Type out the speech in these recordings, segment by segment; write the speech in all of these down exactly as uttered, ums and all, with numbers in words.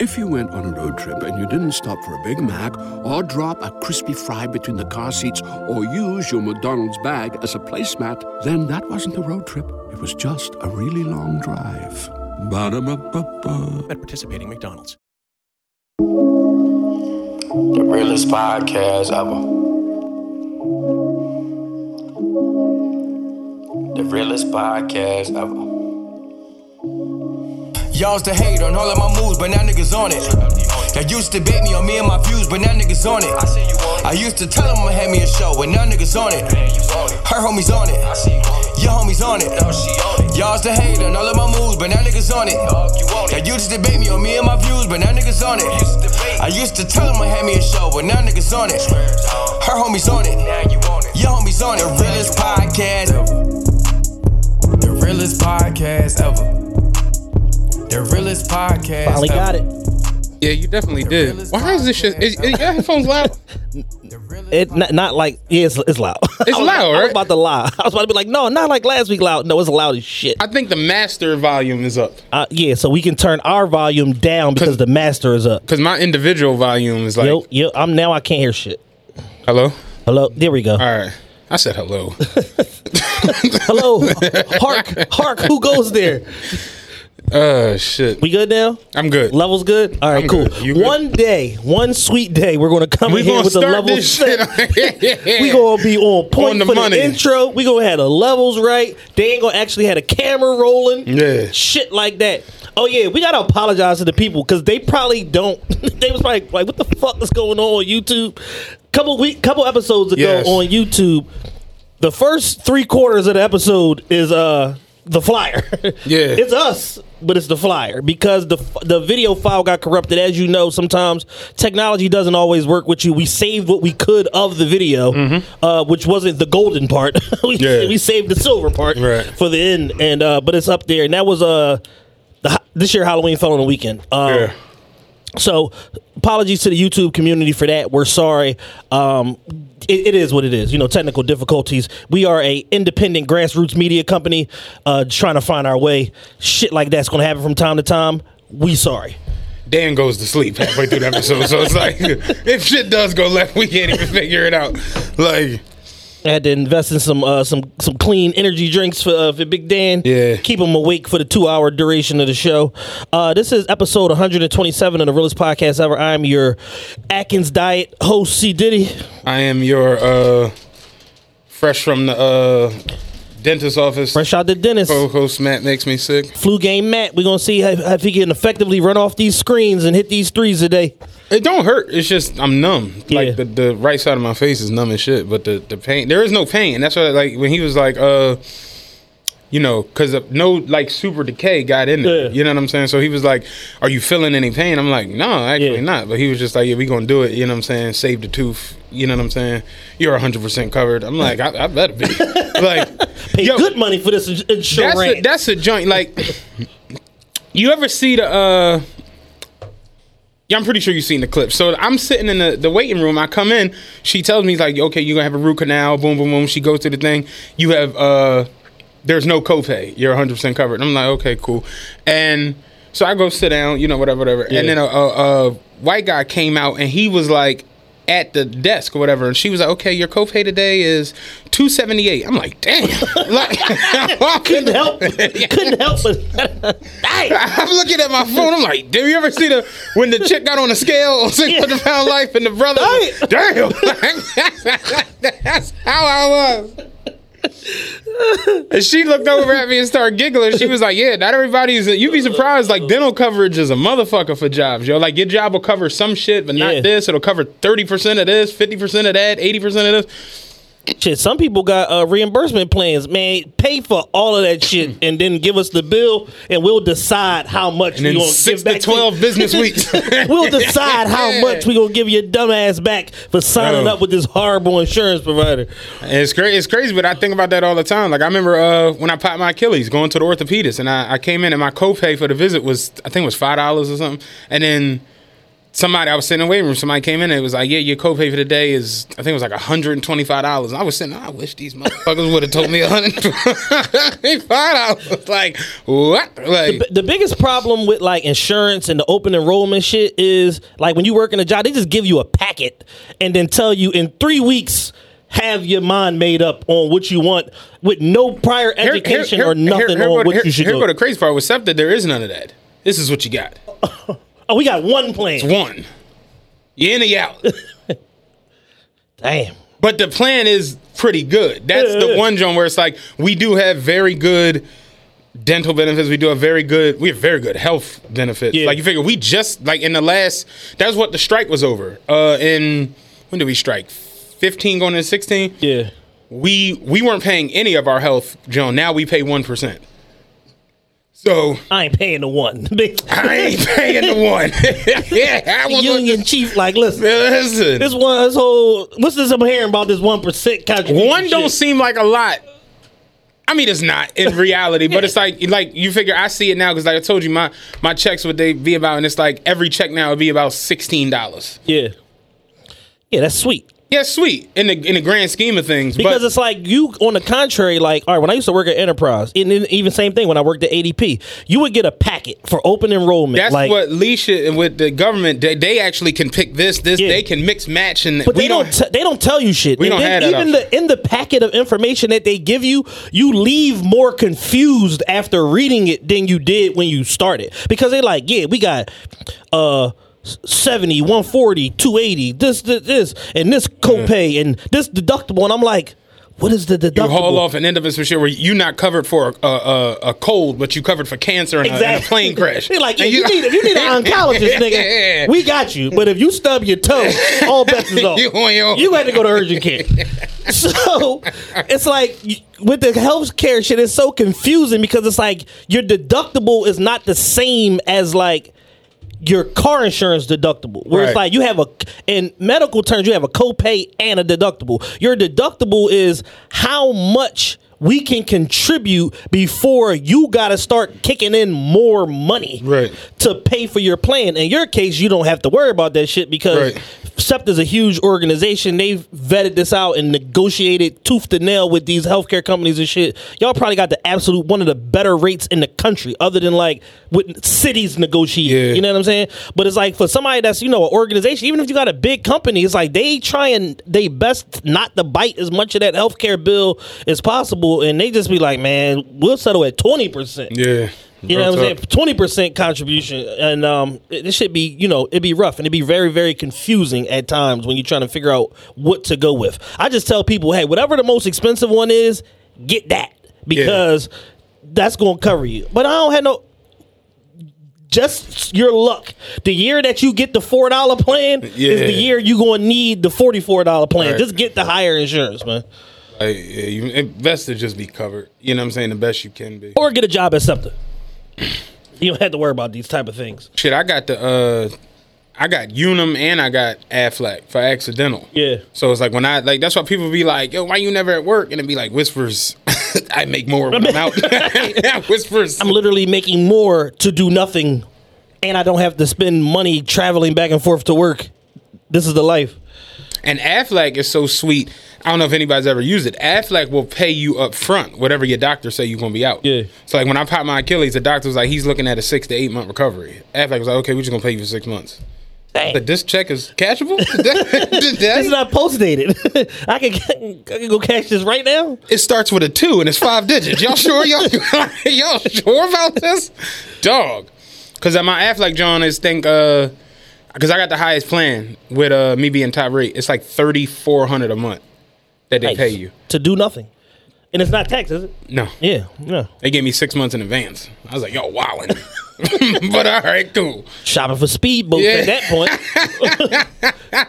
If you went on a road trip and you didn't stop for a Big Mac or drop a crispy fry between the car seats or use your McDonald's bag as a placemat, then that wasn't a road trip. It was just a really long drive. Ba-da-ba-ba-ba. At participating McDonald's. The realest podcast ever. The realest podcast ever. Y'all's the hate on all of my moves, but now niggas on it. That used to bait me on me and my views, but now niggas on it. I used to tell them I'ma hand me a show, but now niggas on it. Her homies on it. Your homies on it. Y'all's the hate on all of my moves, but now niggas on it. That used to bait me on me and my views, but now niggas on it. I used to tell them I'ma hand me a show, but now niggas on it. Her homies on it. Your homies on it. The realest podcast ever. The realest podcast ever. The realest podcast. Finally got it. Yeah, you definitely did. Why is this shit? Is, is your headphones loud? It not, not like yeah, it's, it's loud. It's was, loud, right? I was about to lie. I was about to be like, no, not like last week loud. No, it's loud as shit. I think the master volume is up. Uh, yeah, so we can turn our volume down because the master is up. Because my individual volume is like, yo, yo, I'm now I can't hear shit. Hello, hello. There we go. All right. I said hello. Hello, hark, hark. Who goes there? Uh shit. We good now? I'm good. Level's good? All right, I'm cool. One day, one sweet day, we're gonna come we in gonna here with a level set. We gonna be on point on for money. The intro. We gonna have the levels right. They ain't gonna actually have a camera rolling. Yeah. Shit like that. Oh yeah, we gotta apologize to the people because they probably don't. They was probably like, "What the fuck is going on on YouTube?" Couple week, couple episodes ago yes. on YouTube, the first three quarters of the episode is uh. the flyer. Yeah. It's us, but it's the flyer because the the video file got corrupted. As you know, sometimes technology doesn't always work with you. We saved what we could of the video, mm-hmm. uh, which wasn't the golden part. we, yeah. we saved the silver part right. for the end. And uh, but it's up there. And that was uh, the, this year Halloween fell on the weekend. Um, yeah. So apologies to the YouTube community for that. We're sorry. Um, it, it is what it is. You know, technical difficulties. We are a independent grassroots media company uh, trying to find our way. Shit like that's going to happen from time to time. We sorry. Dan goes to sleep halfway through the episode. So it's like, if shit does go left, we can't even figure it out. Like... I had to invest in some uh, some some clean energy drinks for, uh, for Big Dan. Yeah. Keep him awake for the two-hour duration of the show. Uh, this is episode one twenty-seven of the Realest Podcast Ever. I am your Atkins Diet host, C. Diddy. I am your uh, fresh from the uh, dentist's office. Fresh out the dentist. Co-host Matt makes me sick. Flu game Matt. We're going to see if, if he can effectively run off these screens and hit these threes today. It don't hurt. It's just I'm numb. Yeah. Like the, the right side of my face is numb as shit. But the, the pain, there is no pain. And that's why, like when he was like, uh, you know, because no like super decay got in there. Yeah. You know what I'm saying? So he was like, "Are you feeling any pain?" I'm like, "No, actually yeah. not." But he was just like, "Yeah, we gonna do it." You know what I'm saying? Save the tooth. You know what I'm saying? You're one hundred percent covered. I'm like, I, I better be. Like, pay yo, good money for this insurance. That's a, that's a joint. Like, you ever see the? Uh, Yeah, I'm pretty sure you've seen the clip. So I'm sitting in the, the waiting room. I come in. She tells me, like, okay, you're going to have a root canal. Boom, boom, boom. She goes to the thing. You have, uh, there's no copay. You're one hundred percent covered. And I'm like, okay, cool. And so I go sit down, you know, whatever, whatever. Yeah. And then a, a, a white guy came out, and he was, like, at the desk or whatever. And she was like, okay, your copay today is two seventy-eight. I'm like, damn. Like, couldn't help it. Couldn't help it. I'm looking at my phone. I'm like, did you ever see the when the chick got on the scale on six hundred pound life and the brother? Was, damn. Like, that's how I was. And she looked over at me and started giggling. She was like, yeah, not everybody's. You'd be surprised. Like, dental coverage is a motherfucker for jobs, yo. Like, your job will cover some shit, but not yeah. this. It'll cover thirty percent of this, fifty percent of that, eighty percent of this. Shit, some people got uh, reimbursement plans, man. Pay for all of that shit and then give us the bill, and we'll decide how much we're going to give back. six to twelve business weeks. We'll decide how yeah. much we're going to give your dumb ass back for signing oh. up with this horrible insurance provider. It's, cra- it's crazy, but I think about that all the time. Like, I remember uh, when I popped my Achilles going to the orthopedist, and I, I came in, and my copay for the visit was, I think it was five dollars or something. And then somebody, I was sitting in the waiting room, somebody came in and it was like, yeah, your copay for the day is, I think it was like one hundred twenty-five dollars. And I was sitting, I wish these motherfuckers would have told me one hundred twenty-five dollars. Like, what? Like, the, the biggest problem with like insurance and the open enrollment shit is like when you work in a job, they just give you a packet and then tell you in three weeks, have your mind made up on what you want with no prior education here, here, here, or nothing here, here, on what, what here, you should here do. Here go the crazy part with SEPTA, that there is none of that. This is what you got. Oh, we got one plan. It's one. You in or you out. Damn. But the plan is pretty good. That's yeah, the yeah. one, John, where it's like, we do have very good dental benefits. We do have very good, we have very good health benefits. Yeah. Like, you figure, we just, like, in the last, that's what the strike was over. Uh, in, when did we strike? fifteen going into sixteen? Yeah. We, we weren't paying any of our health, John. Now we pay one percent. So I ain't paying the one. I ain't paying the one. Yeah, I was union like, chief. Like, listen, listen, this one, this whole, what's this I'm hearing about this one percent contribution? One don't shit. seem like a lot. I mean, it's not in reality, yeah. but it's like, like you figure. I see it now because, like I told you, my my checks would they be about, and it's like every check now would be about sixteen dollars. Yeah, yeah, that's sweet. Yeah, sweet in the in the grand scheme of things, because but it's like you on the contrary, like all right. When I used to work at Enterprise, and then even same thing when I worked at A D P, you would get a packet for open enrollment. That's like, what Leisha and with the government, they, they actually can pick this, this. Yeah. They can mix match, and but we they don't. T- they don't tell you shit. We and don't have that even the, in the packet of information that they give you. You leave more confused after reading it than you did when you started, because they're like, yeah, we got. uh seventy, one forty, two eighty, this, this, this, and this copay, and this deductible. And I'm like, what is the deductible? You haul off an end of it for sure where you're not covered for a, a, a cold, but you covered for cancer and, exactly. a, and a plane crash. You're like, yeah, you, you, need, you need an oncologist, nigga. We got you. But if you stub your toe, all bets is off. you, you, you had to go to urgent care. So it's like with the health care shit, it's so confusing because it's like your deductible is not the same as like your car insurance deductible, where right. it's like you have a, in medical terms, you have a copay and a deductible. Your deductible is how much we can contribute before you got to start kicking in more money right. to pay for your plan. In your case, you don't have to worry about that shit because right. SEPTA's a huge organization. They've vetted this out and negotiated tooth to nail with these healthcare companies and shit. Y'all probably got the absolute one of the better rates in the country, other than like with cities negotiating. Yeah. You know what I'm saying? But it's like for somebody that's, you know, an organization, even if you got a big company, it's like they try and they best not to bite as much of that healthcare bill as possible. And they just be like, man, we'll settle at twenty percent. Yeah. You know what I'm saying? twenty percent contribution. And um, this should be, you know, it'd be rough. And it'd be very, very confusing at times when you're trying to figure out what to go with. I just tell people, hey, whatever the most expensive one is, get that. Because yeah. that's going to cover you. But I don't have no... Just your luck. The year that you get the four dollar plan yeah. is the year you're going to need the forty-four dollar plan. Right. Just get the higher insurance, man. Like, yeah, you, best to just be covered. You know what I'm saying? The best you can be. Or get a job at something. You don't have to worry about these type of things. Shit, I got the, uh, I got Unum and I got Aflac for accidental. Yeah. So it's like when I, like, that's why people be like, yo, why you never at work? And it be like whispers. I make more when I'm out. Yeah, whispers. I'm literally making more to do nothing. And I don't have to spend money traveling back and forth to work. This is the life. And Aflac is so sweet. I don't know if anybody's ever used it. Aflac will pay you up front whatever your doctor say you're going to be out. Yeah. So, like, when I popped my Achilles, the doctor was like, he's looking at a six to eight month recovery. Aflac was like, okay, we're just going to pay you for six months. But this check is cashable? This is not post-dated. I can, I can go cash this right now? It starts with a two and it's five digits. Y'all sure? Y'all, y'all sure about this? Dog. Because my Aflac, John, is think... Uh, Because I got the highest plan with uh, me being top rate. It's like thirty-four hundred dollars a month that they nice. pay you. To do nothing. And it's not tax, is it? No. Yeah. No. They gave me six months in advance. I was like, yo, wildin'. But all right, cool. Shopping for speedboats yeah. at that point.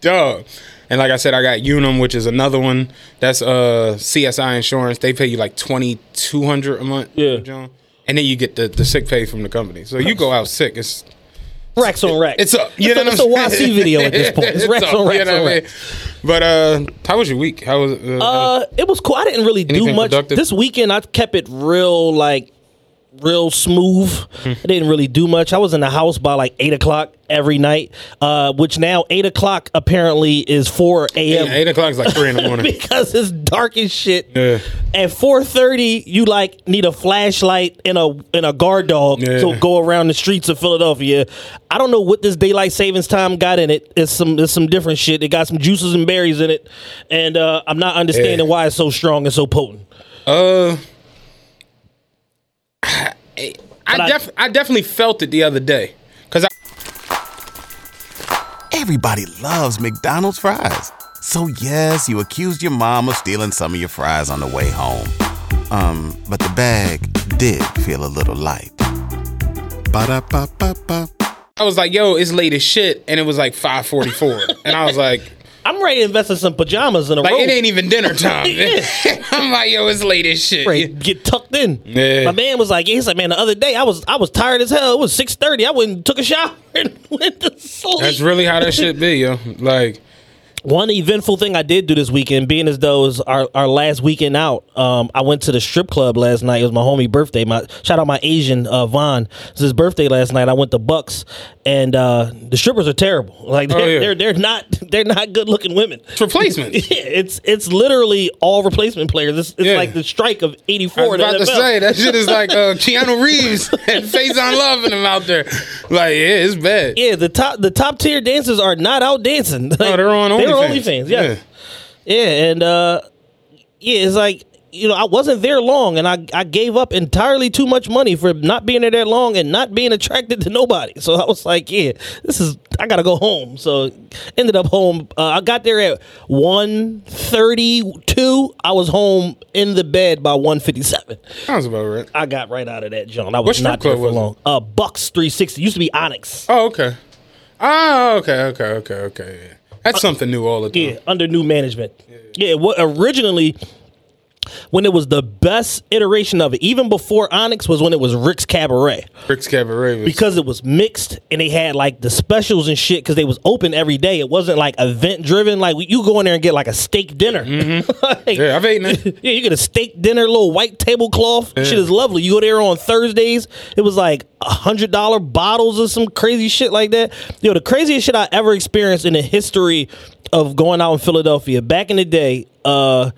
Dog. And like I said, I got Unum, which is another one. That's uh, C S I Insurance. They pay you like twenty-two hundred dollars a month. Yeah. John. And then you get the, the sick pay from the company. So you go out sick. It's... Racks on racks. It's up. You know it's what I'm a Y C video at this point. It's, it's racks up. on racks you know on I mean? racks. But uh, how was your week? How was? Uh, uh, it was cool. I didn't really do much productive? This weekend. I kept it real, like real smooth. It didn't really do much. I was in the house by like eight o'clock every night, uh, which now eight o'clock apparently is four a.m. Yeah, eight o'clock is like three in the morning. Because it's dark as shit. Yeah. At four thirty, you like need a flashlight and a and a guard dog yeah. to go around the streets of Philadelphia. I don't know what this daylight savings time got in it. It's some, it's some different shit. It got some juices and berries in it, and uh, I'm not understanding yeah. why it's so strong and so potent. Uh... I, I, def- I definitely felt it the other day. Cause I- Everybody loves McDonald's fries. So yes, you accused your mom of stealing some of your fries on the way home. Um, but the bag did feel a little light. Ba-da-ba-ba-ba. I was like, yo, it's late as shit. And it was like five forty-four. And I was like, I'm ready to invest in some pajamas in a like, robe. It ain't even dinner time. I'm like, yo, it's late as shit. Right, get tucked in. Yeah. My man was like, yeah, he's like, man, the other day I was I was tired as hell. It was six thirty. I went and took a shower and went to sleep. That's really how that shit be, yo. Like, one eventful thing I did do this weekend, being as though it was our, our last weekend out, um, I went to the strip club last night. It was my homie birthday. My shout out my Asian uh, Von. It was his birthday last night. I went to Bucks, and uh, the strippers are terrible. Like they're, oh, yeah. they're they're not they're not good looking women. It's replacement. yeah, it's it's literally all replacement players. It's, it's yeah. like the strike of eighty-four. I was about to say that shit is like uh, Keanu Reeves and Faison Love in them out there. Like yeah, it's bad. Yeah, the top the top tier dancers are not out dancing. Like, no, they're on. Only- They were OnlyFans, yeah. yeah. Yeah, and uh, yeah, it's like, you know, I wasn't there long, and I, I gave up entirely too much money for not being there that long and not being attracted to nobody. So I was like, yeah, this is, I got to go home. So ended up home. Uh, I got there at one thirty-two. I was home in the bed by one fifty-seven. Sounds about right. I got right out of that, John. I was Which not there for was long. Uh, Bucks three sixty. Used to be Onyx. Oh, okay. Oh, okay, okay, okay, okay, yeah. That's something new all the time. Yeah, under new management. Yeah, yeah. yeah what, originally, when it was the best iteration of it, even before Onyx, was when it was Rick's Cabaret. Rick's Cabaret. Was... Because it was mixed, and they had, like, the specials and shit, because they was open every day. It wasn't, like, event-driven. Like, you go in there and get, like, a steak dinner. Mm-hmm. like, yeah, I've eaten it. Yeah, you get a steak dinner, little white tablecloth. Yeah. Shit is lovely. You go there on Thursdays. It was, like, one hundred dollars bottles or some crazy shit like that. Yo, the craziest shit I ever experienced in the history of going out in Philadelphia. Back in the day, uh...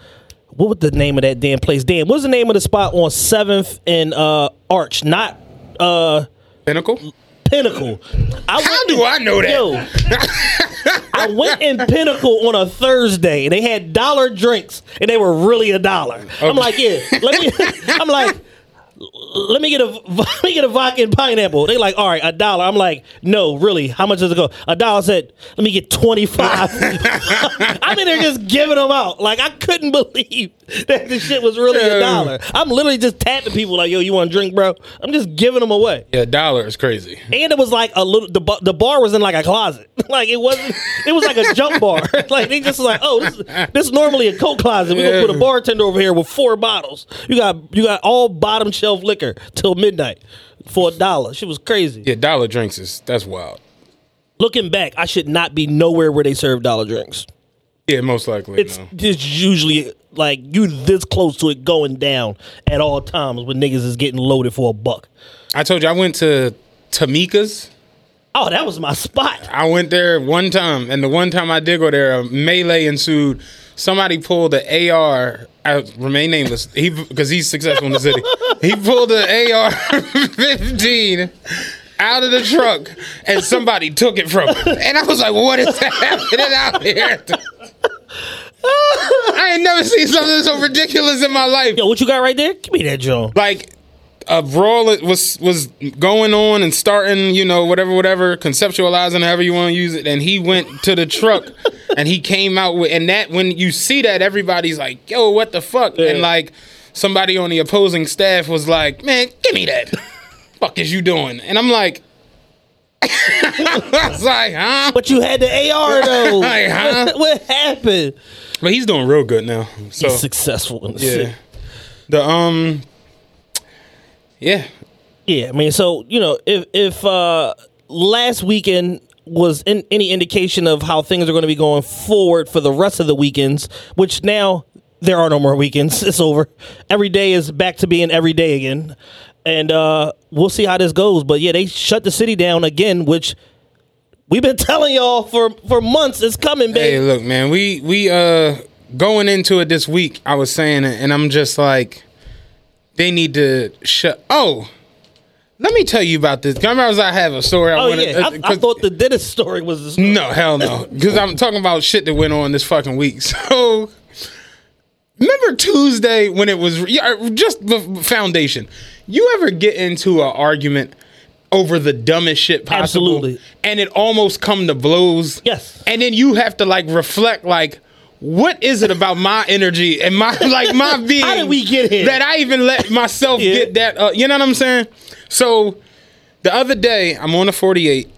what was the name of that damn place? Damn, what was the name of the spot on seventh and uh, Arch? Not uh, Pinnacle? Pinnacle. I How do in, I know that? Yo, I went in Pinnacle on a Thursday, and they had dollar drinks, and they were really a dollar. Okay. I'm like, yeah, let me, I'm like, let me get a let me get a vodka and pineapple. They like, all right, a dollar. I'm like, no, really? How much does it go? A dollar. Said, let me get twenty five. I'm in there just giving them out. Like I couldn't believe that this shit was really a dollar. I'm literally just tapping people like, yo, you want a drink, bro? I'm just giving them away. Yeah, a dollar is crazy. And it was like a little. The the bar was in like a closet. Like it wasn't. It was like a jump bar. Like they just was like, oh, this, this is normally a coke closet. We yeah. gonna put a bartender over here with four bottles. You got you got all bottom shelf liquor. Till midnight for a dollar. Shit was crazy. Yeah, dollar drinks is that's wild. Looking back, I should not be nowhere where they serve dollar drinks. Yeah, most likely. It's no. just usually like you this close to it going down at all times when niggas is getting loaded for a buck. I told you I went to Tamika's. Oh, that was my spot. I went there one time, and the one time I did go there, a melee ensued. Somebody pulled an A R. I remain nameless. He because he's successful in the city. He pulled an A R fifteen out of the truck, and somebody took it from him. And I was like, "What is happening out here?" I ain't never seen something so ridiculous in my life. Yo, what you got right there? Give me that, Joe. Like a brawl was was going on and starting. You know, whatever, whatever, conceptualizing however you want to use it. And he went to the truck. And he came out with, and that when you see that, everybody's like, yo, what the fuck? Yeah. And like somebody on the opposing staff was like, man, give me that. Fuck is you doing? And I'm like, I was like, huh? But you had the A R though. Like, huh? What happened? But he's doing real good now. So. He's successful in the yeah. city. The um, yeah, yeah. I mean, so you know, if if uh, last weekend. Was in any indication of how things are going to be going forward for the rest of the weekends, which now there are no more weekends. It's over. Every day is back to being every day again. And uh, we'll see how this goes. But yeah, they shut the city down again, which we've been telling y'all for, for months. It's coming, baby. Hey, look, man, we we uh going into it this week, I was saying it, and I'm just like, they need to shut. Oh, let me tell you about this. Remember, I was I have a story. I oh wanted, yeah, I, I thought the dentist story was the story. No, hell no, because I'm talking about shit that went on this fucking week. So. Remember Tuesday when it was just the foundation? You ever get into an argument over the dumbest shit possible? Absolutely. And it almost come to blows? Yes. And then you have to like reflect like, what is it about my energy and my like my being? How did we get here? That I even let myself yeah. get that? Uh, you know what I'm saying? So the other day, I'm on a forty-eight.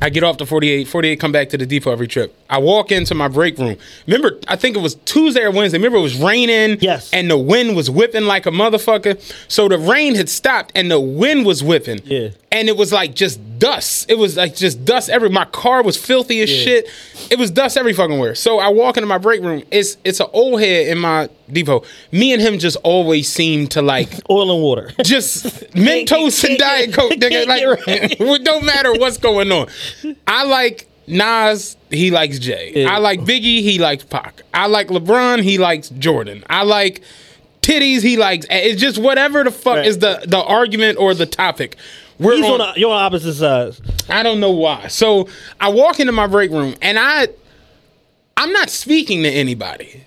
I get off the forty-eight, forty-eight come back to the depot every trip. I walk into my break room. Remember, I think it was Tuesday or Wednesday. Remember, it was raining? Yes. And the wind was whipping like a motherfucker. So the rain had stopped and the wind was whipping. Yeah. And it was like just dust. It was like just dust everywhere. My car was filthy as yeah. shit. It was dust every fucking where. So I walk into my break room. It's it's an old head in my depot. Me and him just always seem to like oil and water. Just Mentos and Diet Coke. Nigga. Like, it don't matter what's going on. I like Nas, he likes Jay. Ew. I like Biggie, he likes Pac. I like LeBron, he likes Jordan. I like titties, he likes. It's just whatever the fuck right. is the, the argument or the topic. We're He's on, on the, you're on opposite sides. I don't know why. So I walk into my break room and I, I'm not speaking to anybody.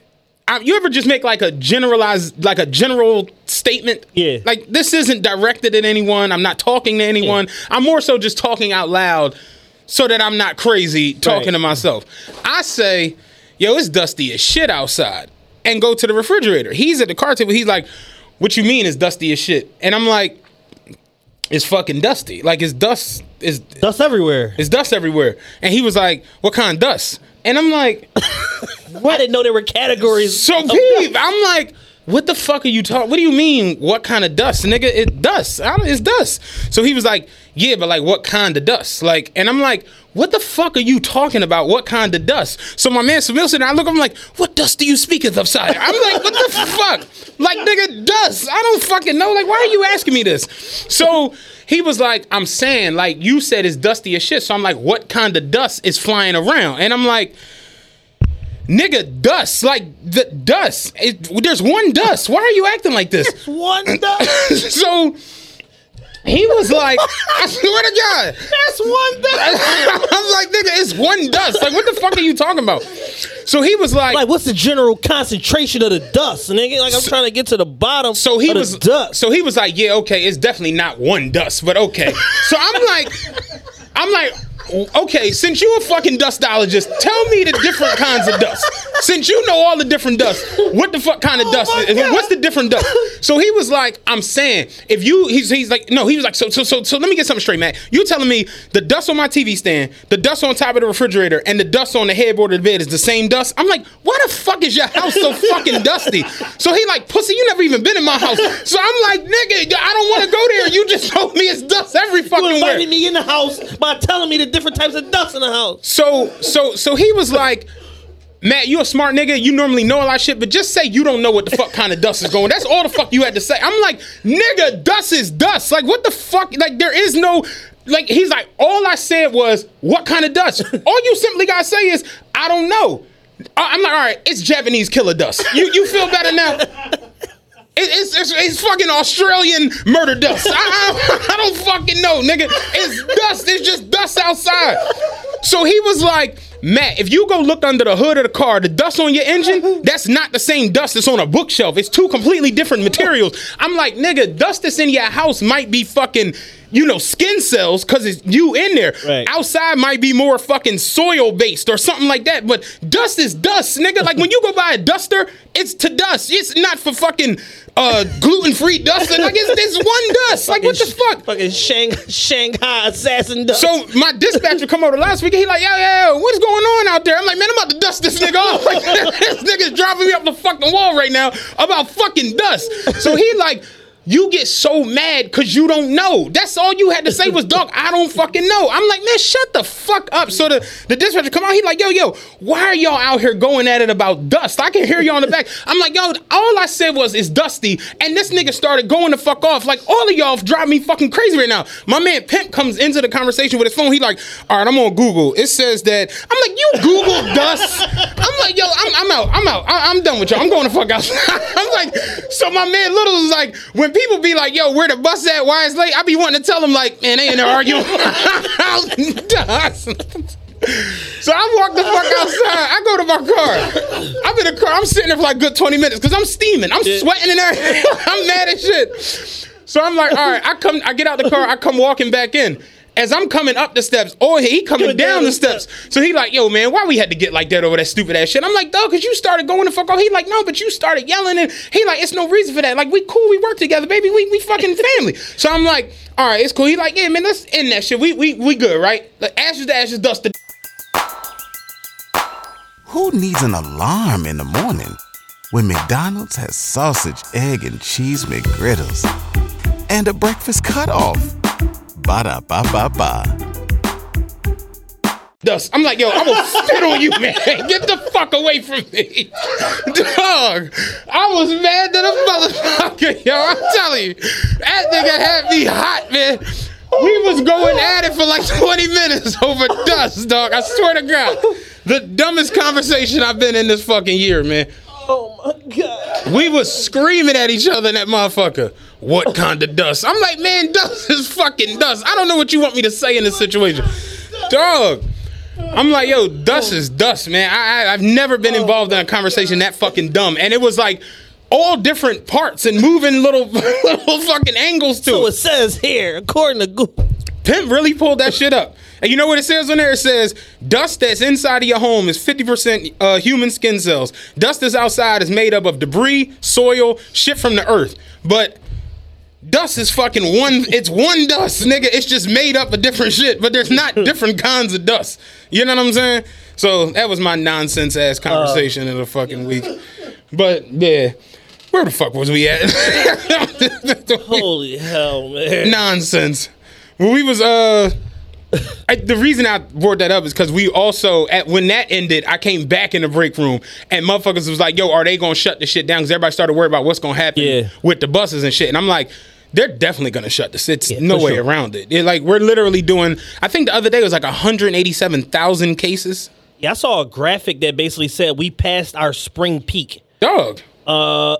I, you ever just make like a generalized, like a general statement? Yeah. Like this isn't directed at anyone. I'm not talking to anyone. Yeah. I'm more so just talking out loud. So that I'm not crazy talking right. to myself. I say, yo, it's dusty as shit outside. And go to the refrigerator. He's at the car table. He's like, what you mean it's dusty as shit? And I'm like, it's fucking dusty. Like, it's dust. It's dust everywhere. It's dust everywhere. And he was like, what kind of dust? And I'm like. I didn't know there were categories. So peeve. I'm like. What the fuck are you talking? What do you mean? What kind of dust, nigga? It dust. I don't, it's dust. So he was like, "Yeah, but like, what kind of dust?" Like, and I'm like, "What the fuck are you talking about? What kind of dust?" So my man Samilson and I look. I'm like, "What dust do you speak of, outside?" I'm like, "What the fuck? Like, nigga, dust? I don't fucking know. Like, why are you asking me this?" So he was like, "I'm saying, like, you said it's dusty as shit." So I'm like, "What kind of dust is flying around?" And I'm like. Nigga, dust, like the dust. It, there's one dust. Why are you acting like this? There's one dust. So he was like, I swear to God. That's one dust. I'm like, nigga, it's one dust. Like, what the fuck are you talking about? So he was like, like, what's the general concentration of the dust? Nigga, like, I'm so, trying to get to the bottom. So he of was the dust. So he was like, yeah, okay, it's definitely not one dust, but okay. So I'm like, I'm like. Okay, since you a fucking dustologist, tell me the different kinds of dust. Since you know all the different dust, what the fuck kind of oh dust is? God. What's the different dust? So he was like, I'm saying, if you, he's, he's like, no, he was like, so, so, so, so let me get something straight, man. You're telling me the dust on my T V stand, the dust on top of the refrigerator, and the dust on the headboard of the bed is the same dust? I'm like, why the fuck is your house so fucking dusty? So he like, pussy, you never even been in my house. So I'm like, nigga, I don't want to go there. You just told me it's dust every fucking way. You invited me in the house by telling me the different Different types of dust in the house. So, so, so he was like, Matt, you a smart nigga. You normally know a lot of shit, but just say you don't know what the fuck kind of dust is going. That's all the fuck you had to say. I'm like, nigga, dust is dust. Like, what the fuck? Like, there is no. Like, he's like, all I said was, what kind of dust? All you simply gotta say is, I don't know. I'm like, all right, it's Japanese killer dust. You, you feel better now? It's, it's, it's fucking Australian murder dust. I, I, I don't fucking know, nigga. It's dust. It's just dust outside. So he was like, Matt, if you go look under the hood of the car, the dust on your engine, that's not the same dust that's on a bookshelf. It's two completely different materials. I'm like, nigga, dust that's in your house might be fucking, you know, skin cells because it's you in there. Right. Outside might be more fucking soil-based or something like that. But dust is dust, nigga. Like, when you go buy a duster, it's to dust. It's not for fucking uh, gluten-free dust. Like, it's, it's one dust. Like, what the fuck? Fucking Shang- Shanghai assassin dust. So my dispatcher come over last week and he like, yo, yo, yo, what's going on? on out there? I'm like, man, I'm about to dust this nigga off. Like, this nigga's driving me up the fucking wall right now about fucking dust. So he like, you get so mad because you don't know. That's all you had to say was, dog, I don't fucking know. I'm like, man, shut the fuck up. So the, the dispatcher come out, he like, yo, yo, why are y'all out here going at it about dust? I can hear you on the back. I'm like, yo, all I said was it's dusty. And this nigga started going the fuck off. Like, all of y'all drive me fucking crazy right now. My man Pimp comes into the conversation with his phone. He like, all right, I'm on Google. It says that. I'm like, you Google dust? I'm like, yo, I'm, I'm out. I'm out. I, I'm done with y'all. I'm going the fuck out. I'm like, so my man Little is like, when people be like, yo, where the bus at? Why it's late? I be wanting to tell them, like, man, they in there arguing. So I walk the fuck outside. I go to my car. I'm in the car. I'm sitting there for like a good twenty minutes because I'm steaming. I'm sweating and everything. I'm mad as shit. So I'm like, all right, I come, I get out the car. I come walking back in. As I'm coming up the steps, oh, he coming down, down the steps. steps. So he like, yo, man, why we had to get like that over that stupid ass shit? I'm like, dog, because you started going the fuck off. He like, no, but you started yelling. And he like, it's no reason for that. Like, we cool. We work together, baby. We we fucking family. So I'm like, all right, it's cool. He like, yeah, man, let's end that shit. We we we good, right? Like, ashes to ashes, dust to d- Who needs an alarm in the morning when McDonald's has sausage, egg, and cheese McGriddles and a breakfast cutoff? Ba-da-ba-ba-ba. Dust. I'm like, yo, I will spit on you, man. Get the fuck away from me. Dog, I was mad that a motherfucker, yo. I'm telling you. That nigga had me hot, man. We was going at it for like twenty minutes over dust, dog. I swear to God. The dumbest conversation I've been in this fucking year, man. Oh my God. We was screaming at each other in that motherfucker. What kind of dust? I'm like, man, dust is fucking dust. I don't know what you want me to say in this situation. Dog. I'm like, yo, dust is dust, man. I, I, I've never been involved in a conversation that fucking dumb. And it was like all different parts and moving little, little fucking angles to it. So it says here, according to Google. Pimp really pulled that shit up. And you know what it says on there? It says, dust that's inside of your home is fifty percent uh, human skin cells. Dust that's outside is made up of debris, soil, shit from the earth. But dust is fucking one, it's one dust, nigga. It's just made up of different shit, but there's not different kinds of dust. You know what I'm saying? So that was my nonsense ass conversation uh, of the fucking week. But yeah. Where the fuck was we at? Holy hell, man. Nonsense. Well, we was uh I, the reason I brought that up is because we also at when that ended, I came back in the break room and motherfuckers was like, yo, are they gonna shut the shit down? Because everybody started worrying about what's gonna happen yeah. with the buses and shit. And I'm like, they're definitely gonna shut this. It's yeah, no way sure. around it. It. Like, we're literally doing, I think the other day it was like one hundred eighty-seven thousand cases. Yeah, I saw a graphic that basically said we passed our spring peak. Dog. Uh,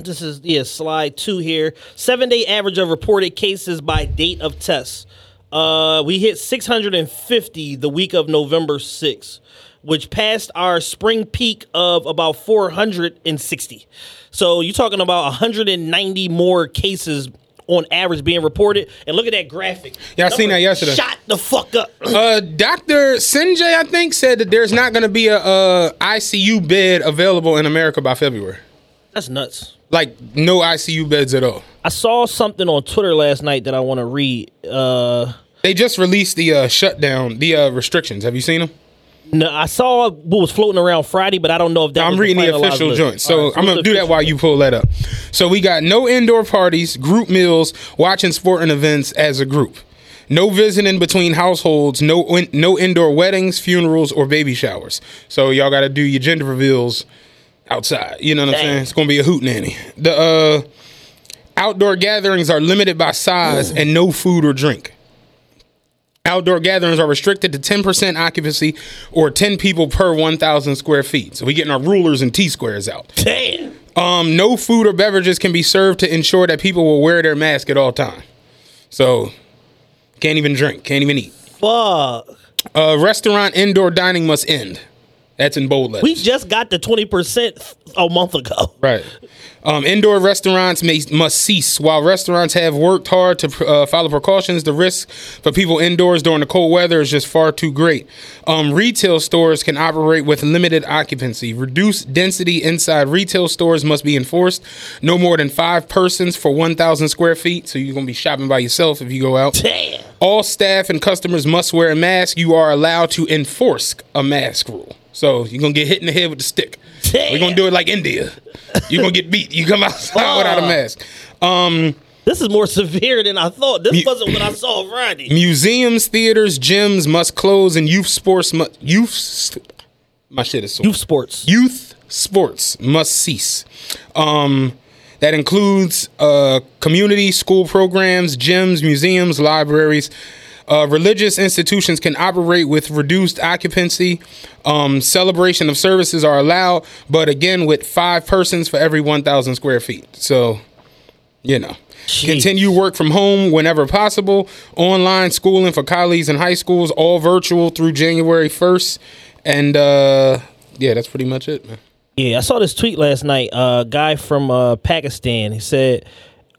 this is yeah slide two here. Seven day average of reported cases by date of tests. Uh, we hit six hundred fifty the week of November sixth, which passed our spring peak of about four hundred sixty. So you're talking about one hundred ninety more cases on average being reported. And look at that graphic. Yeah, I seen that yesterday. Shot the fuck up. uh, Doctor Sanjay, I think, said that there's not going to be a, a I C U bed available in America by February. That's nuts. Like, no I C U beds at all. I saw something on Twitter last night that I want to read. Uh, they just released the uh, shutdown, the uh, restrictions. Have you seen them? No, I saw what was floating around Friday, but I don't know if that I'm was reading the, the official joint. So, right, so I'm going to do that while you pull that up. So we got no indoor parties, group meals, watching sporting events as a group. No visiting between households, no in, no indoor weddings, funerals, or baby showers. So y'all got to do your gender reveals outside. You know what Dang. I'm saying? It's going to be a hootenanny. The uh, outdoor gatherings are limited by size Ooh. and no food or drink. Outdoor gatherings are restricted to ten percent occupancy or ten people per one thousand square feet. So we're getting our rulers and T-squares out. Damn. Um, no food or beverages can be served to ensure that people will wear their mask at all time. So can't even drink, can't even eat. Fuck. Uh, restaurant indoor dining must end. That's in bold letters. We just got the twenty percent a month ago. Right. Um, indoor restaurants may, must cease. While restaurants have worked hard to uh, follow precautions, the risk for people indoors during the cold weather is just far too great. Um, retail stores can operate with limited occupancy. Reduced density inside retail stores must be enforced. No more than five persons for one thousand square feet. So you're going to be shopping by yourself if you go out. Damn. All staff and customers must wear a mask. You are allowed to enforce a mask rule. So you're going to get hit in the head with the stick. Damn. We're going to do it like India. You're going to get beat. You come outside uh, without a mask. Um, this is more severe than I thought. This mu- wasn't what I saw Friday. Museums, theaters, gyms must close, and youth sports must... Youth... My shit is sore. Youth sports. Youth sports must cease. Um... That includes uh, community, school programs, gyms, museums, libraries. Uh, religious institutions can operate with reduced occupancy. Um, celebration of services are allowed, but again, with five persons for every one thousand square feet. So, you know. Jeez. Continue work from home whenever possible. Online schooling for colleagues in high schools, all virtual through January first. And, uh, yeah, that's pretty much it, man. Yeah, I saw this tweet last night. A uh, guy from uh, Pakistan, he said,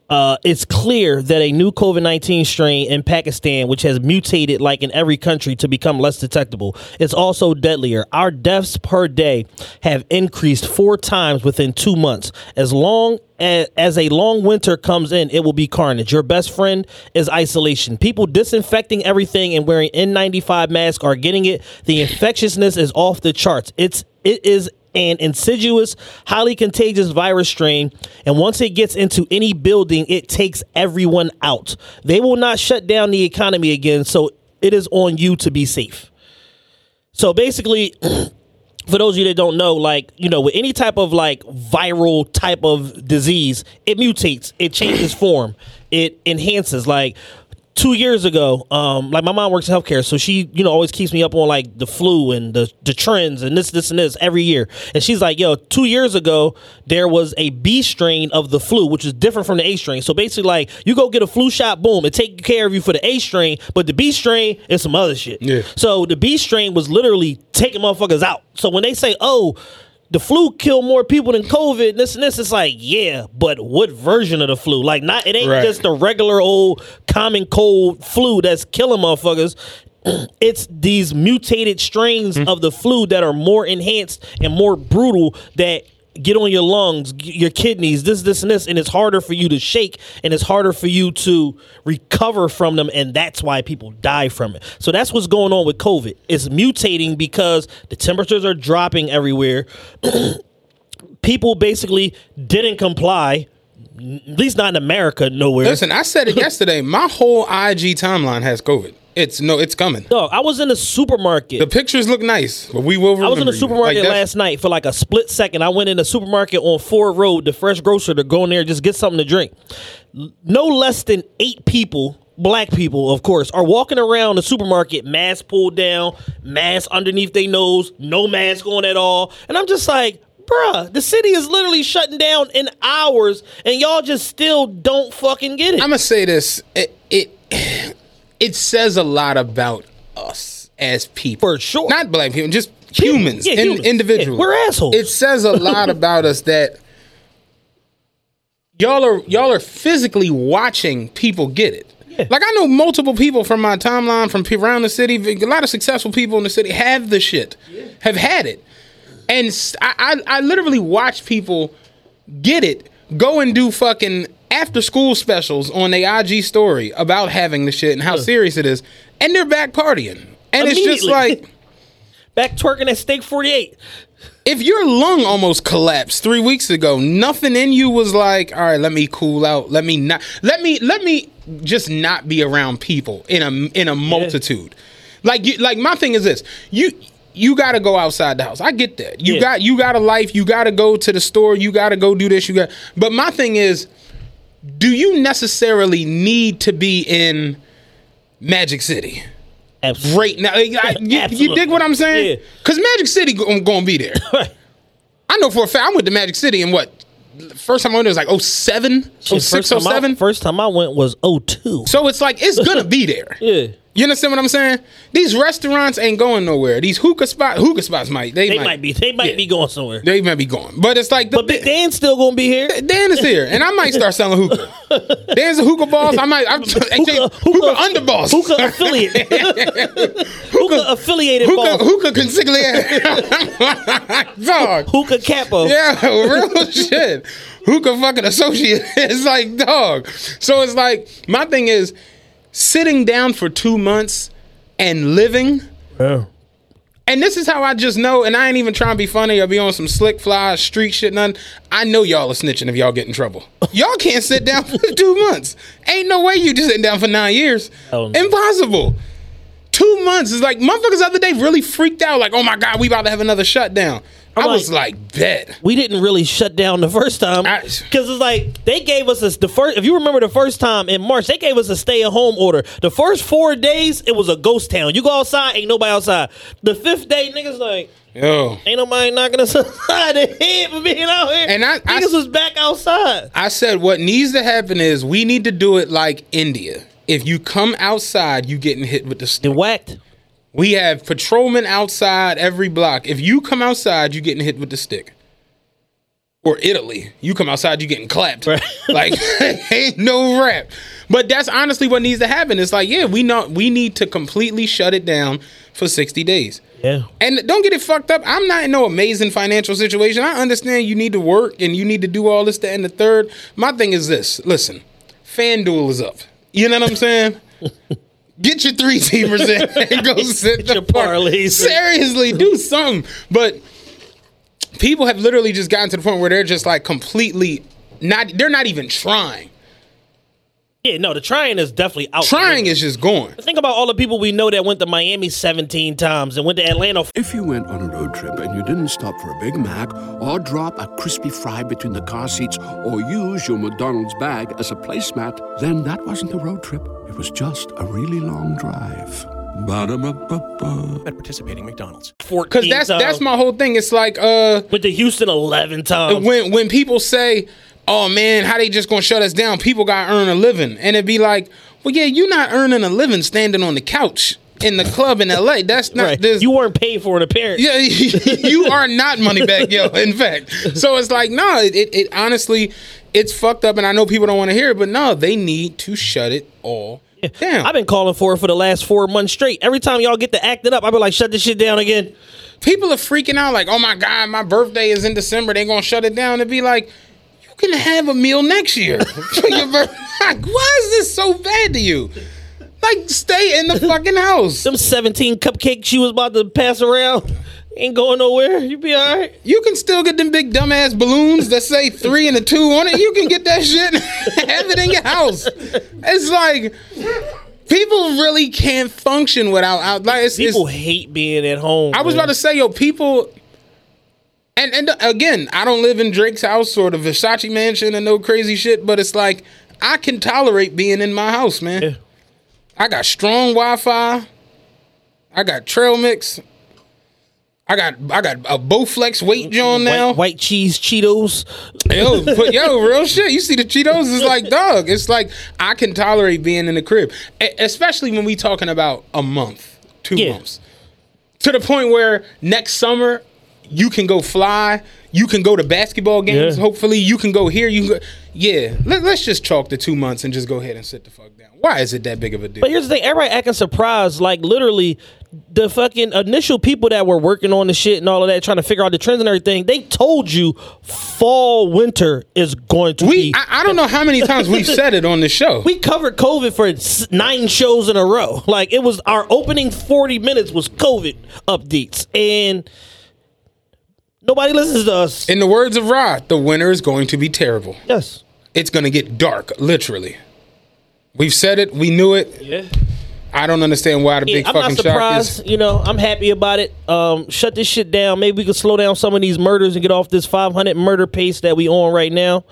uh, it's clear that a new COVID nineteen strain in Pakistan, which has mutated like in every country to become less detectable, it's also deadlier. Our deaths per day have increased four times within two months. As long as, as a long winter comes in, it will be carnage. Your best friend is isolation. People disinfecting everything and wearing N ninety-five masks are getting it. The infectiousness is off the charts. It's It is an insidious, highly contagious virus strain, and once it gets into any building, it takes everyone out. They will not shut down the economy again, so it is on you to be safe. So basically, for those of you that don't know, like, you know, with any type of like viral type of disease, it mutates, it changes form, it enhances. Like two years ago, um, like my mom works in healthcare, so she, you know, always keeps me up on like the flu and the, the trends and this, this, and this every year. And she's like, yo, two years ago, there was a B strain of the flu, which is different from the A strain. So basically, like, you go get a flu shot, boom, it take care of you for the A strain, but the B strain is some other shit. Yeah. So the B strain was literally taking motherfuckers out. So when they say, oh, the flu killed more people than COVID, and this and this, it's like, yeah, but what version of the flu? Like, not it ain't right. Just the regular old common cold flu that's killing motherfuckers. It's these mutated strains mm-hmm. of the flu that are more enhanced and more brutal that get on your lungs, your kidneys, this, this, and this, and it's harder for you to shake, and it's harder for you to recover from them, and that's why people die from it. So that's what's going on with COVID. It's mutating because the temperatures are dropping everywhere. People basically didn't comply, at least not in America, nowhere. Listen, I said it yesterday. My whole I G timeline has COVID. It's no, it's coming. No, I was in the supermarket. The pictures look nice, but we will remember. I was in the supermarket like last night for like a split second. I went in the supermarket on Ford Road, the fresh grocer, to go in there and just get something to drink. No less than eight people, black people, of course, are walking around the supermarket, mask pulled down, mask underneath their nose, no mask on at all. And I'm just like, bruh, the city is literally shutting down in hours, and y'all just still don't fucking get it. I'm going to say this. It... it It says a lot about us as people. For sure. Not black people, just humans, yeah, in, humans. Individuals. Yeah, we're assholes. It says a lot about us that y'all are y'all are physically watching people get it. Yeah. Like, I know multiple people from my timeline, from around the city, a lot of successful people in the city have the shit, yeah. have had it. And I, I, I literally watch people get it, go and do fucking after school specials on their I G story about having the shit and how serious it is, and they're back partying, and it's just like back twerking at Steak forty-eight. If your lung almost collapsed three weeks ago, nothing in you was like, all right, let me cool out, let me not, let me, let me just not be around people in a in a multitude. Yeah. Like, you, like my thing is this, you. You got to go outside the house. I get that. You yeah. got you got a life. You got to go to the store. You got to go do this. You got. But my thing is, do you necessarily need to be in Magic City? Absolutely. Right now, I, you, you dig what I'm saying? Because yeah. Magic City g- going to be there. I know for a fact. I went to Magic City in what? First time I went, it was like oh seven, shit, oh six, first oh seven. I, first time I went was oh two. So it's like, it's going to be there. Yeah. You understand what I'm saying? These restaurants ain't going nowhere. These hookah spots, hookah spots might. They, they might, might be. They might yeah. be going somewhere. They might be going. But it's like. The, but Big Dan's still going to be here. Dan is here. And I might start selling hookah. Dan's a hookah boss. I might. I'm, hookah, actually, hookah, hookah underboss. Hookah affiliate. hookah, hookah affiliated hookah, boss. Hookah consigliere. Dog. Hookah capo. Yeah, real shit. Hookah fucking associate. It's like, dog. So it's like, my thing is, sitting down for two months and living, yeah. And this is how I just know, and I ain't even trying to be funny or be on some slick fly street shit, nothing. I know y'all are snitching if y'all get in trouble. Y'all can't sit down for two months. Ain't no way you just sitting down for nine years. Oh, no. Impossible. Two months is like, motherfuckers the other day really freaked out, like, oh my God, we about to have another shutdown. I'm I was like, like, bet. We didn't really shut down the first time. Because it's like, they gave us a, the first, if you remember the first time in March, they gave us a stay-at-home order. The first four days, it was a ghost town. You go outside, ain't nobody outside. The fifth day, niggas like, yo, ain't nobody knocking us outside the head for being out here. And I, niggas I, was back outside. I said, what needs to happen is we need to do it like India. If you come outside, you getting hit with the stick. Get whacked. We have patrolmen outside every block. If you come outside, you getting hit with the stick. Or Italy. You come outside, you getting clapped. Right. Like, ain't no rap. But that's honestly what needs to happen. It's like, yeah, we not, we need to completely shut it down for sixty days. Yeah. And don't get it fucked up. I'm not in no amazing financial situation. I understand you need to work and you need to do all this, that, and the third. My thing is this. Listen, FanDuel is up. You know what I'm saying? Get your three teamers in and go sit the parlays. Seriously, do something. But people have literally just gotten to the point where they're just like completely not, they're not even trying. Yeah, no, the trying is definitely out. Trying is just going. Think about all the people we know that went to Miami seventeen times and went to Atlanta. If you went on a road trip and you didn't stop for a Big Mac or drop a crispy fry between the car seats or use your McDonald's bag as a placemat, then that wasn't a road trip. It was just a really long drive. Ba-da-ba-ba-ba. At participating McDonald's. Because that's times. That's my whole thing. It's like... uh, with the Houston eleven times. When, when people say... oh man, how they just gonna shut us down? People gotta earn a living. And it'd be like, well, yeah, you're not earning a living standing on the couch in the club in L A. That's not right. This. You weren't paid for an appearance. Yeah, you are not money back, yo, in fact. So it's like, no, nah, it, it, it honestly, it's fucked up. And I know people don't want to hear it, but no, they need to shut it all down. I've been calling for it for the last four months straight. Every time y'all get to acting up, I've been like, shut this shit down again. People are freaking out like, oh my God, my birthday is in December. They gonna shut it down. It'd be like, you can have a meal next year. Like, why is this so bad to you? Like, stay in the fucking house. Them seventeen cupcakes you was about to pass around ain't going nowhere. You be all right. You can still get them big dumbass balloons that say three and a two on it. You can get that shit and have it in your house. It's like... people really can't function without... out, like, it's, people it's, hate being at home. I was man. about to say, yo, people... And and again, I don't live in Drake's house or the Versace mansion and no crazy shit, but it's like, I can tolerate being in my house, man. Yeah. I got strong Wi-Fi. I got trail mix. I got I got a Bowflex weight John now. White, white cheese Cheetos. Yo, but yo, real shit. You see the Cheetos? It's like, dog, it's like, I can tolerate being in the crib. Especially when we talking about a month, two yeah. months. To the point where next summer... you can go fly. You can go to basketball games. Yeah. Hopefully, you can go here. You can go. Yeah. Let, let's just chalk the two months and just go ahead and sit the fuck down. Why is it that big of a deal? But here's the thing: everybody acting surprised. Like literally, the fucking initial people that were working on the shit and all of that, trying to figure out the trends and everything, they told you fall winter is going to we, be. I, I don't know how many times we've said it on the show. We covered COVID for nine shows in a row. Like it was our opening forty minutes was COVID updates and. Nobody listens to us. In the words of Rod, the winter is going to be terrible. Yes. It's going to get dark, literally. We've said it. We knew it. Yeah. I don't understand why the yeah, big I'm fucking shock is. I'm not surprised. You know, I'm happy about it. Um, shut this shit down. Maybe we can slow down some of these murders and get off this five hundred murder pace that we on right now.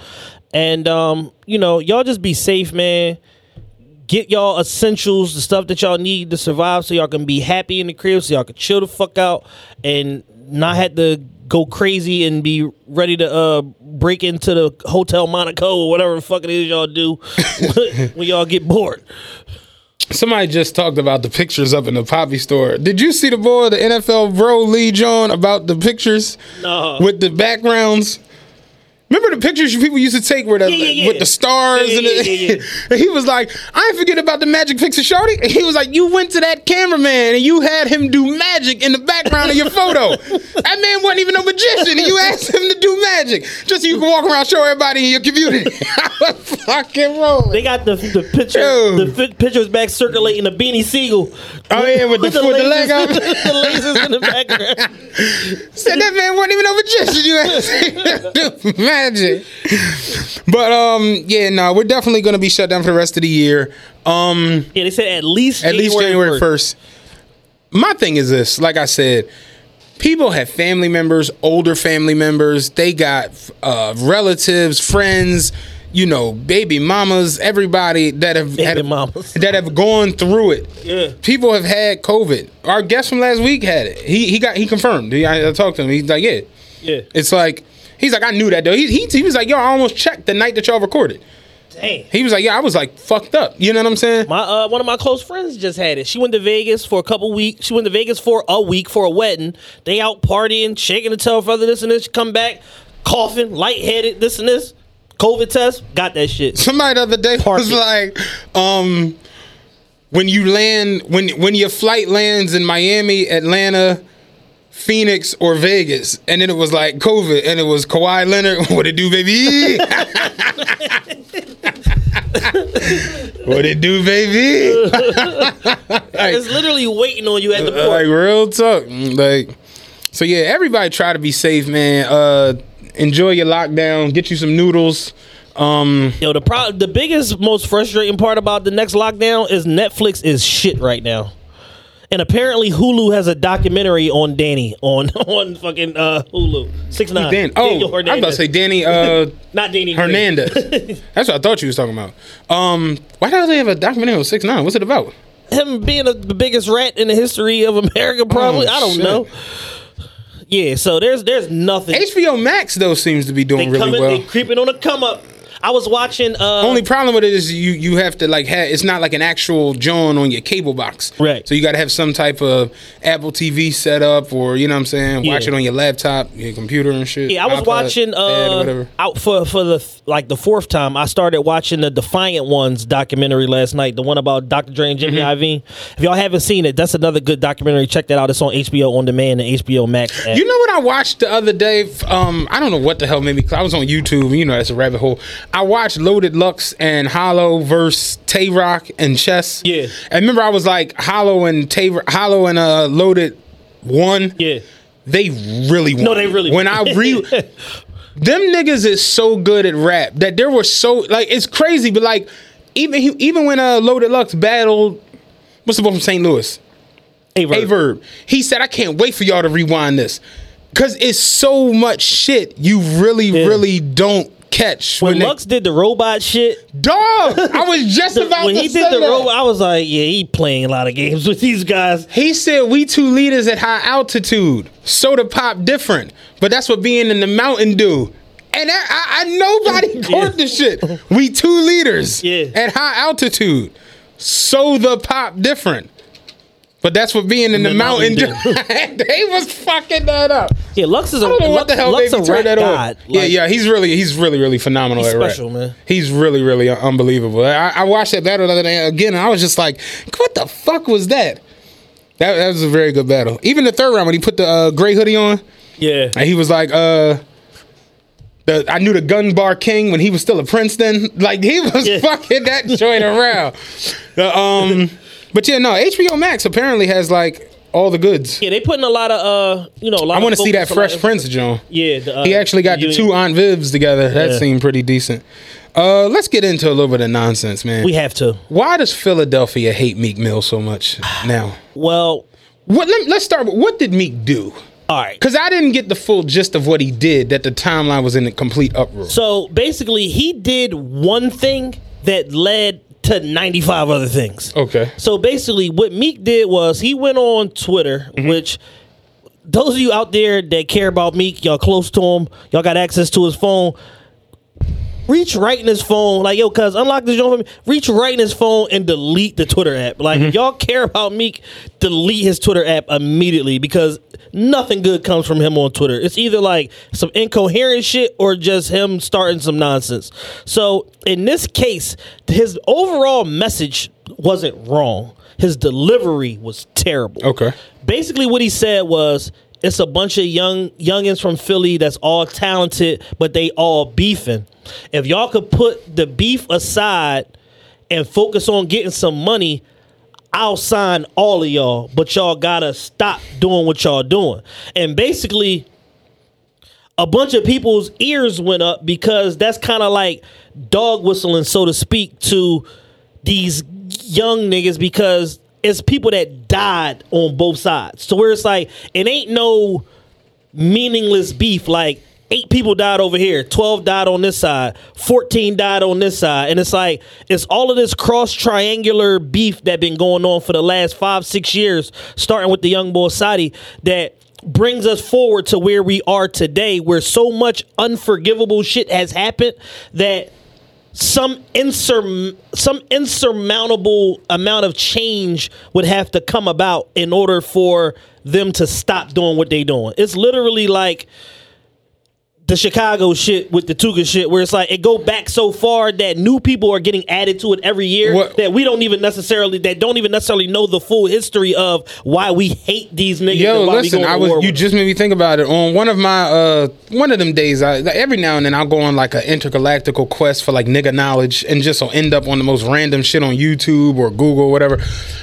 And, um, you know, y'all just be safe, man. Get y'all essentials, the stuff that y'all need to survive so y'all can be happy in the crib, so y'all can chill the fuck out and not have to... go crazy and be ready to uh, break into the Hotel Monaco or whatever the fuck it is y'all do when y'all get bored. Somebody just talked about the pictures up in the Poppy store. Did you see the boy, the N F L bro, Lee John, about the pictures? No. With the backgrounds? Remember the pictures people used to take where the, yeah, yeah, yeah. with the stars? Yeah, yeah, and, the, yeah, yeah, yeah. And he was like, I ain't forget about the magic picture, shorty. And he was like, you went to that cameraman and you had him do magic in the background of your photo. That man wasn't even a magician and you asked him to do magic just so you can walk around and show everybody in your community. I was fucking rolling. They got the, the, picture, the f- pictures back circulating the Beanie Sigel. Oh, yeah, with, with the, the, with the leg up. The lasers in the background. Said that man wasn't even a magician. You asked him to do magic. But um, yeah, no, we're definitely gonna be shut down for the rest of the year. Um, yeah, they said at least at January least January first. My thing is this: like I said, people have family members, older family members. They got uh, relatives, friends, you know, baby mamas, everybody that have had, that have gone through it. Yeah, people have had COVID. Our guest from last week had it. He he got he confirmed. He, I, I talked to him. He's like, yeah, yeah. It's like. He's like, I knew that, though. He, he he was like, yo, I almost checked the night that y'all recorded. Damn. He was like, yeah, I was like fucked up. You know what I'm saying? My uh, one of my close friends just had it. She went to Vegas for a couple weeks. She went to Vegas for a week for a wedding. They out partying, shaking the tail feather, this and this. She come back, coughing, lightheaded, this and this. COVID test, got that shit. Somebody the other day Parking. was like, um, when you land, when when your flight lands in Miami, Atlanta, Phoenix or Vegas, and then it was like COVID, and it was Kawhi Leonard. What it do, baby? What it do, baby? Like, it's literally waiting on you at the port. Like real talk. Like, so yeah, everybody try to be safe, man. Uh, enjoy your lockdown. Get you some noodles. Um, Yo, the pro- the biggest, most frustrating part about the next lockdown is Netflix is shit right now. And apparently Hulu has a documentary on Danny on on fucking uh, Hulu. six nine Dan- oh, Daniel Hernandez. I was about to say Danny. Uh, Not Danny Hernandez. That's what I thought you was talking about. Um, why do they have a documentary on six nine? What's it about? Him being a, the biggest rat in the history of America, probably. Oh, I don't shit. know. Yeah, so there's there's nothing. H B O Max though seems to be doing they really coming, well. They creeping on the come up. I was watching. Uh, Only problem with it is you, you have to like have, it's not like an actual joint on your cable box, right? So you got to have some type of Apple T V set up, or you know what I'm saying, yeah. watch it on your laptop, your computer and shit. Yeah, I was iPod, watching uh, out for for the like the fourth time. I started watching the Defiant Ones documentary last night, the one about Doctor Dre and Jimmy mm-hmm. Iovine. If y'all haven't seen it, that's another good documentary. Check that out. It's on H B O on demand and H B O Max. App. You know what I watched the other day? Um, I don't know what the hell made me. I was on YouTube. You know, that's a rabbit hole. I watched Loaded Lux and Hollow versus Tay-Rock and Chess. Yeah. And remember I was like, Hollow and Tay Hollow and uh, Loaded won. Yeah. They really won. No, they really won. When I re them niggas is so good at rap that there were so like it's crazy, but like even even when uh, Loaded Lux battled what's the one from Saint Louis? A-Verb. A-Verb. He said, I can't wait for y'all to rewind this. Cause it's so much shit you really, yeah. really don't catch when, when Lux they, did the robot shit, dog. I was just the, about when to he did the robot. I was like, yeah, he playing a lot of games with these guys. He said, "We two leaders at high altitude, soda pop different, but that's what being in the mountain do." And I, I, I nobody caught yeah. the shit. We two leaders yeah. at high altitude, soda pop different. But that's what being in, in the, the mountain, mountain do. They was fucking that up. Yeah, Lux is a I don't know Lux, what the hell Lux baby turned that god. on. Like, yeah, yeah, he's really, he's really, really phenomenal he's at special, rap. Man. He's really, really unbelievable. I, I watched that battle the other day again, and I was just like, "What the fuck was that?" That, that was a very good battle. Even the third round when he put the uh, gray hoodie on, yeah, and he was like, "Uh." The, I knew the gun bar king when he was still a Princeton. Like he was yeah. fucking that joint around. The, um, but yeah, no, H B O Max apparently has like all the goods. Yeah, they putting a lot of uh, you know. A lot I want to see that Fresh Prince John. Yeah, the, uh, he actually got the, the two Aunt Vivs together. That yeah. seemed pretty decent. Uh, let's get into a little bit of nonsense, man. We have to. Why does Philadelphia hate Meek Mill so much now? Well, what? Let, let's start with what did Meek do? All right. Because I didn't get the full gist of what he did, that the timeline was in a complete uproar. So basically, he did one thing that led to ninety-five other things. Okay. So basically, what Meek did was he went on Twitter, mm-hmm. which those of you out there that care about Meek, y'all close to him, y'all got access to his phone. reach right in his phone, like, yo, cuz, unlock this joint for me. Reach right in his phone and delete the Twitter app. Like, mm-hmm. if y'all care about Meek, delete his Twitter app immediately, because nothing good comes from him on Twitter. It's either like some incoherent shit or just him starting some nonsense. So in this case, his overall message wasn't wrong. His delivery was terrible. Okay. Basically what he said was, it's a bunch of young youngins from Philly that's all talented, but they all beefing. If y'all could put the beef aside and focus on getting some money, I'll sign all of y'all, but y'all gotta stop doing what y'all doing. And basically, a bunch of people's ears went up, because that's kind of like dog whistling, so to speak, to these young niggas, because it's people that died on both sides. So where it's like, it ain't no meaningless beef. Like, eight people died over here, twelve died on this side, fourteen died on this side. And it's like, it's all of this cross-triangular beef that been going on for the last five, six years, starting with the young boy Sadi, that brings us forward to where we are today, where so much unforgivable shit has happened that Some insur- some insurmountable amount of change would have to come about in order for them to stop doing what they doing. It's literally like the Chicago shit with the Tuka shit, where it's like it go back so far that new people are getting added to it every year what? that we don't even necessarily that don't even necessarily know the full history of why we hate these niggas. Yo, and why listen, we go I was you just made me think about it. On one of my uh, one of them days, I, like, every now and then I'll go on like an intergalactical quest for like nigga knowledge, and just will end up on the most random shit on YouTube or Google or whatever.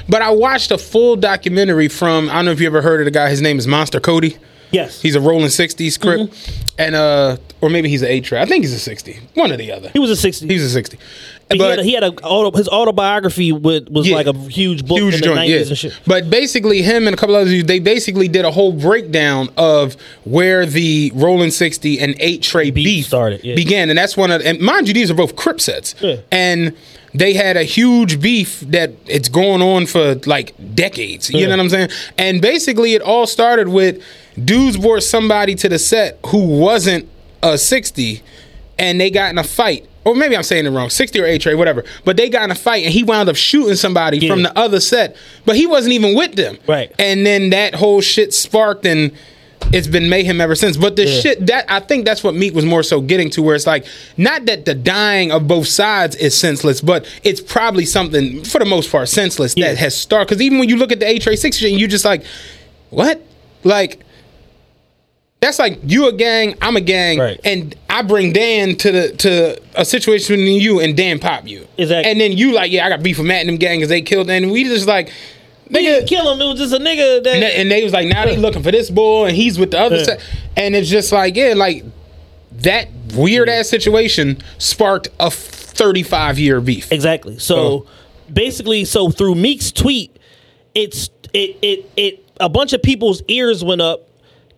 But I watched a full documentary from, I don't know if you ever heard of the guy. His name is Monster Cody. Yes. He's a Rolling sixties script. Mm-hmm. And, uh, or maybe he's an eight track. I think he's a sixty. One or the other. He was a sixty. He was a sixty. But he had, a, he had a, auto, his autobiography would, was yeah, like a huge book huge in the joint, nineties yeah. and shit. But basically, him and a couple others, they basically did a whole breakdown of where the Rolling sixty and eight tray beef, beef started, yeah. began. And that's one of, and mind you, these are both Crip sets. Yeah. And they had a huge beef that it's going on for like decades. You yeah. know what I'm saying? And basically, it all started with dudes brought somebody to the set who wasn't a sixty, and they got in a fight. Or maybe I'm saying it wrong, sixty or eight tray, whatever. But they got in a fight, and he wound up shooting somebody yeah. from the other set. But he wasn't even with them. Right. And then that whole shit sparked, and it's been mayhem ever since. But the yeah. shit, that I think that's what Meek was more so getting to, where it's like, not that the dying of both sides is senseless, but it's probably something, for the most part, senseless yeah. that has started. Because even when you look at the eight tray six shit, and you just like, what? Like, that's like, you a gang, I'm a gang, right. and I bring Dan to the to a situation between you, and Dan pop you. Exactly. And then you like, yeah, I got beef with Matt and them gang because they killed Dan. And we just like, nigga, didn't kill him. It was just a nigga. That- and, they, and they was like, now they looking for this boy, and he's with the other yeah. side. And it's just like, yeah, like that weird yeah. ass situation sparked a thirty-five year beef. Exactly. So uh-huh. basically, so through Meek's tweet, it's it it it a bunch of people's ears went up.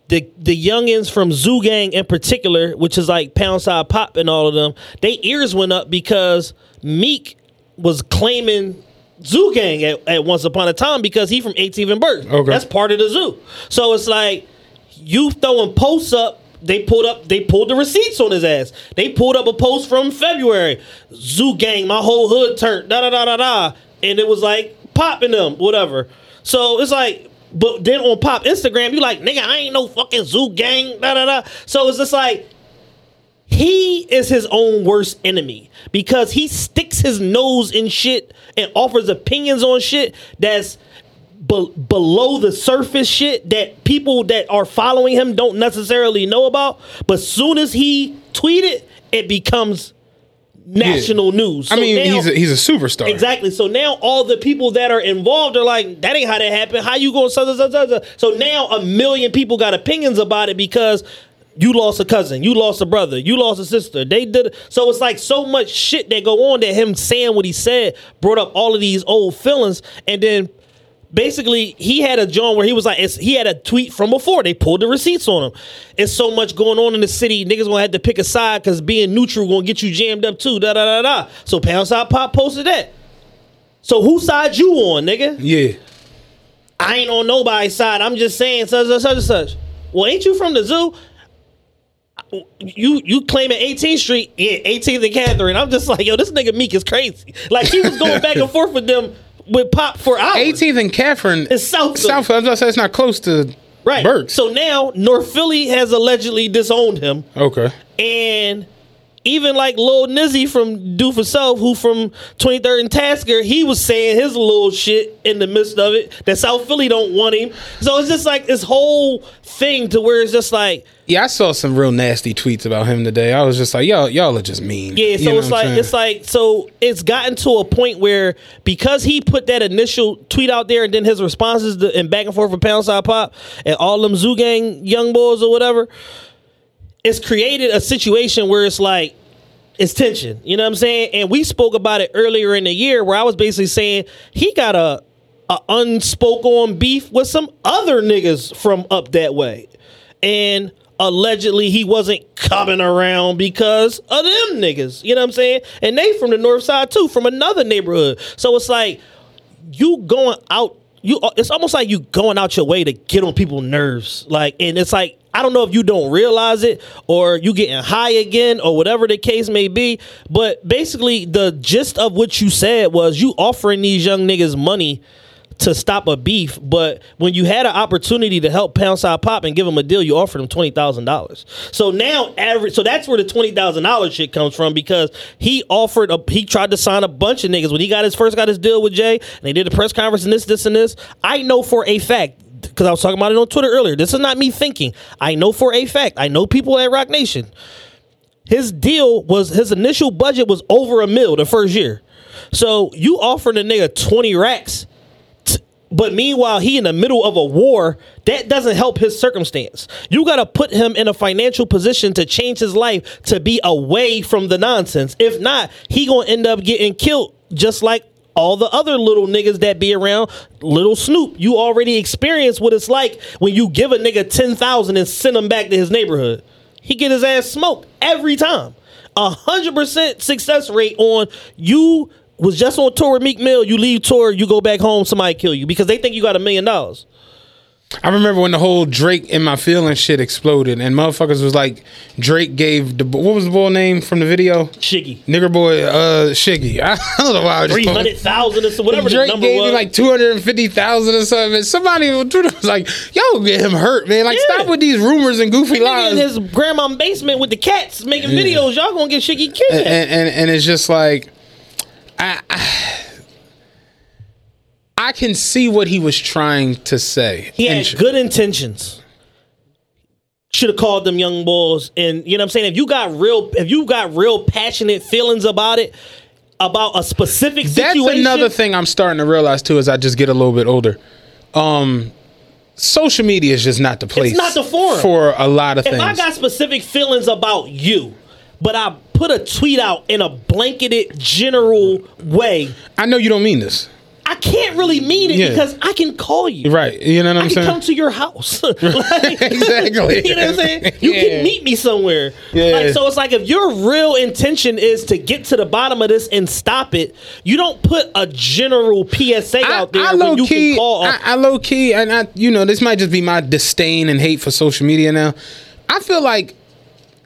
The the youngins from Zoo Gang in particular, which is like Poundside Pop and all of them, they ears went up because Meek was claiming Zoo Gang at, at once upon a time because he from eighteenth and Burton. Okay. That's part of the zoo. So it's like, you throwing posts up, they pulled up, they pulled the receipts on his ass. They pulled up a post from February. Zoo Gang, my whole hood turned, da da da da da. And it was like popping them, whatever. So it's like, but then on Pop Instagram, you like, nigga, I ain't no fucking Zoo Gang, da da da. So it's just like, he is his own worst enemy, because he sticks his nose in shit and offers opinions on shit that's be- below the surface shit that people that are following him don't necessarily know about. But soon as he tweeted, it becomes national yeah. news. So I mean, now, he's, a, he's a superstar. Exactly. So now all the people that are involved are like, that ain't how that happened. How you going so, so, so, so. So now a million people got opinions about it because you lost a cousin, you lost a brother, you lost a sister. They did. So it's like so much shit that go on that him saying what he said brought up all of these old feelings. And then basically, he had a joint where he was like, it's, he had a tweet from before. They pulled the receipts on him. It's so much going on in the city. Niggas gonna have to pick a side because being neutral gonna get you jammed up too. Da da da da. So Poundside Pop posted that. So whose side you on, nigga? Yeah. I ain't on nobody's side. I'm just saying such such such such. Well, ain't you from the zoo? you you claiming eighteenth Street, yeah, eighteenth and Catherine. I'm just like, yo, this nigga Meek is crazy. Like, he was going back and forth with them with Pop for hours. eighteenth and Catherine is south. South. I was gonna say it's not close to right. Berks. So now North Philly has allegedly disowned him. Okay. And even like Lil Nizzy from Do For Self, who from twenty-third and Tasker, he was saying his little shit in the midst of it that South Philly don't want him. So it's just like this whole thing to where it's just like, yeah, I saw some real nasty tweets about him today. I was just like, y'all, y'all are just mean. Yeah, so you know it's like, it's like, so it's gotten to a point where because he put that initial tweet out there and then his responses to, and back and forth with Poundside Pop and all them Zoo Gang young boys or whatever, it's created a situation where it's like, it's tension. You know what I'm saying? And we spoke about it earlier in the year where I was basically saying he got a, a unspoken beef with some other niggas from up that way. And allegedly he wasn't coming around because of them niggas. You know what I'm saying? And they from the north side too, from another neighborhood. So it's like you going out, you it's almost like you going out your way to get on people's nerves. Like, and it's like, I don't know if you don't realize it or you getting high again or whatever the case may be, but basically the gist of what you said was you offering these young niggas money to stop a beef, but when you had an opportunity to help Poundside Pop and give them a deal, you offered them twenty thousand dollars. So now average, so that's where the twenty thousand dollars shit comes from, because he offered a, he tried to sign a bunch of niggas when he got his first got his deal with Jay and they did a press conference and this, this, and this. I know for a fact, because I was talking about it on Twitter earlier, this is not me thinking. I know for a fact, I know people at Rock Nation, his deal was, his initial budget was over a mil the first year. So you offering a nigga twenty racks, t- but meanwhile he in the middle of a war, that doesn't help his circumstance. You got to put him in a financial position to change his life, to be away from the nonsense. If not, he going to end up getting killed just like all the other little niggas that be around. Little Snoop, you already experienced what it's like when you give a nigga ten thousand and send him back to his neighborhood. He get his ass smoked every time. A hundred percent success rate on you was just on tour with Meek Mill. You leave tour, you go back home, somebody kill you because they think you got a million dollars. I remember when the whole Drake in my feelings shit exploded and motherfuckers was like, Drake gave the, what was the boy name from the video? Shiggy. Nigger boy, uh, Shiggy. I don't know why I was just three hundred thousand or so, whatever the number was. Drake gave him like two hundred fifty thousand or something. And somebody was like, yo, get him hurt, man. Like, yeah. Stop with these rumors and goofy and lies. And his grandma's basement with the cats making yeah. videos. Y'all gonna get Shiggy killed. And, and, and, and it's just like, I, I I can see what he was trying to say. He had Intr- good intentions. Should have called them young boys. And you know what I'm saying? If you got real, if you got real passionate feelings about it, about a specific situation. That's another thing I'm starting to realize too, as I just get a little bit older. Um, social media is just not the place. It's not the forum. For a lot of if things. If I got specific feelings about you, but I put a tweet out in a blanketed general way, I know you don't mean this. I can't really mean it yeah. because I can call you. Right. You know what I'm I saying? I can come to your house. Like, exactly. You know what I'm saying? You yeah. can meet me somewhere. Yeah. Like, so it's like if your real intention is to get to the bottom of this and stop it, you don't put a general P S A I, out there I when you key, can call. I, I low key, and I, you know, this might just be my disdain and hate for social media now. I feel like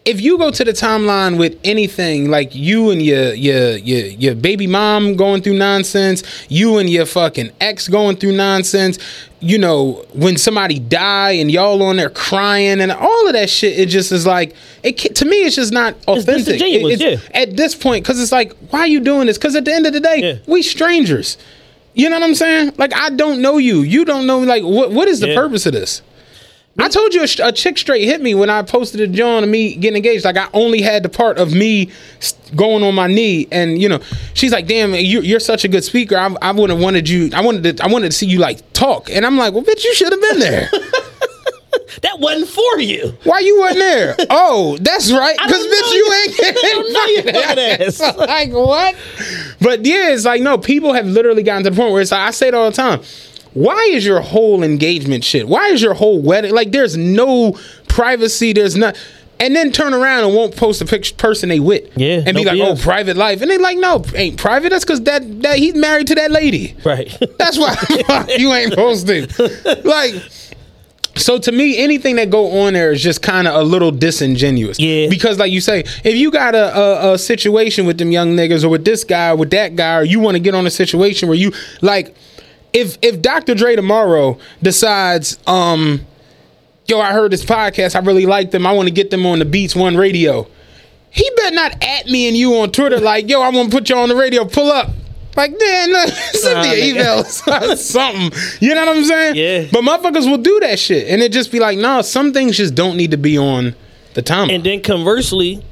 if you go to the timeline with anything, like you and your your your your baby mom going through nonsense, you and your fucking ex going through nonsense, you know, when somebody die and y'all on there crying and all of that shit, it just is like, it to me it's just not authentic. It's disingenuous, it, yeah. At this point, because it's like, why are you doing this? Because at the end of the day, yeah. we strangers. You know what I'm saying? Like, I don't know you. You don't know. Like, what what is the yeah. purpose of this? I told you a, a chick straight hit me when I posted a John and me getting engaged. Like, I only had the part of me going on my knee, and you know, she's like, "Damn, you, you're such a good speaker. I, I would have wanted you. I wanted to. I wanted to see you like talk." And I'm like, "Well, bitch, you should have been there." That wasn't for you. Why you weren't there? Oh, that's right. Because bitch, you ain't getting fucking ass. Like what? But yeah, it's like no. People have literally gotten to the point where it's like I say it all the time. Why is your whole engagement shit? Why is your whole wedding? Like, there's no privacy. There's not. And then turn around and won't post a picture, person they with. Yeah. And be like, oh, private life. And they like, no, ain't private. That's because that, that he's married to that lady. Right. That's why you ain't posting. Like, So to me, anything that go on there is just kind of a little disingenuous. Yeah. Because like you say, if you got a, a, a situation with them young niggas or with this guy or with that guy, or you want to get on a situation where you like, if if Doctor Dre tomorrow decides, um, yo, I heard this podcast, I really like them, I want to get them on the Beats One radio. He better not at me and you on Twitter like, yo, I want to put you on the radio, pull up. Like, man, nah, nah, send me an email or something. You know what I'm saying? Yeah. But motherfuckers will do that shit. And it just be like, nah, some things just don't need to be on the timeline. And then conversely,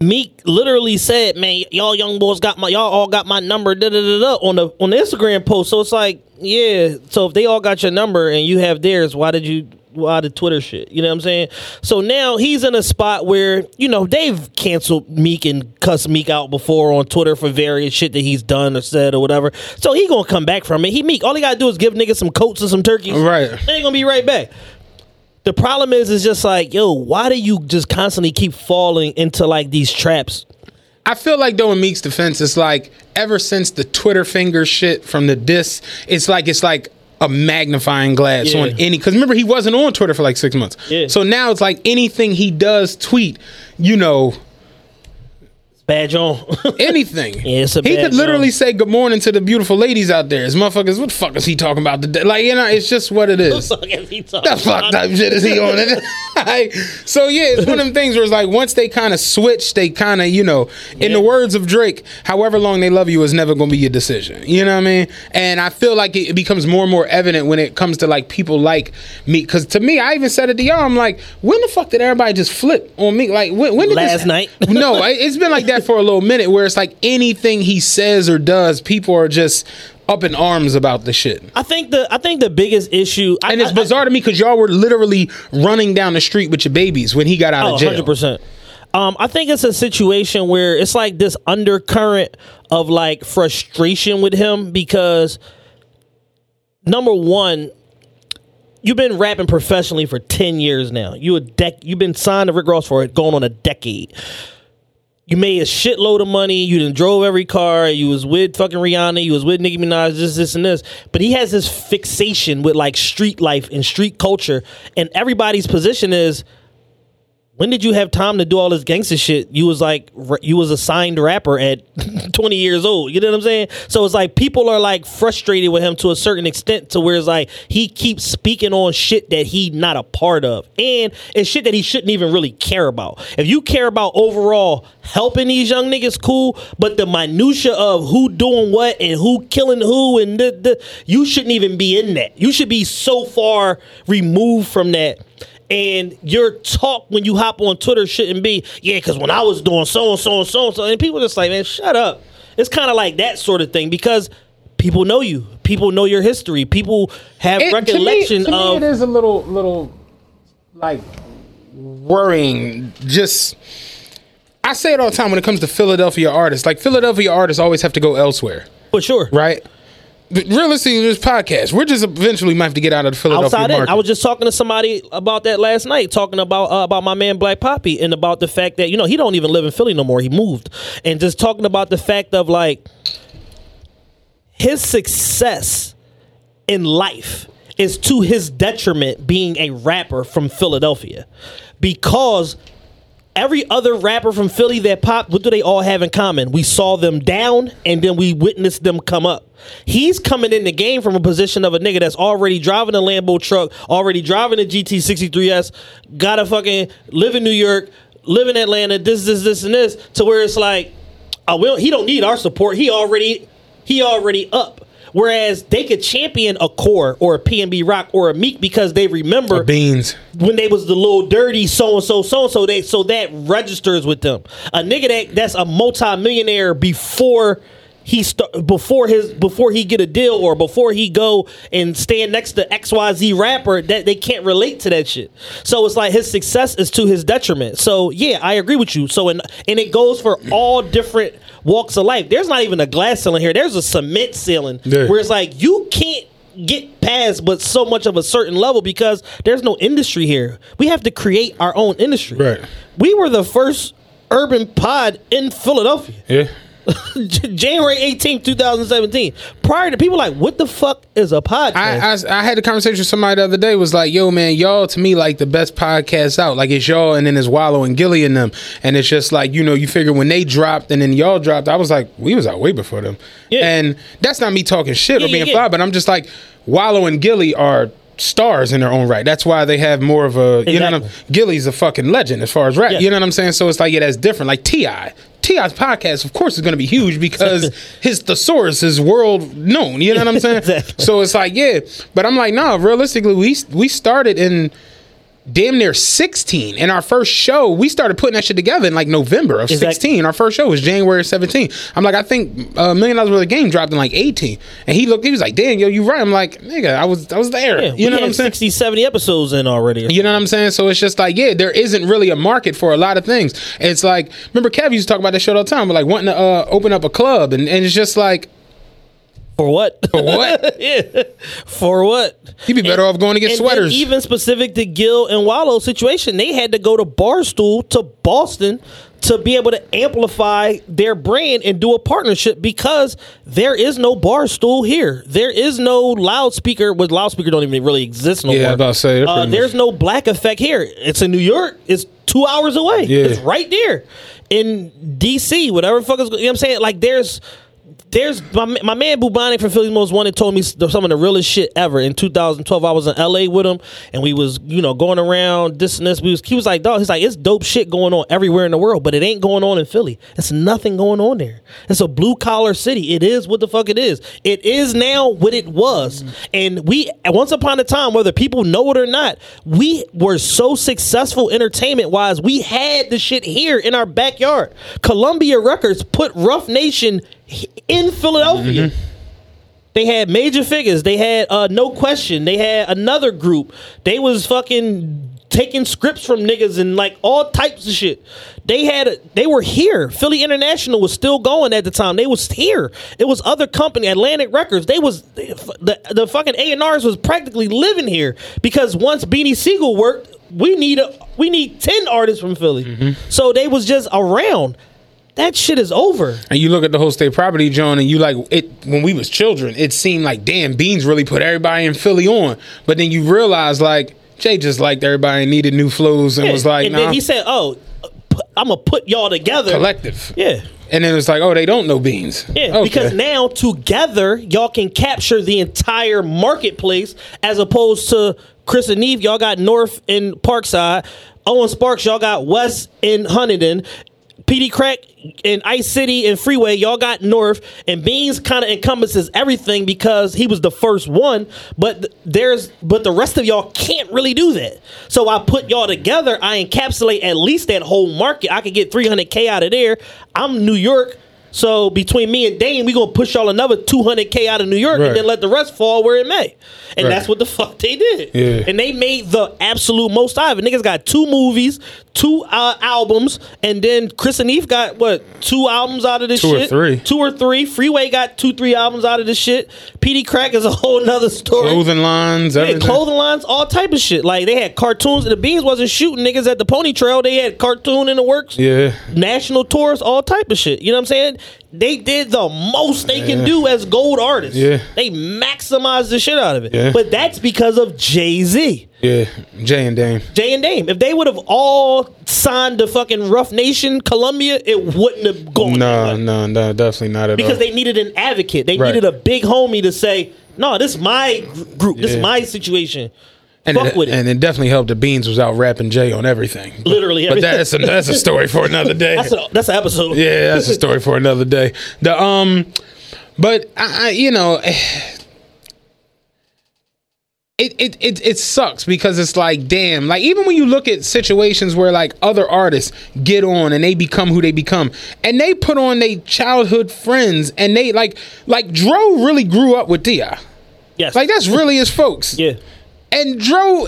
Meek literally said, man, y'all young boys got my, y'all all got my number, da da da da, on the on the Instagram post. So it's like, yeah. So if they all got your number and you have theirs, why did you? Out of Twitter shit, you know what I'm saying? So now he's in a spot where, you know, they've canceled Meek and cussed Meek out before on Twitter for various shit that he's done or said or whatever. So he gonna come back from it. He Meek, all he gotta do is give niggas some coats and some turkeys. Right. They ain't gonna be right back. The problem is, it's just like, yo, why do you just constantly keep falling into like these traps? I feel like though in Meek's defense, it's like ever since the Twitter finger shit from the diss, it's like it's like a magnifying glass yeah. on any, because remember he wasn't on Twitter for like six months. Yeah. So now it's like anything he does tweet, you know, badge on anything. Yeah, it's a he badge could literally on. Say good morning to the beautiful ladies out there. As motherfuckers, what the fuck is he talking about today? Like, you know, it's just what it is. What the fuck is he talking the fuck about? Type shit is he on? Like, so yeah, it's one of them things where it's like once they kind of switch, they kind of, you know, in yeah. the words of Drake, however long they love you is never going to be your decision. You know what I mean? And I feel like it becomes more and more evident when it comes to like people like me. Because to me, I even said it to y'all, I'm like, when the fuck did everybody just flip on me? Like, when, when did last this, night? No, it's been like that for a little minute where it's like anything he says or does, people are just up in arms about the shit. I think the I think the biggest issue, and I, it's I, bizarre I, to me because y'all were literally running down the street with your babies when he got out oh, of jail. one hundred percent. Um, I think it's a situation where it's like this undercurrent of like frustration with him because number one, you've been rapping professionally for ten years now. You a dec- You've been signed to Rick Ross for it going on a decade. You made a shitload of money. You done drove every car. You was with fucking Rihanna. You was with Nicki Minaj, this, this, and this. But he has this fixation with, like, street life and street culture. And everybody's position is, when did you have time to do all this gangster shit? You was, like, you was a signed rapper at twenty years old. You know what I'm saying? So it's like people are, like, frustrated with him to a certain extent to where it's like he keeps speaking on shit that he not a part of. And it's shit that he shouldn't even really care about. If you care about overall helping these young niggas, cool, but the minutia of who doing what and who killing who and the, the you shouldn't even be in that. You should be so far removed from that. And your talk when you hop on Twitter shouldn't be, yeah, because when I was doing so and so and so and so, and people just like, man, shut up. It's kind of like that sort of thing because people know you, people know your history, people have it, recollection to me, to of. Me it is a little, little, like worrying. Just, I say it all the time when it comes to Philadelphia artists. Like Philadelphia artists always have to go elsewhere. For sure, right? Realistically, this podcast, we're just eventually might have to get out of the Philadelphia outside market. In. I was just talking to somebody about that last night, talking about uh, about my man Black Poppy and about the fact that, you know, he don't even live in Philly no more. He moved. And just talking about the fact of, like, his success in life is to his detriment being a rapper from Philadelphia because every other rapper from Philly that popped, what do they all have in common? We saw them down, and then we witnessed them come up. He's coming in the game from a position of a nigga that's already driving a Lambo truck, already driving a G T sixty-three S, got to fucking live in New York, live in Atlanta, this, this, this, and this, to where it's like, I will. He don't need our support. He already, he already up. Whereas they could champion a Core or a P and B Rock or a Meek because they remember Beans when they was the little dirty so-and-so, so-and-so. They, so that registers with them. A nigga that, that's a multi-millionaire before he start, before his before he get a deal or before he go and stand next to X Y Z rapper, that they can't relate to that shit. So it's like his success is to his detriment. So yeah, I agree with you. So and and it goes for all different walks of life. There's not even a glass ceiling here. There's a cement ceiling yeah. where it's like you can't get past but so much of a certain level because there's no industry here. We have to create our own industry. Right. We were the first urban pod in Philadelphia. Yeah. January eighteenth, twenty seventeen. Prior to people like, what the fuck is a podcast? I, I, I had a conversation with somebody the other day. Was like, yo, man, y'all to me like the best podcast out. Like it's y'all, and then it's Wallow and Gilly and them. And it's just like, you know, you figure when they dropped and then y'all dropped, I was like, we was out way before them. Yeah. And that's not me talking shit yeah, or being yeah, yeah. fly, but I'm just like, Wallow and Gilly are stars in their own right. That's why they have more of a, exactly. you know what I'm, Gilly's a fucking legend as far as rap. Yeah. You know what I'm saying? So it's like, yeah, that's different. Like T I T I's podcast, of course, is going to be huge because his thesaurus is world known. You know what I'm saying? Exactly. So it's like, yeah. But I'm like, no, nah, realistically, we we started in damn near sixteen. And our first show, we started putting that shit together in like November of exactly. sixteen. Our first show was January seventeenth. I'm like, I think uh, Million Dollars Worth of Game dropped in like eighteen. And he looked, he was like, damn, yo, you right. I'm like, nigga, I was I was there. Yeah, you know what I'm saying? sixty, seventy episodes in already. You know what I'm saying? So it's just like, yeah, there isn't really a market for a lot of things. It's like, remember Kev used to talk about that shit all the time, but like wanting to uh, open up a club. And, and it's just like, for what? For what? yeah. For what? He'd be better and, off going to get and, sweaters. And even specific to Gil and Wallow's situation, they had to go to Barstool to Boston to be able to amplify their brand and do a partnership because there is no Barstool here. There is no loudspeaker. Well, loudspeaker don't even really exist no yeah, more. Yeah, about to say. Uh, there's no Black Effect here. It's in New York. It's two hours away. Yeah. It's right there. In D C, whatever the fuck is, you know what I'm saying? Like, there's... There's my, my man Bubani from Philly's Most Wanted told me some of the realest shit ever. In two thousand twelve, I was in L A with him, and we was you know going around this and this. We was he was like, dog, he's like, it's dope shit going on everywhere in the world, but it ain't going on in Philly. It's nothing going on there. It's a blue collar city. It is what the fuck it is. It is now what it was. And we once upon a time, whether people know it or not, we were so successful entertainment wise. We had the shit here in our backyard. Columbia Records put Rough Nation in Philadelphia. Mm-hmm. They had Major Figures. They had uh, No Question. They had another group. They was fucking taking scripts from niggas and like all types of shit. They had a, they were here. Philly International was still going at the time. They was here. It was other company, Atlantic Records. They was the the fucking A and R's was practically living here because once Beanie Sigel worked, we need a, we need ten artists from Philly. Mm-hmm. So they was just around. That shit is over. And you look at the whole state property, John, and you like it. When we was children, it seemed like damn, Beans really put everybody in Philly on. But then you realize like Jay just liked everybody and needed new flows and yeah. was like, and nah. then he said, "Oh, I'm gonna put y'all together, collective." Yeah. And then it's like, oh, they don't know Beans. Yeah, okay. Because now together y'all can capture the entire marketplace as opposed to Chris and Neve. Y'all got North in Parkside. Owen Sparks. Y'all got West in Huntington. P D Crack and Ice City and Freeway, y'all got North, and Beans kind of encompasses everything because he was the first one, but there's but the rest of y'all can't really do that. So I put y'all together, I encapsulate at least that whole market. I could get three hundred K out of there. I'm New York, so between me and Dane, we gonna push y'all another two hundred K out of New York right. and then let the rest fall where it may. And right. that's what the fuck they did. Yeah. And they made the absolute most out of it. Niggas got two movies, two uh, albums, and then Chris and Eve got what two albums out of this two shit. Two or three. Two or three. Freeway got two, three albums out of this shit. P D Crack is a whole nother story. Clothing lines, everything. Yeah, clothing lines, all type of shit. Like they had cartoons, and the Beans wasn't shooting niggas at the Pony Trail. They had cartoon in the works. Yeah. National tours, all type of shit. You know what I'm saying? They did the most they yeah. can do as gold artists. Yeah. They maximized the shit out of it. Yeah. But that's because of Jay-Z. Yeah, Jay and Dame. Jay and Dame. If they would have all signed the fucking Rough Nation, Columbia, it wouldn't have gone. No, no, no, definitely not at because all. Because they needed an advocate. They right. needed a big homie to say, no, this is my group. This yeah. is my situation. And Fuck it, with it. And it definitely helped the Beans was out rapping Jay on everything. Literally everything. But that's a, that's a story for another day. that's, a, that's an episode. Yeah, that's a story for another day. The um, But, I, I you know, it, it, it, it sucks because it's like, damn. Like, even when you look at situations where, like, other artists get on and they become who they become. And they put on their childhood friends. And they, like, like Dro really grew up with T I Yes. Like, that's really his folks. Yeah. And Dro,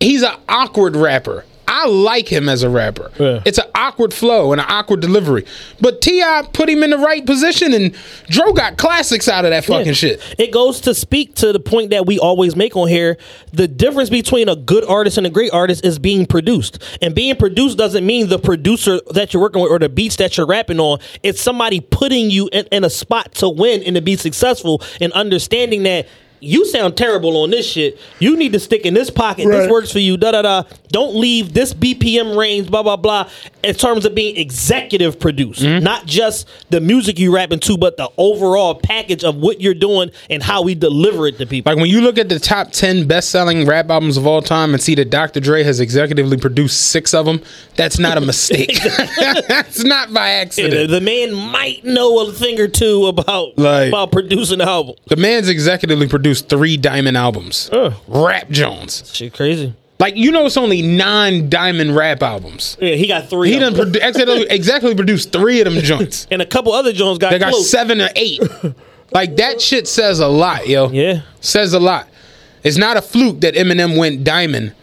he's an awkward rapper. I I like him as a rapper. Yeah. It's an awkward flow and an awkward delivery. But T I put him in the right position, and Dro got classics out of that fucking yeah. shit. It goes to speak to the point that we always make on here. The difference between a good artist and a great artist is being produced. And being produced doesn't mean the producer that you're working with or the beats that you're rapping on. It's somebody putting you in, in a spot to win and to be successful, and understanding that you sound terrible on this shit. You need to stick in this pocket. Right. This works for you. Da da da. Don't leave this B P M range. Blah blah blah. In terms of being executive produced, mm-hmm. not just the music you rapping to, but the overall package of what you're doing and how we deliver it to people. Like when you look at the top ten best selling rap albums of all time and see that Doctor Dre has executively produced six of them, that's not a mistake. That's not by accident. Yeah, the man might know a thing or two about like, about producing an album. The man's executively produced three diamond albums. Ugh. Rap Jones. Shit crazy. Like, you know, it's only nine diamond rap albums. Yeah, he got three. He done produ- exactly, exactly produced three of them joints. And a couple other joints got They got close. seven or eight. Like, that shit says a lot, yo. Yeah. Says a lot. It's not a fluke that Eminem went diamond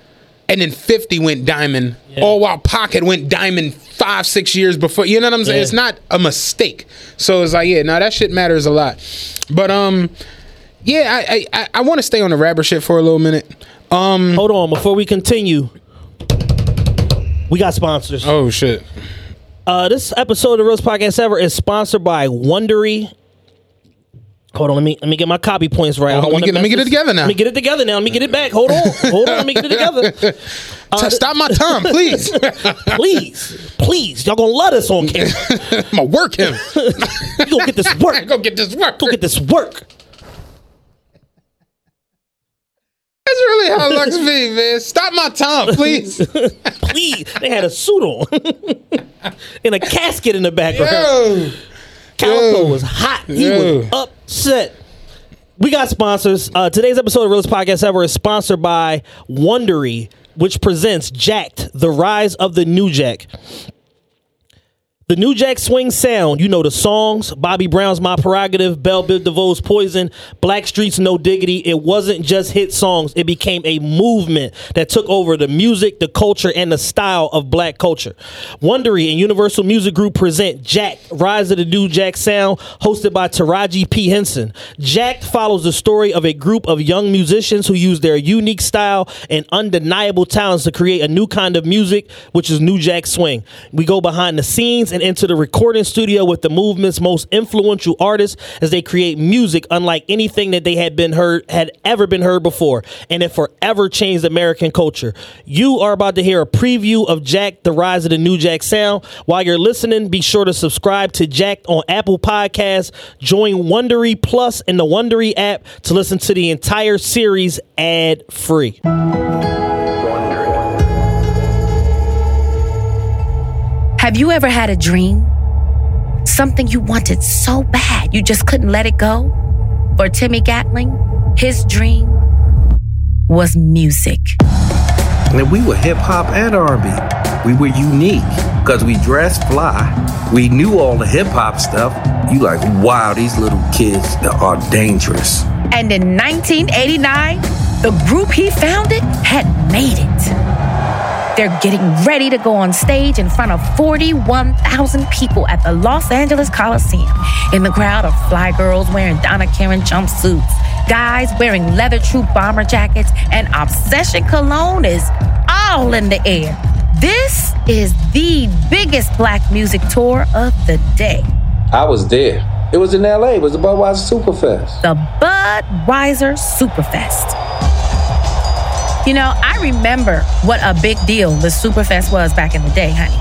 and then fifty went diamond, yeah. all while Pac had went diamond five, six years before. You know what I'm saying? Yeah. It's not a mistake. So it's like, yeah, now that shit matters a lot. But, um... yeah, I I, I want to stay on the rapper shit for a little minute. Um, Hold on, before we continue, we got sponsors. Oh shit! Uh, this episode of the Realest Podcast Ever is sponsored by Wondery. Hold on, let me let me get my copy points right. Oh, let, me get, let me get it together now. Let me get it together now. Let me get it back. Hold on, hold on. Let me get it together. Uh, Stop my time, please, please, please. Y'all gonna love us on camera. I'm gonna work him. You gonna get this work. Go get this work. Go get this work. That's really how Lux be, man. Stop my time, please. Please. They had a suit on. And a casket in the background. Yo. Calico Yo. was hot. He Yo. was upset. We got sponsors. Uh, today's episode of Realest Podcast Ever is sponsored by Wondery, which presents Jacked: The Rise of the New Jack. The New Jack swing sound, you know the songs, Bobby Brown's My Prerogative, Belle Biv DeVoe's Poison, Blackstreet's No Diggity. It wasn't just hit songs. It became a movement that took over the music, the culture, and the style of black culture. Wondery and Universal Music Group present Jacked: Rise of the New Jack Sound, hosted by Taraji P. Henson. Jacked follows the story of a group of young musicians who use their unique style and undeniable talents to create a new kind of music, which is New Jack swing. We go behind the scenes and into the recording studio with the movement's most influential artists as they create music unlike anything that they had been heard had ever been heard before, and it forever changed American culture. You are about to hear a preview of Jacked: The Rise of the New Jack Sound. While you're listening, be sure to subscribe to Jacked on Apple Podcasts. Join Wondery Plus in the Wondery app to listen to the entire series ad free. Have you ever had a dream? Something you wanted so bad, you just couldn't let it go? For Timmy Gatling, his dream was music. And we were hip-hop and R and B. We were unique because we dressed fly. We knew all the hip-hop stuff. You like, wow, these little kids are dangerous. And in nineteen eighty-nine, the group he founded had made it. They're getting ready to go on stage in front of forty-one thousand people at the Los Angeles Coliseum. In the crowd are fly girls wearing Donna Karan jumpsuits, guys wearing leather troop bomber jackets, and Obsession cologne is all in the air. This is the biggest black music tour of the day. I was there. It was in L A. It was the Budweiser Superfest. The Budweiser Superfest. You know, I remember what a big deal the Superfest was back in the day, honey.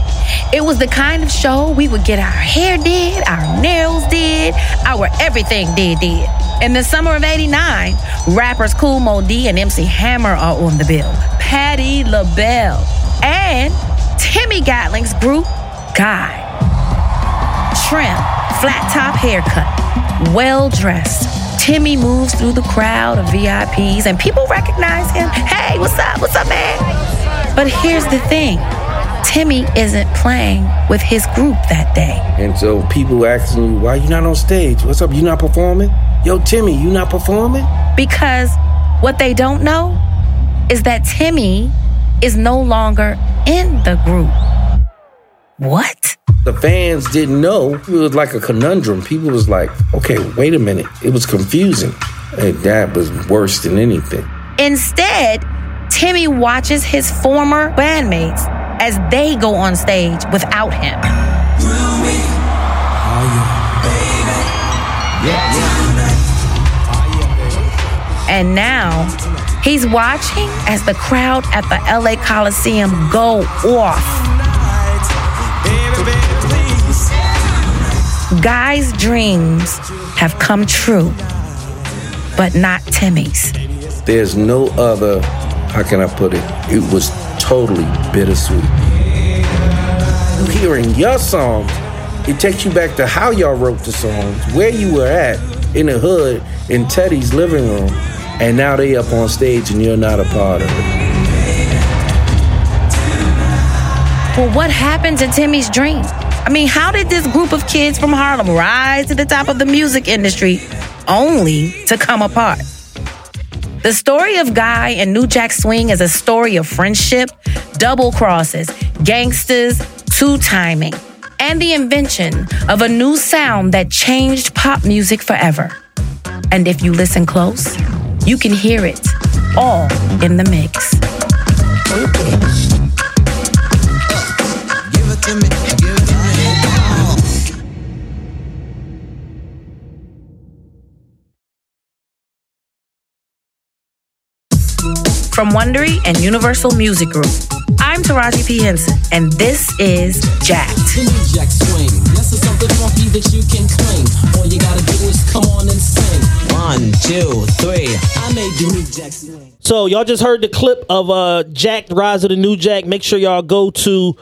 It was the kind of show we would get our hair did, our nails did, our everything did did. In the summer of eighty-nine, rappers Kool Moe Dee and M C Hammer are on the bill. Patti LaBelle and Timmy Gatling's group, Guy. Trim, flat top haircut, well-dressed. Timmy moves through the crowd of V I Ps and people recognize him. Hey, what's up? What's up, man? But here's the thing. Timmy isn't playing with his group that day. And so people asking you, why you not on stage? What's up? You not performing? Yo, Timmy, you not performing? Because what they don't know is that Timmy is no longer in the group. What? The fans didn't know. It was like a conundrum. People was like, okay, wait a minute. It was confusing. And that was worse than anything. Instead, Timmy watches his former bandmates as they go on stage without him. Ruby, are you baby? Yeah. And now he's watching as the crowd at the L A Coliseum go off. Guy's dreams have come true, but not Timmy's. There's no other, how can I put it? It was totally bittersweet. Hearing your songs, it takes you back to how y'all wrote the songs, where you were at, in the hood, in Teddy's living room, and now they up on stage and you're not a part of it. Well, what happened to Timmy's dream? I mean, how did this group of kids from Harlem rise to the top of the music industry only to come apart? The story of Guy and New Jack Swing is a story of friendship, double crosses, gangsters, two-timing, and the invention of a new sound that changed pop music forever. And if you listen close, you can hear it all in the mix. Give it to me, give it to me. From Wondery and Universal Music Group, I'm Taraji P. Henson, and this is Jacked. Timmy Jack Swing. Yes, it's something funky that you can claim. All you gotta do is come on and sing. One, two, three. I made Timmy Jack Swing. So y'all just heard the clip of uh, Jacked: Rise of the New Jack. Make sure y'all go to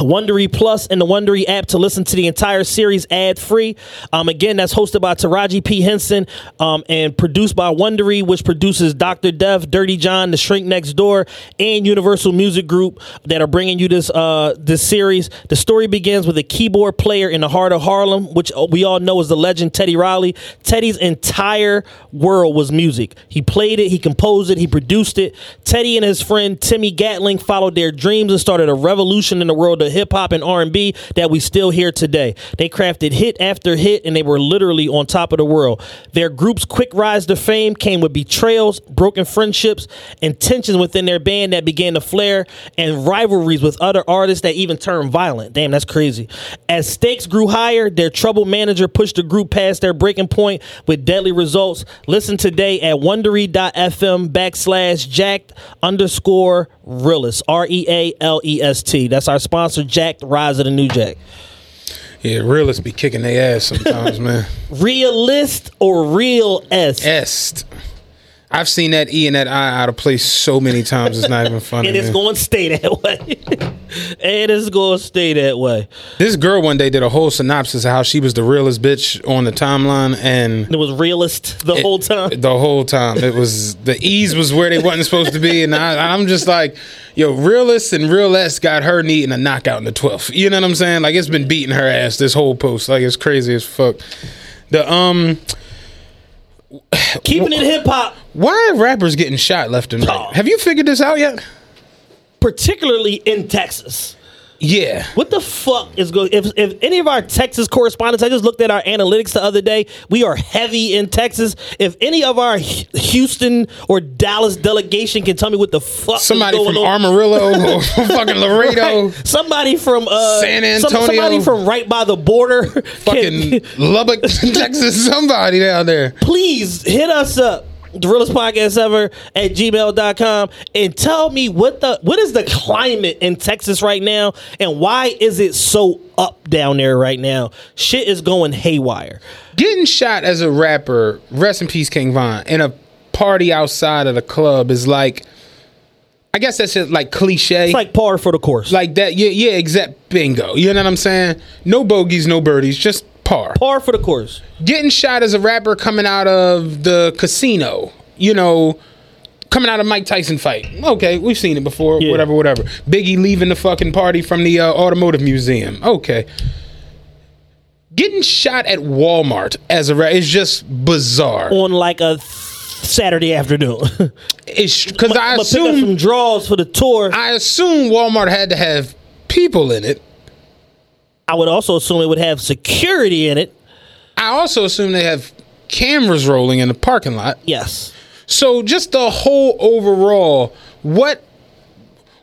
Wondery Plus and the Wondery app to listen to the entire series ad-free. Um, again, that's hosted by Taraji P. Henson um, and produced by Wondery, which produces Doctor Death, Dirty John, The Shrink Next Door, and Universal Music Group that are bringing you this uh, this series. The story begins with a keyboard player in the heart of Harlem, which we all know is the legend Teddy Riley. Teddy's entire world was music. He played it, he composed it, he produced it. Teddy and his friend Timmy Gatling followed their dreams and started a revolution in the world of hip-hop and R and B that we still hear today. They crafted hit after hit, and they were literally on top of the world. Their group's quick rise to fame came with betrayals, broken friendships, and tensions within their band that began to flare, and rivalries with other artists that even turned violent. Damn, that's crazy. As stakes grew higher, their troubled manager pushed the group past their breaking point with deadly results. Listen today at wondery dot f m backslash jacked underscore realest. R E A L E S T. That's our sponsor, Jacked: Rise of the New Jack. Yeah, realists be kicking their ass sometimes, man. Realist or real est? Est. I've seen that E and that I out of place so many times, it's not even funny. And it's man. Going to stay that way. And it's going to stay that way. This girl one day did a whole synopsis of how she was the realest bitch on the timeline. And it was realist the it, whole time? The whole time. It was, the E's was where they wasn't supposed to be. And I, I'm just like, yo, realist and realest got her needing a knockout in the twelfth. You know what I'm saying? Like, it's been beating her ass this whole post. Like, it's crazy as fuck. The um, keeping it hip hop. Why are rappers getting shot left and right? Oh. Have you figured this out yet? Particularly in Texas. Yeah. What the fuck is going? If if any of our Texas correspondents, I just looked at our analytics the other day. We are heavy in Texas. If any of our Houston or Dallas delegation can tell me what the fuck, somebody is going from on. Amarillo or fucking Laredo, right. Somebody from uh, San Antonio, somebody from right by the border, fucking Lubbock, Texas, somebody down there. Please hit us up. The realest podcast ever at gmail dot com and tell me what the what is the climate in Texas right now and why is it so up down there right now? Shit is going haywire. Getting shot as a rapper, rest in peace King Von, in a party outside of the club is like, I guess that's just like cliche. It's like par for the course. Like that, yeah, yeah, except bingo. You know what I'm saying? No bogeys, no birdies, just Par. Par for the course. Getting shot as a rapper coming out of the casino, you know, coming out of Mike Tyson fight. Okay, we've seen it before, yeah. whatever, whatever. Biggie leaving the fucking party from the uh, automotive museum. Okay. Getting shot at Walmart as a rapper is just bizarre. On like a Saturday afternoon. It's because I assume pick up some draws for the tour. I assume Walmart had to have people in it. I would also assume it would have security in it. I also assume they have cameras rolling in the parking lot. Yes. So just the whole overall, what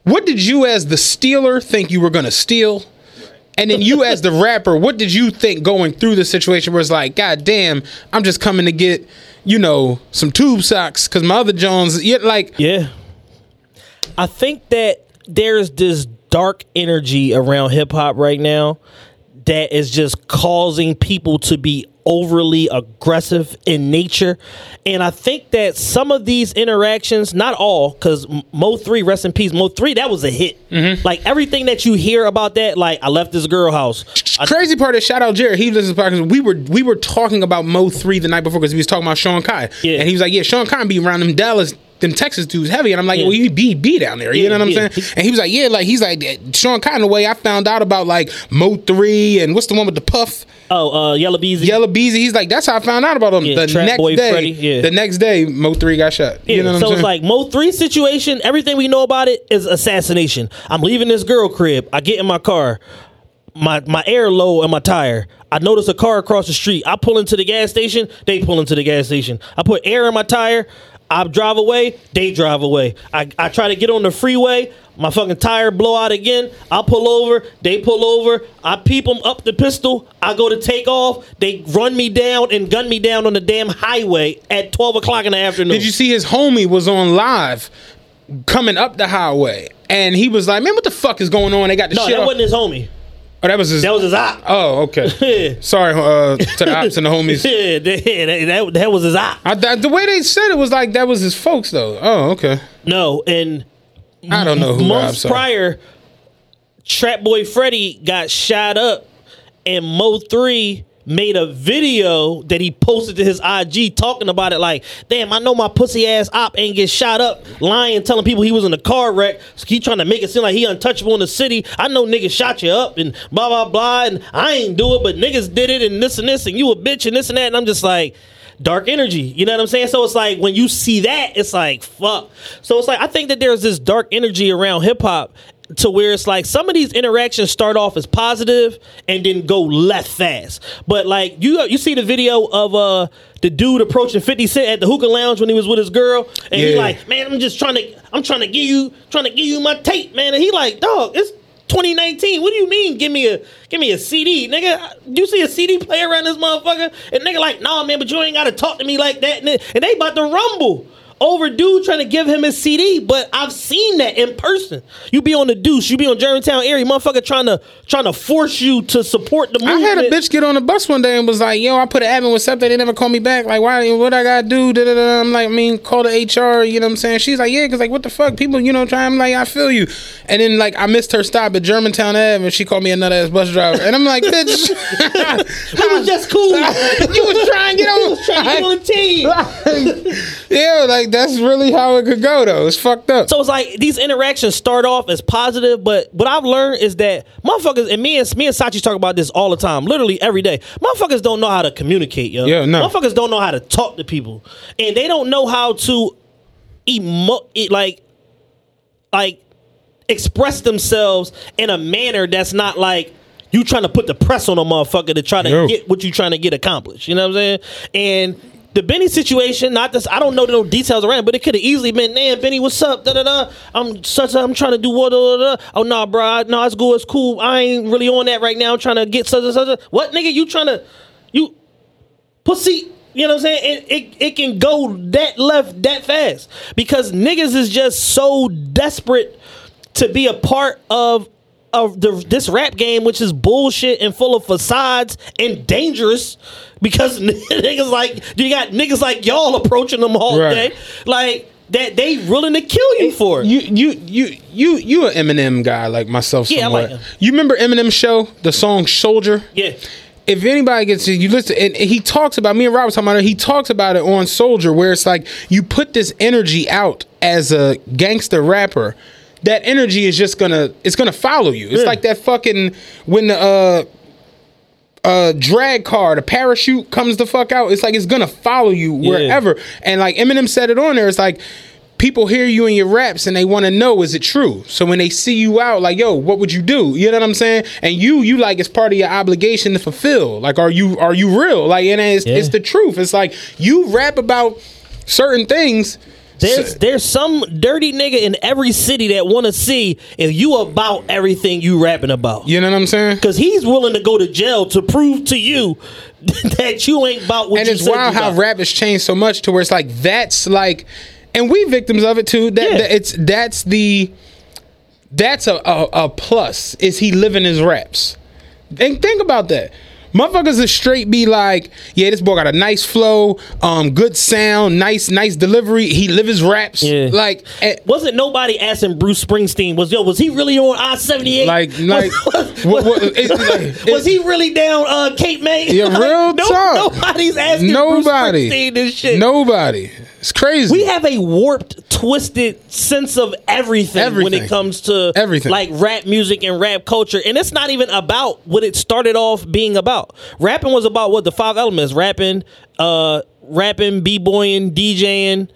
what did you as the stealer think you were going to steal? And then you as the rapper, what did you think going through the situation where it's like, God damn, I'm just coming to get, you know, some tube socks because my other Jones, yeah, like. Yeah. I think that there's this dark energy around hip hop right now that is just causing people to be overly aggressive in nature. And I think that some of these interactions, not all, because Mo three, rest in peace, Mo three, that was a hit. Mm-hmm. Like everything that you hear about that, like I left this girl house. Crazy I, part is, shout out Jared, he listens to podcasts. We were we were talking about Mo three the night before because he was talking about Sean Kai. Yeah. And he was like, yeah, Sean Kai be around them Dallas, them Texas dudes heavy. And I'm like, yeah. Well, you be be down there. You yeah, know what yeah. I'm saying? And he was like, yeah, like he's like Sean Kai, in the way I found out about like Mo three and what's the one with the puff? Oh, uh, Yella Beezy. Yella Beezy. He's like, that's how I found out about him. Yeah, the next boy, day, yeah. the next day, Mo three got shot. Yeah. You know what so I'm saying? So it's like Mo three situation. Everything we know about it is assassination. I'm leaving this girl crib. I get in my car. My my air low and my tire. I notice a car across the street. I pull into the gas station. They pull into the gas station. I put air in my tire. I drive away. They drive away. I, I try to get on the freeway. My fucking tire blow out again. I pull over. They pull over. I peep them up the pistol. I go to take off. They run me down and gun me down on the damn highway at twelve o'clock in the afternoon. Did you see his homie was on live coming up the highway? And he was like, man, what the fuck is going on? They got the no, shit No, that off. Wasn't his homie. Oh, that was his... That was his op. Oh, okay. Sorry uh, to the ops and the homies. Yeah, that, that, that was his op. I, that, the way they said it was like that was his folks, though. Oh, okay. No, and... I don't know who months prior, Trap Boy Freddy got shot up, and Mo three made a video that he posted to his I G talking about it like, damn, I know my pussy ass op ain't get shot up, lying, telling people he was in a car wreck. So he trying to make it seem like he untouchable in the city. I know niggas shot you up and blah, blah, blah, and I ain't do it, but niggas did it and this and this, and you a bitch and this and that, and I'm just like... Dark energy, you know what I'm saying? So it's like when you see that, it's like fuck. So it's like I think that there's this dark energy around hip hop to where it's like some of these interactions start off as positive and then go left fast. But like you, you see the video of uh the dude approaching fifty Cent at the hookah lounge when he was with his girl, and yeah. he like, man, I'm just trying to, I'm trying to give you, trying to give you my tape, man. And he like, dog, it's twenty nineteen. What do you mean? Give me a give me a C D, nigga. You see a C D player around this motherfucker, and nigga like, nah, man, but you ain't gotta talk to me like that. And they about to rumble over dude trying to give him his C D. But I've seen that in person. You be on the Deuce, you be on Germantown area, motherfucker trying to trying to force you to support the movement. I had a bitch get on the bus one day and was like, yo, I put an admin with something. They never call me back. Like, why? What I gotta do? Da-da-da. I'm like, I mean, call the H R. You know what I'm saying? She's like, yeah, cause like, what the fuck? People, you know, trying. I'm like, I feel you. And then like, I missed her stop at Germantown Avenue, and she called me another ass bus driver. And I'm like, bitch, we was just cool. You was trying to get on. You was trying to get on the team. Yeah, like. That's really how it could go, though. It's fucked up. So it's like these interactions start off as positive, but what I've learned is that motherfuckers, and me and me and Sachi talk about this all the time, literally every day. Motherfuckers don't know how to communicate, yo. Yeah, no. Motherfuckers don't know how to talk to people, and they don't know how to emo- like, like express themselves in a manner that's not like you trying to put the press on a motherfucker to try to yo. get what you trying to get accomplished. You know what I'm saying? And the Benny situation, not this. I don't know no details around, but it could have easily been, man, Benny, what's up? Da da da. I'm such. A, I'm trying to do what? Da, da, da. Oh no, nah, bro. No, nah, it's cool. It's cool. I ain't really on that right now. I'm trying to get such and such. What nigga? You trying to? You pussy. You know what I'm saying? It, it it can go that left that fast because niggas is just so desperate to be a part of of the, this rap game, which is bullshit and full of facades and dangerous. Because niggas like you got niggas like y'all approaching them all right. day, like that they willing to kill you for it. You you you you you an Eminem guy like myself. Yeah, somewhat. I like him. You remember Eminem's show, the song Soldier? Yeah. If anybody gets to, you listen, and he talks about, me and Rob was talking about it, he talks about it on Soldier, where it's like you put this energy out as a gangster rapper. That energy is just gonna it's gonna follow you. It's yeah. like that fucking when the. Uh, a drag card, a parachute comes the fuck out, it's like it's gonna follow you wherever. Yeah. And like Eminem said it on there, it's like people hear you in your raps and they want to know, is it true? So when they see you out, like, yo, what would you do? You know what I'm saying? And you, you like, it's part of your obligation to fulfill. Like, are you are you real? Like, and it's, yeah. it's the truth. It's like you rap about certain things. There's there's some dirty nigga in every city that want to see if you about everything you rapping about. You know what I'm saying? Because he's willing to go to jail to prove to you that you ain't about what and you said. And it's wild how about. Rap has changed so much to where it's like, that's like, and we victims of it too. That, yeah. that it's that's the that's a, a, a plus. Is he living his raps? And think about that. Motherfuckers is straight be like, yeah, this boy got a nice flow, um, good sound, nice, nice delivery. He live his raps. Yeah. Like, at, wasn't nobody asking Bruce Springsteen? Was yo, was he really on I seventy-eight? Like, like, was, was, what, what, it, like was he really down uh, Cape May? Yeah, like, real no, talk. Nobody's asking Nobody. Bruce Springsteen this shit. Nobody. It's crazy. We have a warped, twisted sense of everything, everything. when it comes to everything, like rap music and rap culture. And it's not even about what it started off being about. Rapping was about what the five elements: rapping, uh, rapping, b-boying, DJing,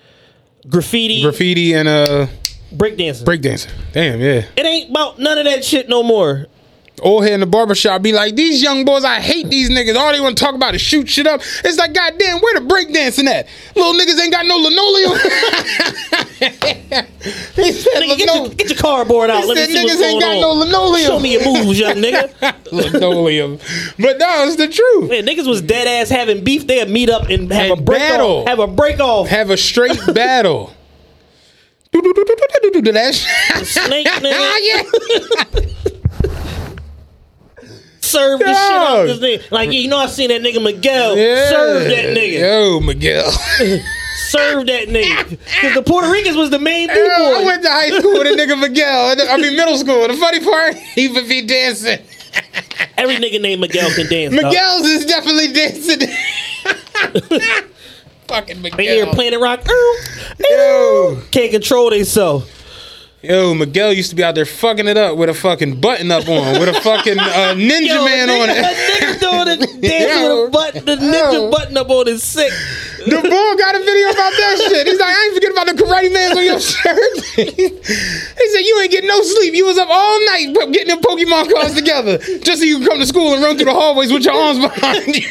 graffiti, graffiti, and uh, breakdancing. Breakdancing. Damn, yeah. It ain't about none of that shit no more. Old head in the barbershop be like, these young boys, I hate these niggas. All they want to talk about is shoot shit up. It's like, goddamn, where the breakdancing at? Little niggas ain't got no linoleum. He said, nigga, get, no- your, get your cardboard out. He Let said, me see niggas what's ain't got on. No linoleum. Show me your moves, young nigga. Linoleum. But no, it's the truth. Man, niggas was dead ass having beef. They'd meet up and have and a break battle. Off. Have a break off. Have a straight battle. Do do do do do do do that shit. Snake, nigga. Yeah. Serve the shit out this nigga. Like, you know, I seen that nigga Miguel. Yeah. Serve that nigga. Yo, Miguel. Serve that nigga. Because the Puerto Ricans was the main people. I went to high school with a nigga Miguel. I mean, middle school. The funny part, he would be dancing. Every nigga named Miguel can dance. Miguel's dog. Is definitely dancing. Fucking Miguel. They here playing rock. Ew, ew. Can't control themselves. Yo, Miguel used to be out there fucking it up with a fucking button up on, with a fucking uh, ninja Yo, man nigga, on it. Niggas doing it, dancing Yo. With a button, the ninja Yo. Button up on is sick. The boy got a video about that shit. He's like, I ain't forget about the karate man's on your shirt. He said, you ain't getting no sleep. You was up all night getting them Pokemon cards together just so you can come to school and run through the hallways with your arms behind you.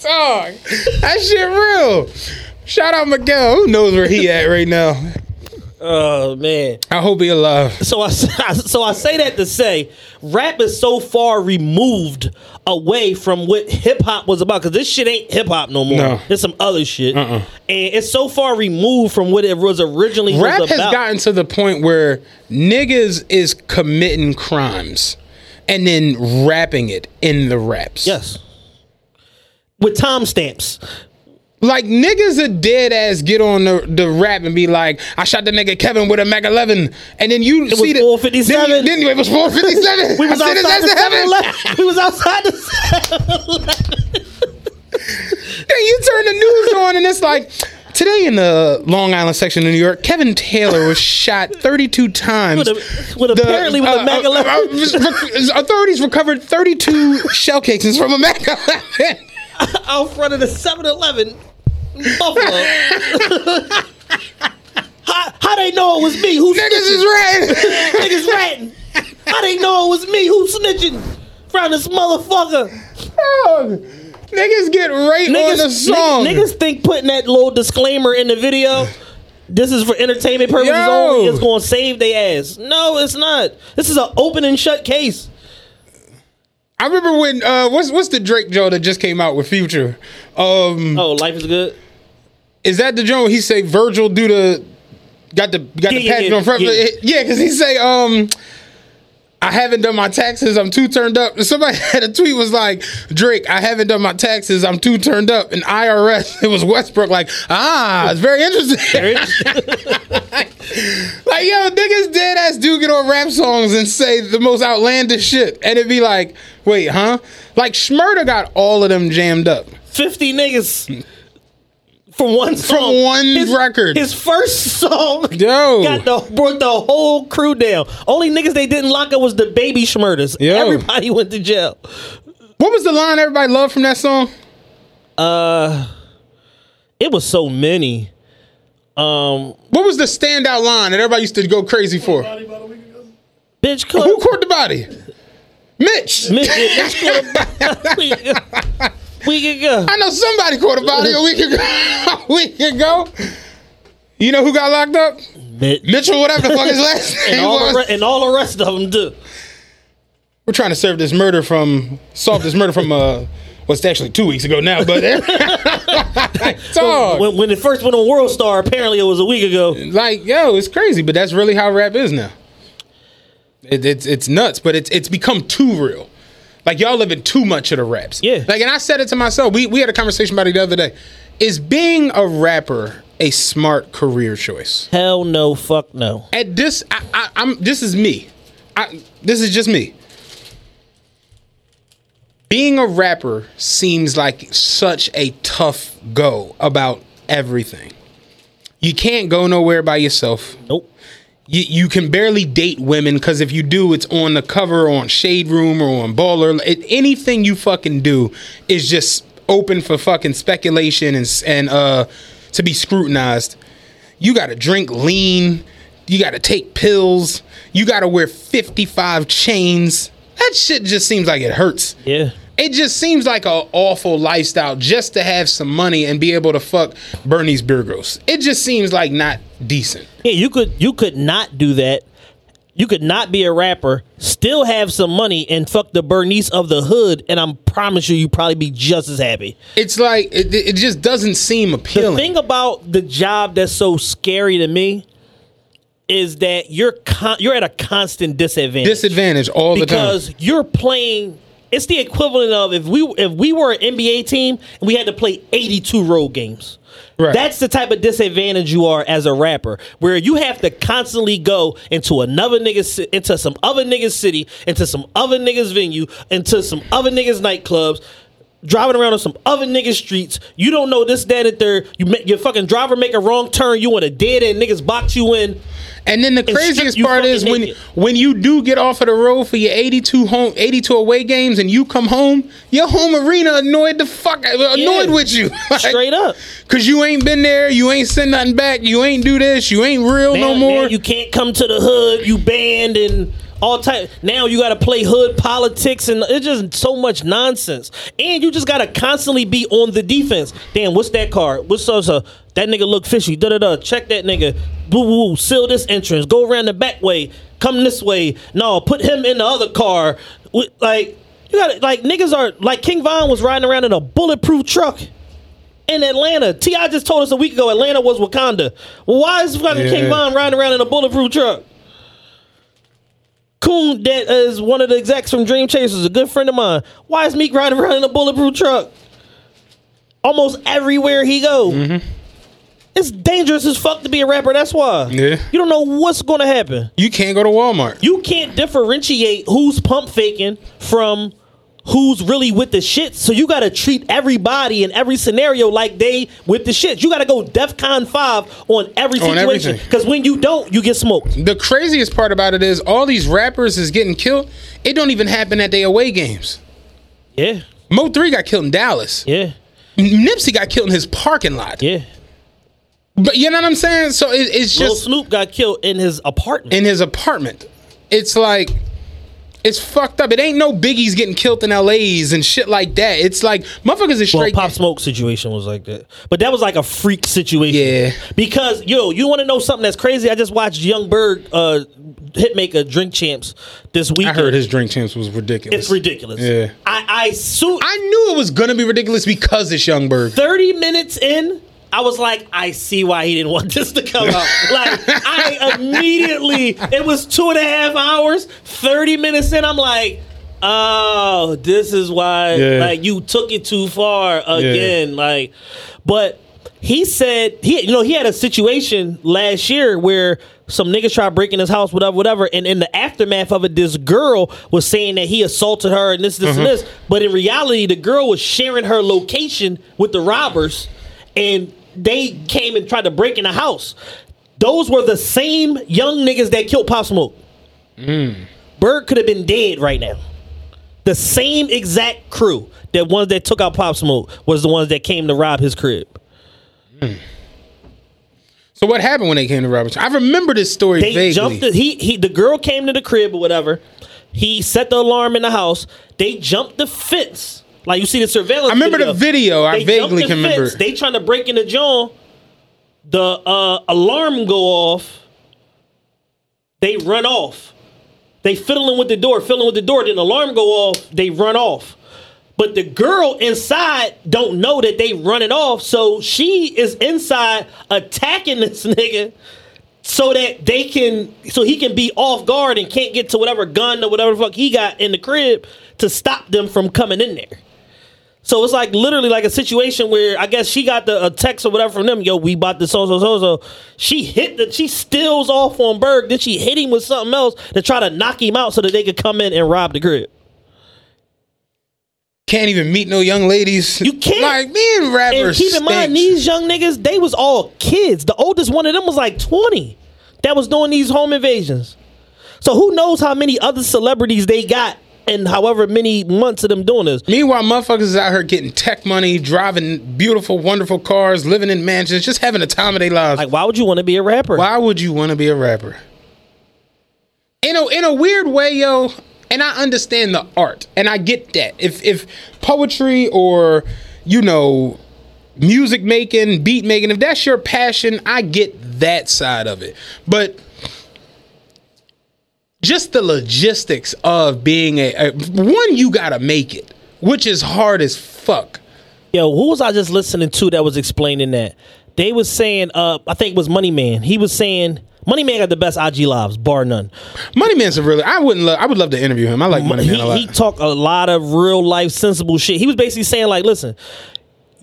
Dog, that shit real. Shout out Miguel. Who knows where he at right now? Oh man, I hope he alive. So I so I say that to say, rap is so far removed away from what hip hop was about, because this shit ain't hip hop no more. No. There's some other shit, uh-uh. and it's so far removed from what it was originally. Rap was about. Has gotten to the point where niggas is committing crimes and then rapping it in the raps. Yes, with timestamps. Like, niggas are dead ass get on the, the rap and be like, I shot the nigga Kevin with a Mac eleven. And then you it see the... It was four fifty-seven. Then, then it was four fifty-seven. We was outside the We was outside the Then you turn the news on and it's like... Today in the Long Island section of New York, Kevin Taylor was shot thirty-two times. With, a, with the, apparently with uh, a Mac eleven. Uh, uh, authorities recovered thirty-two shell casings from a Mac eleven. Out front of the seven eleven. Buffalo. how, how they know it was me? Who Niggas is ratting. Niggas ratting. How they know it was me? Who snitching? From this motherfucker. Oh, niggas get right niggas, on the song. Niggas, niggas think putting that little disclaimer in the video, this is for entertainment purposes Yo. Only, it's going to save their ass. No, it's not. This is an open and shut case. I remember when uh, what's what's the Drake joint that just came out with Future? Um, oh, Life is Good. Is that the joint where he say Virgil do the got the got yeah, the patent yeah, on front? Yeah, because yeah, he say um, I haven't done my taxes. I'm too turned up. Somebody had a tweet was like, Drake, I haven't done my taxes. I'm too turned up. And I R S, it was Westbrook. Like ah, it's very interesting. Like, yo, niggas dead ass do get on rap songs and say the most outlandish shit. And it be like, wait, huh? Like, Shmurda got all of them jammed up. fifty niggas from one song. From one his, record. His first song yo. Got the, brought the whole crew down. Only niggas they didn't lock up was the baby Shmurdas. Everybody went to jail. What was the line everybody loved from that song? Uh, it was so many. Um, what was the standout line that everybody used to go crazy for? Bitch, cook. Who caught the body? Mitch. Mitch, Mitch caught the body. We can go. I know somebody caught a body a week ago. We can go. You know who got locked up? Mitch. Mitchell, whatever the fuck his last name and all was. Re- and all the rest of them do. We're trying to serve this murder from, solve this murder from, uh, well, it's actually two weeks ago now, but. So, when, when it first went on World Star, apparently it was a week ago. Like, yo, it's crazy, but that's really how rap is now. It, it's it's nuts, but it's it's become too real. Like, y'all living too much of the raps. Yeah. Like, and I said it to myself. We we had a conversation about it the other day. Is being a rapper a smart career choice? Hell no, fuck no. At this, I, I, I'm. This is me. I, this is just me. Being a rapper seems like such a tough go about everything. You can't go nowhere by yourself. Nope. You, you can barely date women because if you do, it's on the cover, or on Shade Room, or on Baller. It, anything you fucking do is just open for fucking speculation and and uh, to be scrutinized. You got to drink lean. You got to take pills. You got to wear fifty-five chains. That shit just seems like it hurts. Yeah. It just seems like an awful lifestyle just to have some money and be able to fuck Bernie's Burgos. It just seems like not decent. Yeah, you could you could not do that. You could not be a rapper, still have some money, and fuck the Bernice of the hood, and I promise you, you probably be just as happy. It's like, it, it just doesn't seem appealing. The thing about the job that's so scary to me is that you're con- you're at a constant disadvantage. Disadvantage all the time. Because you're playing... It's the equivalent of if we if we were an N B A team and we had to play eighty-two road games. Right. That's the type of disadvantage you are as a rapper, where you have to constantly go into another nigga's, into some other nigga's city, into some other nigga's venue, into some other nigga's nightclubs, driving around on some other nigga's streets. You don't know this, that, and third. You make, your fucking driver make a wrong turn. You want a dead end. Niggas box you in. And then the craziest part is when naked. when you do get off of the road for your eighty-two home, eighty-two away games, and you come home, your home arena annoyed the fuck annoyed yeah. with you, like, straight up, because you ain't been there, you ain't sent nothing back, you ain't do this, you ain't real now, no more. Now you can't come to the hood, you banned and all type. Now you got to play hood politics, and it's just so much nonsense. And you just got to constantly be on the defense. Damn, what's that card? What's so so? That nigga look fishy. Da da da. Check that nigga. Boo woo. Seal this entrance. Go around the back way. Come this way. No, put him in the other car. Like you got like niggas are like King Von was riding around in a bulletproof truck in Atlanta. T I just told us a week ago Atlanta was Wakanda. Well, why is fucking yeah. King Von riding around in a bulletproof truck? Coon, that is one of the execs from Dream Chasers, a good friend of mine. Why is Meek riding around in a bulletproof truck? Almost everywhere he go. Mm-hmm. It's dangerous as fuck to be a rapper. That's why. Yeah. You don't know what's going to happen. You can't go to Walmart. You can't differentiate who's pump faking from who's really with the shit. So you got to treat everybody in every scenario like they with the shit. You got to go DEFCON five on every situation. Because when you don't, you get smoked. The craziest part about it is all these rappers is getting killed. It don't even happen at their away games. Yeah. Mo three got killed in Dallas. Yeah. Nipsey got killed in his parking lot. Yeah. But you know what I'm saying? So it, it's Lil just... Snoop got killed in his apartment. In his apartment. It's like... It's fucked up. It ain't no Biggies getting killed in L A's and shit like that. It's like motherfuckers is straight. Well, Pop Smoke situation was like that, but that was like a freak situation. Yeah. Because yo, you want to know something that's crazy? I just watched Young Berg, uh, hitmaker Drink Champs this week. I heard his Drink Champs was ridiculous. It's ridiculous. Yeah. I I, su- I knew it was gonna be ridiculous because it's Young Berg. Thirty minutes in. I was like, I see why he didn't want this to come up. Like, I immediately, it was two and a half hours, thirty minutes in, I'm like, oh, this is why, yeah. like, you took it too far again. Yeah. Like, but he said, he, you know, he had a situation last year where some niggas tried breaking his house, whatever, whatever, and in the aftermath of it, this girl was saying that he assaulted her and this, this, mm-hmm. and this. But in reality, the girl was sharing her location with the robbers, and they came and tried to break in the house. Those were the same young niggas that killed Pop Smoke. Mm. Bird could have been dead right now. The same exact crew, the ones that took out Pop Smoke, was the ones that came to rob his crib. Mm. So what happened when they came to rob his crib? I remember this story they vaguely. Jumped the, he, he, the girl came to the crib or whatever. He set the alarm in the house. They jumped the fence. Like, you see the surveillance I remember video. the video. I they vaguely the can fence. remember. They trying to break into John. The uh, alarm go off. They run off. They fiddling with the door, fiddling with the door. Then the alarm go off. They run off. But the girl inside don't know that they running off. So she is inside attacking this nigga so that they can, so he can be off guard and can't get to whatever gun or whatever the fuck he got in the crib to stop them from coming in there. So it's like literally like a situation where I guess she got the a text or whatever from them. Yo, we bought the so so so so. She hit the she steals off on Berg. Then she hit him with something else to try to knock him out so that they could come in and rob the crib. Can't even meet no young ladies. You can't. Like, man, rappers. And keep in stinks. mind, these young niggas, they was all kids. The oldest one of them was like twenty. That was doing these home invasions. So who knows how many other celebrities they got? And however many months of them doing this. Meanwhile, motherfuckers is out here getting tech money, driving beautiful, wonderful cars, living in mansions, just having a time of their lives. Like, why would you want to be a rapper? Why would you want to be a rapper? In a in a weird way, yo. And I understand the art, and I get that. If if poetry or you know music making, beat making, if that's your passion, I get that side of it. But just the logistics of being a, a... One, you gotta make it, which is hard as fuck. Yo, who was I just listening to that was explaining that? They was saying, uh, I think it was Money Man. He was saying... Money Man got the best I G lives, bar none. Money Man's a really... I wouldn't love... I would love to interview him. I like Money Man he, a lot. He talked a lot of real-life, sensible shit. He was basically saying, like, listen...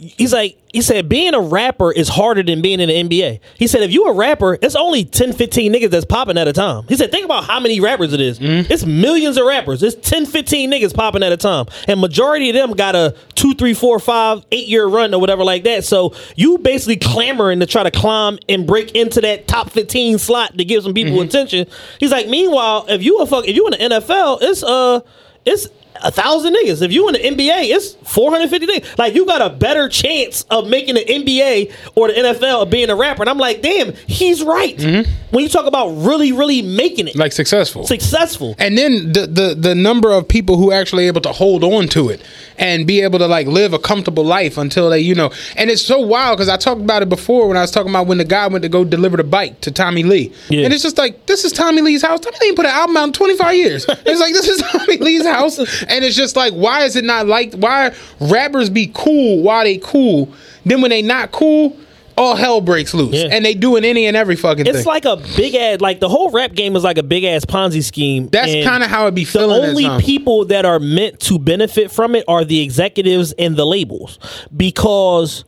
He's like, he said, being a rapper is harder than being in the N B A. He said, if you a rapper, it's only ten, fifteen niggas that's popping at a time. He said, think about how many rappers it is. Mm-hmm. It's millions of rappers. It's ten, fifteen niggas popping at a time. And majority of them got a two, three, four, five, eight-year run or whatever like that. So you basically clamoring to try to climb and break into that top fifteen slot to give some people mm-hmm. attention. He's like, meanwhile, if you a fuck, if you in the N F L, it's uh, it's... A thousand niggas. If you in the N B A, it's four hundred fifty niggas. Like, you got a better chance of making the N B A or the N F L of being a rapper. And I'm like, damn, he's right. Mm-hmm. When you talk about really, really making it. Like, successful. Successful. And then the, the, the number of people who actually able to hold on to it and be able to, like, live a comfortable life until they, you know. And it's so wild because I talked about it before when I was talking about when the guy went to go deliver the bike to Tommy Lee. Yeah. And it's just like, this is Tommy Lee's house. Tommy Lee ain't put an album out in twenty-five years. It's like, this is Tommy Lee's house. And it's just like, why is it not like, why rappers be cool while they cool? Then when they not cool, all hell breaks loose. Yeah. And they doing any and every fucking it's thing. It's like a big ass, like the whole rap game is like a big ass Ponzi scheme. That's kind of how it be feeling. The only people that are meant to benefit from it are the executives and the labels. Because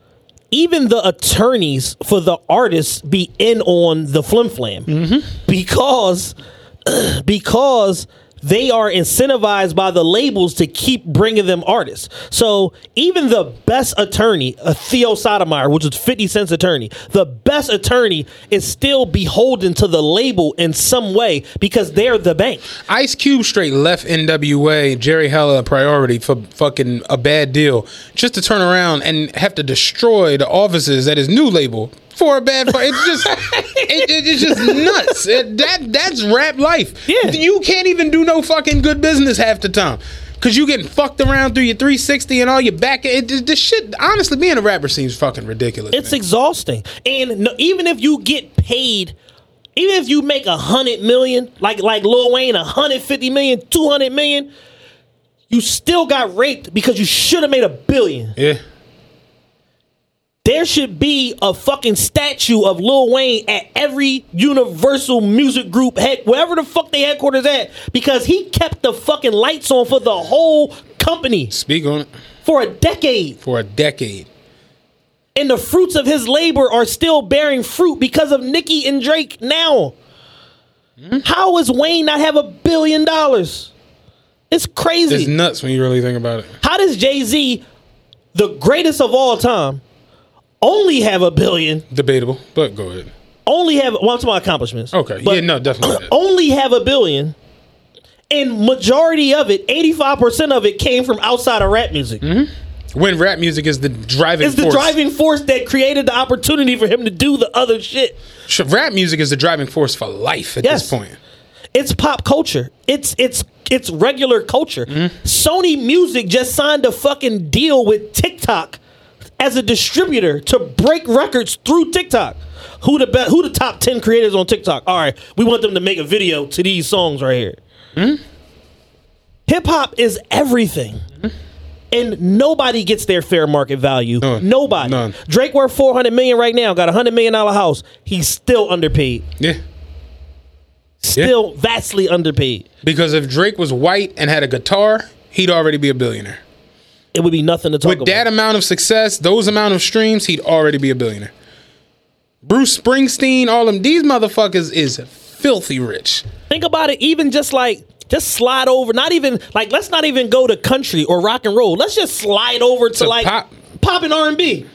even the attorneys for the artists be in on the flim flam. Mm-hmm. Because, because... they are incentivized by the labels to keep bringing them artists. So even the best attorney, a Theo Sotomayor, which is fifty Cent's attorney, the best attorney is still beholden to the label in some way because they're the bank. Ice Cube straight left N W A, Jerry Heller a priority for fucking a bad deal just to turn around and have to destroy the offices at his new label. For a bad part, it's just it, it, it's just nuts. It, that that's rap life. Yeah. You can't even do no fucking good business half the time because you getting fucked around through your three sixty and all your back. It, it, this shit, honestly, being a rapper seems fucking ridiculous. It's man. exhausting, and no, even if you get paid. Even if you make a hundred million, like like Lil Wayne, a hundred fifty million, two hundred million, you still got raped because you should have made a billion. Yeah. There should be a fucking statue of Lil Wayne at every Universal Music Group head, wherever the fuck they headquarters at, because he kept the fucking lights on for the whole company. Speak on it. For a decade. For a decade. And the fruits of his labor are still bearing fruit because of Nicki and Drake now. Mm-hmm. How is Wayne not have a billion dollars? It's crazy. It's nuts when you really think about it. How does Jay-Z, the greatest of all time, only have a billion? Debatable, but go ahead. Only have, well, I'm talking about accomplishments. Okay, yeah, no, definitely. Only have a billion and majority of it, eighty-five percent of it, came from outside of rap music. Mm-hmm. When rap music is the driving force. It's the force. driving force that created the opportunity for him to do the other shit. Rap music is the driving force for life at yes. this point. It's pop culture. It's it's it's regular culture. Mm-hmm. Sony Music just signed a fucking deal with TikTok as a distributor to break records through TikTok. Who the be- who the top ten creators on TikTok? All right, we want them to make a video to these songs right here. Mm-hmm. Hip hop is everything. Mm-hmm. And nobody gets their fair market value. None. Nobody. None. Drake worth four hundred million dollars right now. Got a one hundred million dollars house. He's still underpaid. Yeah. Still yeah. vastly underpaid. Because if Drake was white and had a guitar, he'd already be a billionaire. It would be nothing to talk With about. With that amount of success, those amount of streams, he'd already be a billionaire. Bruce Springsteen, all them, these motherfuckers is filthy rich. Think about it. Even just like... Just slide over. Not even like let's not even go to country or rock and roll. Let's just slide over to, to like pop. pop and R and B.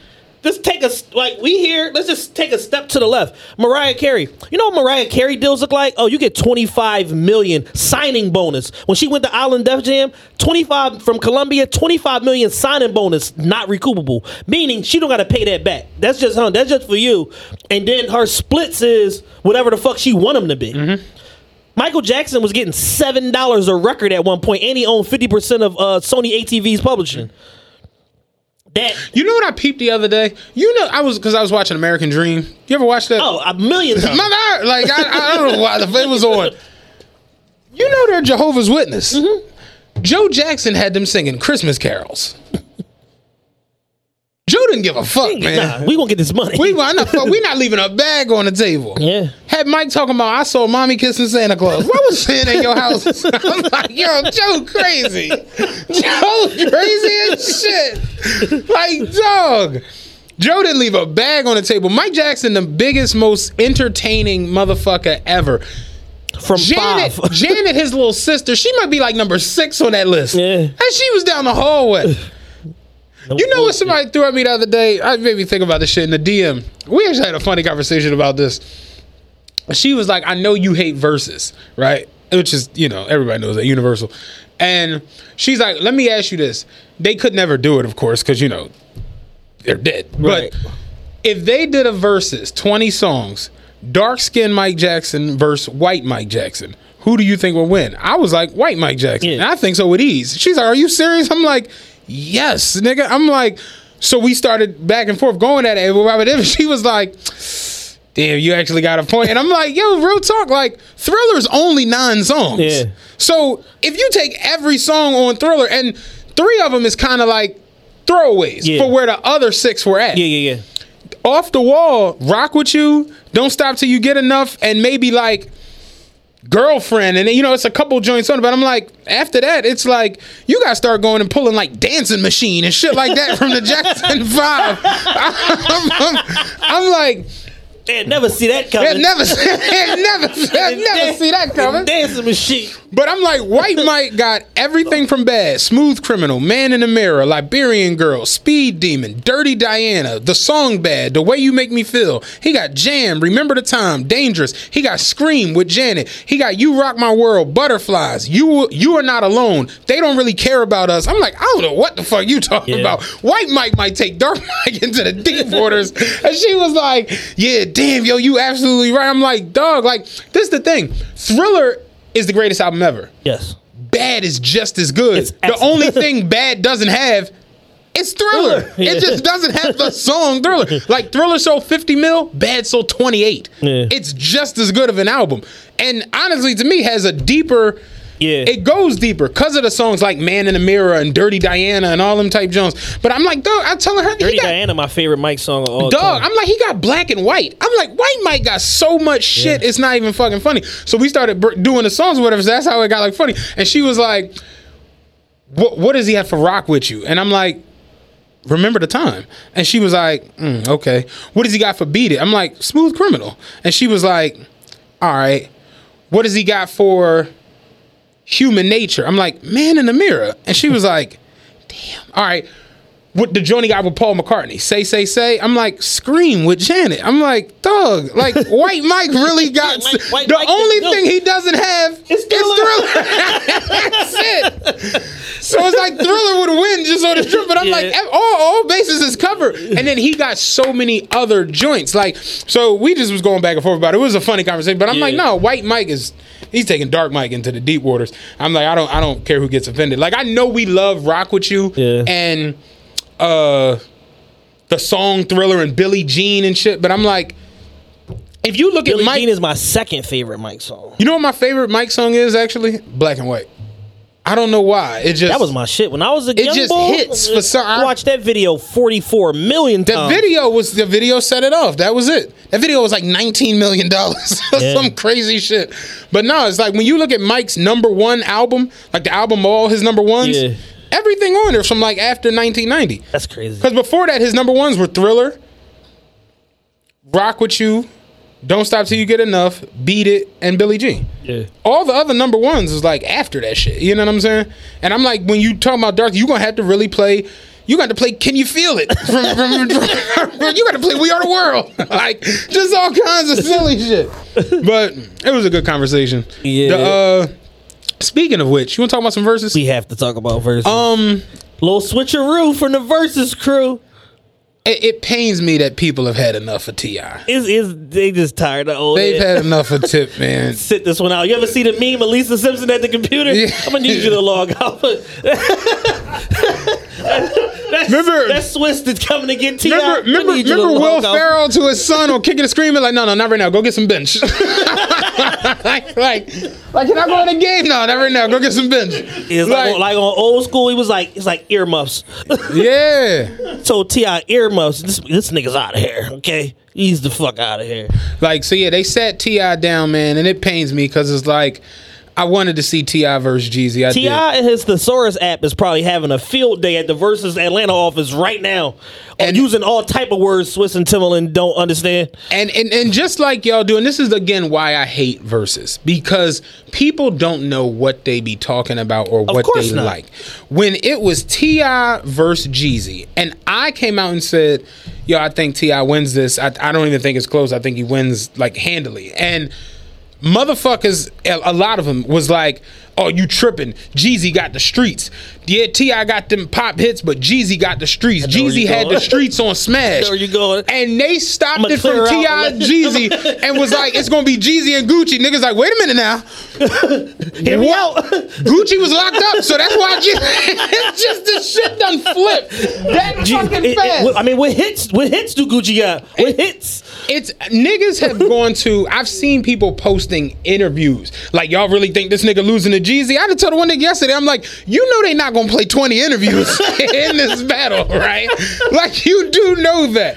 Just take a like we here. Let's just take a step to the left. Mariah Carey. You know what Mariah Carey deals look like? Oh, you get twenty-five million signing bonus. When she went to Island Def Jam, twenty-five from Columbia, twenty-five million signing bonus, not recoupable. Meaning she don't got to pay that back. That's just her. That's just for you. And then her splits is whatever the fuck she want them to be. Mm-hmm. Michael Jackson was getting seven dollars a record at one point, and he owned fifty percent of uh, Sony A T V's publishing. That You know what I peeped the other day? You know, I was because I was watching American Dream. You ever watch that? Oh, a million times. Mother, like, I, I don't know why the thing was on. You know they're Jehovah's Witness. Mm-hmm. Joe Jackson had them singing Christmas carols. Joe didn't give a fuck, man. Nah, we gonna get this money. We I know, fuck, we not leaving a bag on the table. Yeah. Had Mike talking about I saw mommy kissing Santa Claus. What was saying at your house? I'm like, yo, Joe crazy. Joe crazy as shit. Like, dog. Joe didn't leave a bag on the table. Mike Jackson, the biggest, most entertaining motherfucker ever. From Janet, five. Janet, his little sister, she might be like number six on that list. Yeah. And she was down the hallway. You know what somebody threw at me the other day? I made me think about this shit in the D M. We actually had a funny conversation about this. She was like, I know you hate Versus, right? Which is, you know, everybody knows that, Universal. And she's like, let me ask you this. They could never do it, of course, because, you know, they're dead. Right. But if they did a Versus, twenty songs, dark-skinned Mike Jackson versus white Mike Jackson, who do you think will win? I was like, white Mike Jackson. Yeah. And I think so with ease. She's like, are you serious? I'm like... Yes, nigga. I'm like, so we started back and forth going at it. But she was like, damn, you actually got a point. And I'm like, yo, real talk. Like, Thriller's only nine songs. Yeah. So if you take every song on Thriller, and three of them is kind of like throwaways yeah. for where the other six were at. Yeah, yeah, yeah. Off the Wall, Rock With You, Don't Stop Till You Get Enough, and maybe like Girlfriend, and then, you know, it's a couple joints on it, but I'm like, after that, it's like you gotta start going and pulling like Dancing Machine and shit like that from the Jackson Five. I'm, I'm, I'm like, they'd never see that coming. They'd never, they'd never, they'd never see that coming. Dancing Machine. But I'm like, white Mike got everything from Bad, Smooth Criminal, Man in the Mirror, Liberian Girl, Speed Demon, Dirty Diana, the song Bad, The Way You Make Me Feel. He got Jam, Remember the Time, Dangerous. He got Scream with Janet. He got You Rock My World, Butterflies, You You Are Not Alone. They Don't Really Care About Us. I'm like, I don't know what the fuck you talking yeah. about. White Mike might take Dark Mike into the deep waters. And she was like, yeah, damn, yo, you absolutely right. I'm like, dog, like, this is the thing. Thriller is the greatest album ever. Yes. Bad is just as good. It's the only thing Bad doesn't have is Thriller. Thriller. Yeah. It just doesn't have the song Thriller. Like, Thriller sold fifty mil, Bad sold twenty-eight. Yeah. It's just as good of an album. And honestly, to me, has a deeper... Yeah. It goes deeper because of the songs like Man in the Mirror and Dirty Diana and all them type Jones. But I'm like, dog, I'm telling her. Dirty he got, Diana, my favorite Mike song of all dog, time. Dog, I'm like, he got black and white. I'm like, white Mike got so much shit, yeah. it's not even fucking funny. So we started doing the songs or whatever, so that's how it got like funny. And she was like, what, what does he have for Rock With You? And I'm like, Remember the Time. And she was like, mm, okay. What does he got for Beat It? I'm like, Smooth Criminal. And she was like, all right. What does he got for... Human Nature? I'm like, Man in the Mirror. And she was like, damn. All right. What the Johnny guy with Paul McCartney? Say, say, say. I'm like, Scream with Janet. I'm like, dog. Like, white Mike really got... Mike, the Mike only thing he doesn't have it's is Thriller. But I'm yeah. like, all, all bases is covered. And then he got so many other joints. Like, so we just was going back and forth about it. It was a funny conversation. But I'm yeah. like, no, White Mike is, he's taking Dark Mike into the deep waters. I'm like, I don't, I don't care who gets offended. Like, I know we love Rock With You yeah. and uh, the song Thriller and Billie Jean and shit. But I'm like, if you look Billie at Mike, Jean is my second favorite Mike song. You know what my favorite Mike song is actually? Black and White. I don't know why. It just that was my shit when I was a young boy. It just boy, hits for some. I watched that video forty-four million times. The video was the video set it off. That was it. That video was like nineteen million dollars. Yeah. Some crazy shit. But no, it's like when you look at Mike's number one album, like the album of all his number ones, yeah. everything on there from like after nineteen ninety. That's crazy. Because before that, his number ones were Thriller, Rock With You, Don't Stop Till You Get Enough, Beat It, and Billie Jean. Yeah. All the other number ones is like after that shit. You know what I'm saying? And I'm like, when you talk about Dark, you're going to have to really play, you got to play Can You Feel It? From, from, from, you got to play We Are The World. Like, just all kinds of silly shit. But it was a good conversation. Yeah. The, uh, speaking of which, you want to talk about some verses? We have to talk about verses. Um, Little switcheroo from the Versus crew. It, it pains me that people have had enough of T I Is is they just tired of old? They've head. had enough of Tip, man. Sit this one out. You ever see the meme of Lisa Simpson at the computer? Yeah. I'm gonna need you to log out. that's, remember that Swiss that's coming to get T I Remember, remember, remember Will Ferrell to his son on Kicking and Screaming like, no, no, not right now. Go get some bench. like, like, like, can I go in the game? No, not right now. Go get some bench. It's like, like, like on old school, he was like, it's like earmuffs. Yeah. So T I earmuffs. This, this nigga's out of here, okay? He's the fuck out of here. Like, so yeah, they sat T I down, man, and it pains me because it's like, I wanted to see T I versus Jeezy. T I and his Thesaurus app is probably having a field day at the Versus Atlanta office right now, and using all type of words Swiss and Timbaland don't understand. And, and and just like y'all do, and this is again why I hate Versus, because people don't know what they be talking about or what they not. like. When it was T I versus Jeezy, and I came out and said, "Yo, I think T I wins this. I, I don't even think it's close. I think he wins like handily." And motherfuckers, a lot of them was like, oh, you tripping. Jeezy got the streets. Yeah, T I got them pop hits, but Jeezy got the streets. Jeezy had the streets on Smash. There you go. And they stopped it from T I and Jeezy and was like, it's going to be Jeezy and Gucci. Niggas like, wait a minute now. Hear me out. Gucci was locked up, so that's why Jeezy. It's just this shit done flipped. That G- fucking it, fast. It, I mean, what hits, what hits do Gucci got? What it, hits? It's niggas have gone to, I've seen people posting interviews. Like, y'all really think this nigga losing to Jeezy? I just told the one nigga yesterday, I'm like, you know they not gonna play twenty interviews in this battle, right? Like, you do know that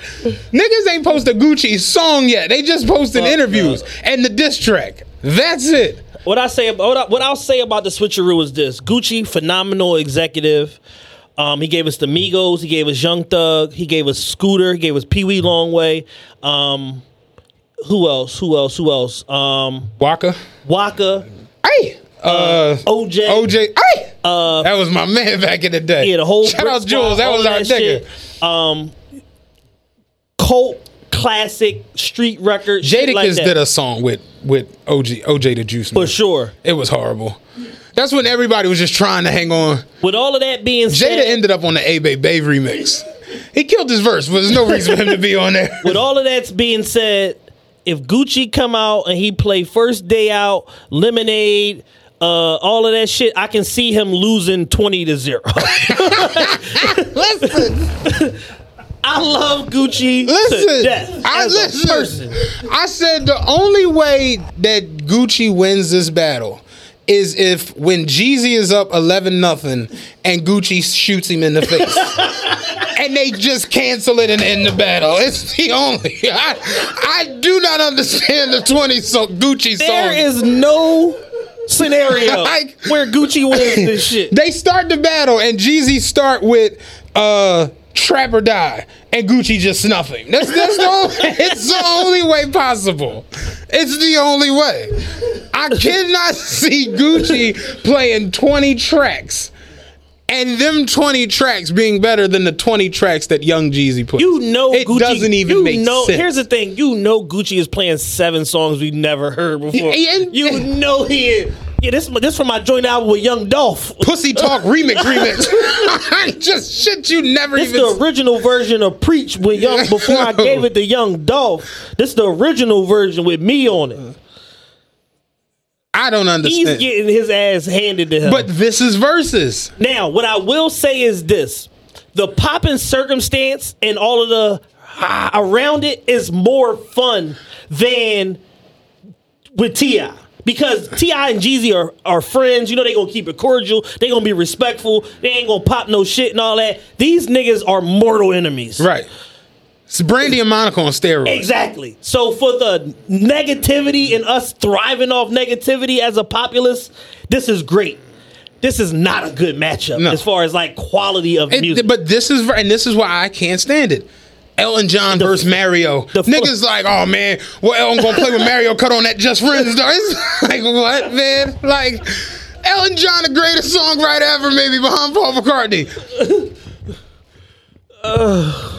niggas ain't posted Gucci's song yet. They just posted Fuck interviews God. and the diss track. That's it. What I say about what, I, what I'll say about the switcheroo is this: Gucci, phenomenal executive. Um, he gave us the Migos, he gave us Young Thug, he gave us Scooter, he gave us Pee Wee Longway. Um, who else? Who else? Who else? Um, Waka. Waka. Hey. Uh, O J. O J. Hey! Uh, that was my man back in the day. Yeah, the whole shout out Jules. That was our nigga. Um, Colt, classic street record. Jadakiss like did a song with with O J O J the Juice Man. For sure, it was horrible. That's when everybody was just trying to hang on. With all of that being said, Jada ended up on the Abe Babe remix. He killed his verse, but there's no reason for him to be on there. With all of that being said, if Gucci come out and he play First Day Out, Lemonade, Uh, all of that shit, I can see him losing twenty to zero. Listen, I love Gucci listen, to death I, as listen, a person. I said the only way that Gucci wins this battle is if when Jeezy is up eleven nothing and Gucci shoots him in the face. And they just cancel it and end the battle. It's the only. I, I do not understand the twenty so Gucci song. There is no scenario like, where Gucci wins this shit. They start the battle and Jeezy start with uh, Trap or Die and Gucci just snuff him. That's, that's the only, it's the only way possible. It's the only way. I cannot see Gucci playing twenty tracks and them twenty tracks being better than the twenty tracks that Young Jeezy put. You know it Gucci. It doesn't even you make know, sense. Here's the thing. You know Gucci is playing seven songs we've never heard before. And, and, you know he is. Yeah, this this from my joint album with Young Dolph. Pussy Talk remix remix. I just shit you never this even. This the original version of Preach with Young before no. I gave it to Young Dolph. This the original version with me on it. I don't understand. He's getting his ass handed to him. But this is versus. Now, what I will say is this: the poppin' circumstance and all of the ah, around it is more fun than with T I Because T I and Jeezy are, are friends. You know, they going to keep it cordial. They going to be respectful. They ain't going to pop no shit and all that. These niggas are mortal enemies. Right. It's Brandy and Monica on steroids. Exactly. So for the negativity and us thriving off negativity as a populace, this is great. This is not a good matchup no. as far as like quality of it, music. But this is, and this is why I can't stand it. Elton John the, versus Mario. The, Niggas like, oh man, well Elton gonna play with Mario. Cut on that Just Friends. It's like what, man? Like Elton John, the greatest songwriter ever, maybe behind Paul McCartney. uh.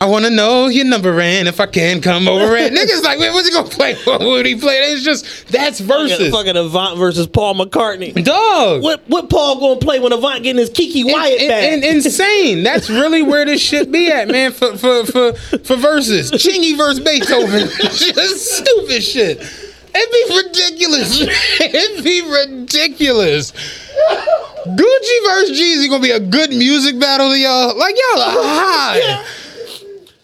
I want to know your number and if I can come over and niggas like, man, what's he gonna play? What would he play? It's just that's versus fucking Avant versus Paul McCartney. Dog, what what Paul gonna play when Avant getting his Kiki Wyatt in, back? In, in, insane. That's really where this shit be at, man. For for for for versus Chingy versus Beethoven, just stupid shit. It'd be ridiculous. It'd be ridiculous. Gucci versus Jeezy gonna be a good music battle to y'all. Like y'all are high. Yeah.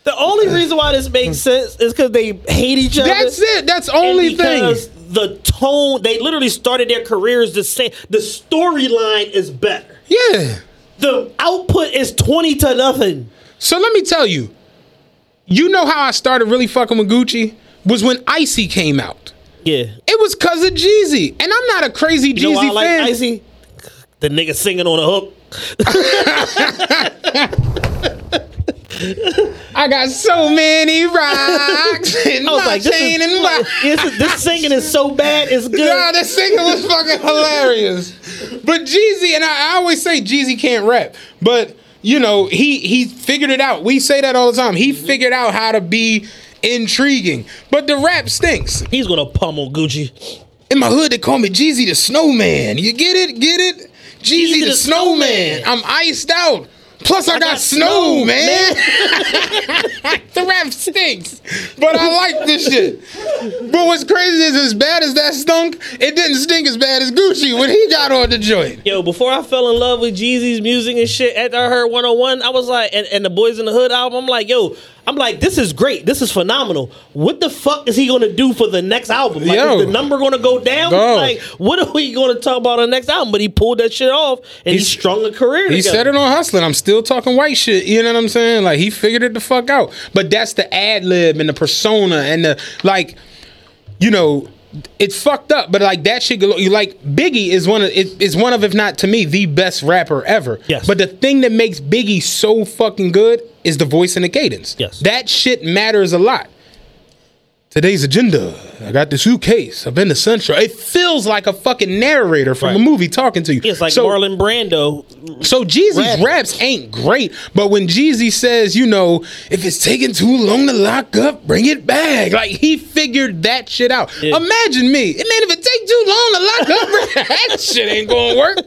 The only reason why this makes sense is because they hate each other. That's it. That's only thing. The tone. They literally started their careers the same. The storyline is better. Yeah. The output is twenty to nothing. So let me tell you. You know how I started really fucking with Gucci was when Icy came out. Yeah. It was because of Jeezy, and I'm not a crazy Jeezy fan. You know why I like Icy? The nigga singing on the hook. I got so many rocks in I was my like, this chain is, and my... This, this singing is so bad, it's good. Nah, this singing was fucking hilarious. But Jeezy, and I, I always say Jeezy can't rap, but, you know, he, he figured it out. We say that all the time. He figured out how to be intriguing. But the rap stinks. He's going to pummel Gucci. In my hood, they call me Jeezy the Snowman. You get it? Get it? Jeezy, Jeezy the, the Snowman. Snowman. I'm iced out. Plus, I, I got, got snow, snow, man. man. The rap stinks, but I like this shit. But what's crazy is, as bad as that stunk, it didn't stink as bad as Gucci when he got on the joint. Yo, before I fell in love with Jeezy's music and shit, after I heard one oh one, I was like, and, and the Boys in the Hood album, I'm like, yo, I'm like, this is great. This is phenomenal. What the fuck is he going to do for the next album? Like, yo, is the number going to go down? Dog. Like, what are we going to talk about on the next album? But he pulled that shit off, and He's, he strung a career he together. He said it on Hustling. I'm still talking white shit. You know what I'm saying? Like, he figured it the fuck out. But that's the ad-lib and the persona and the, like, you know, it's fucked up. But, like, that shit, like, Biggie is one of, is one of, if not to me, the best rapper ever. Yes. But the thing that makes Biggie so fucking good is the voice and the cadence. Yes. That shit matters a lot. Today's agenda. I got the suitcase. I've been to Central. It feels like a fucking narrator from right. a movie talking to you. It's like so, Marlon Brando. So Jeezy's rapping. Raps ain't great, but when Jeezy says, you know, if it's taking too long to lock up, bring it back. Like, he figured that shit out. Yeah. Imagine me. Man, if it take too long to lock up, that shit ain't gonna work.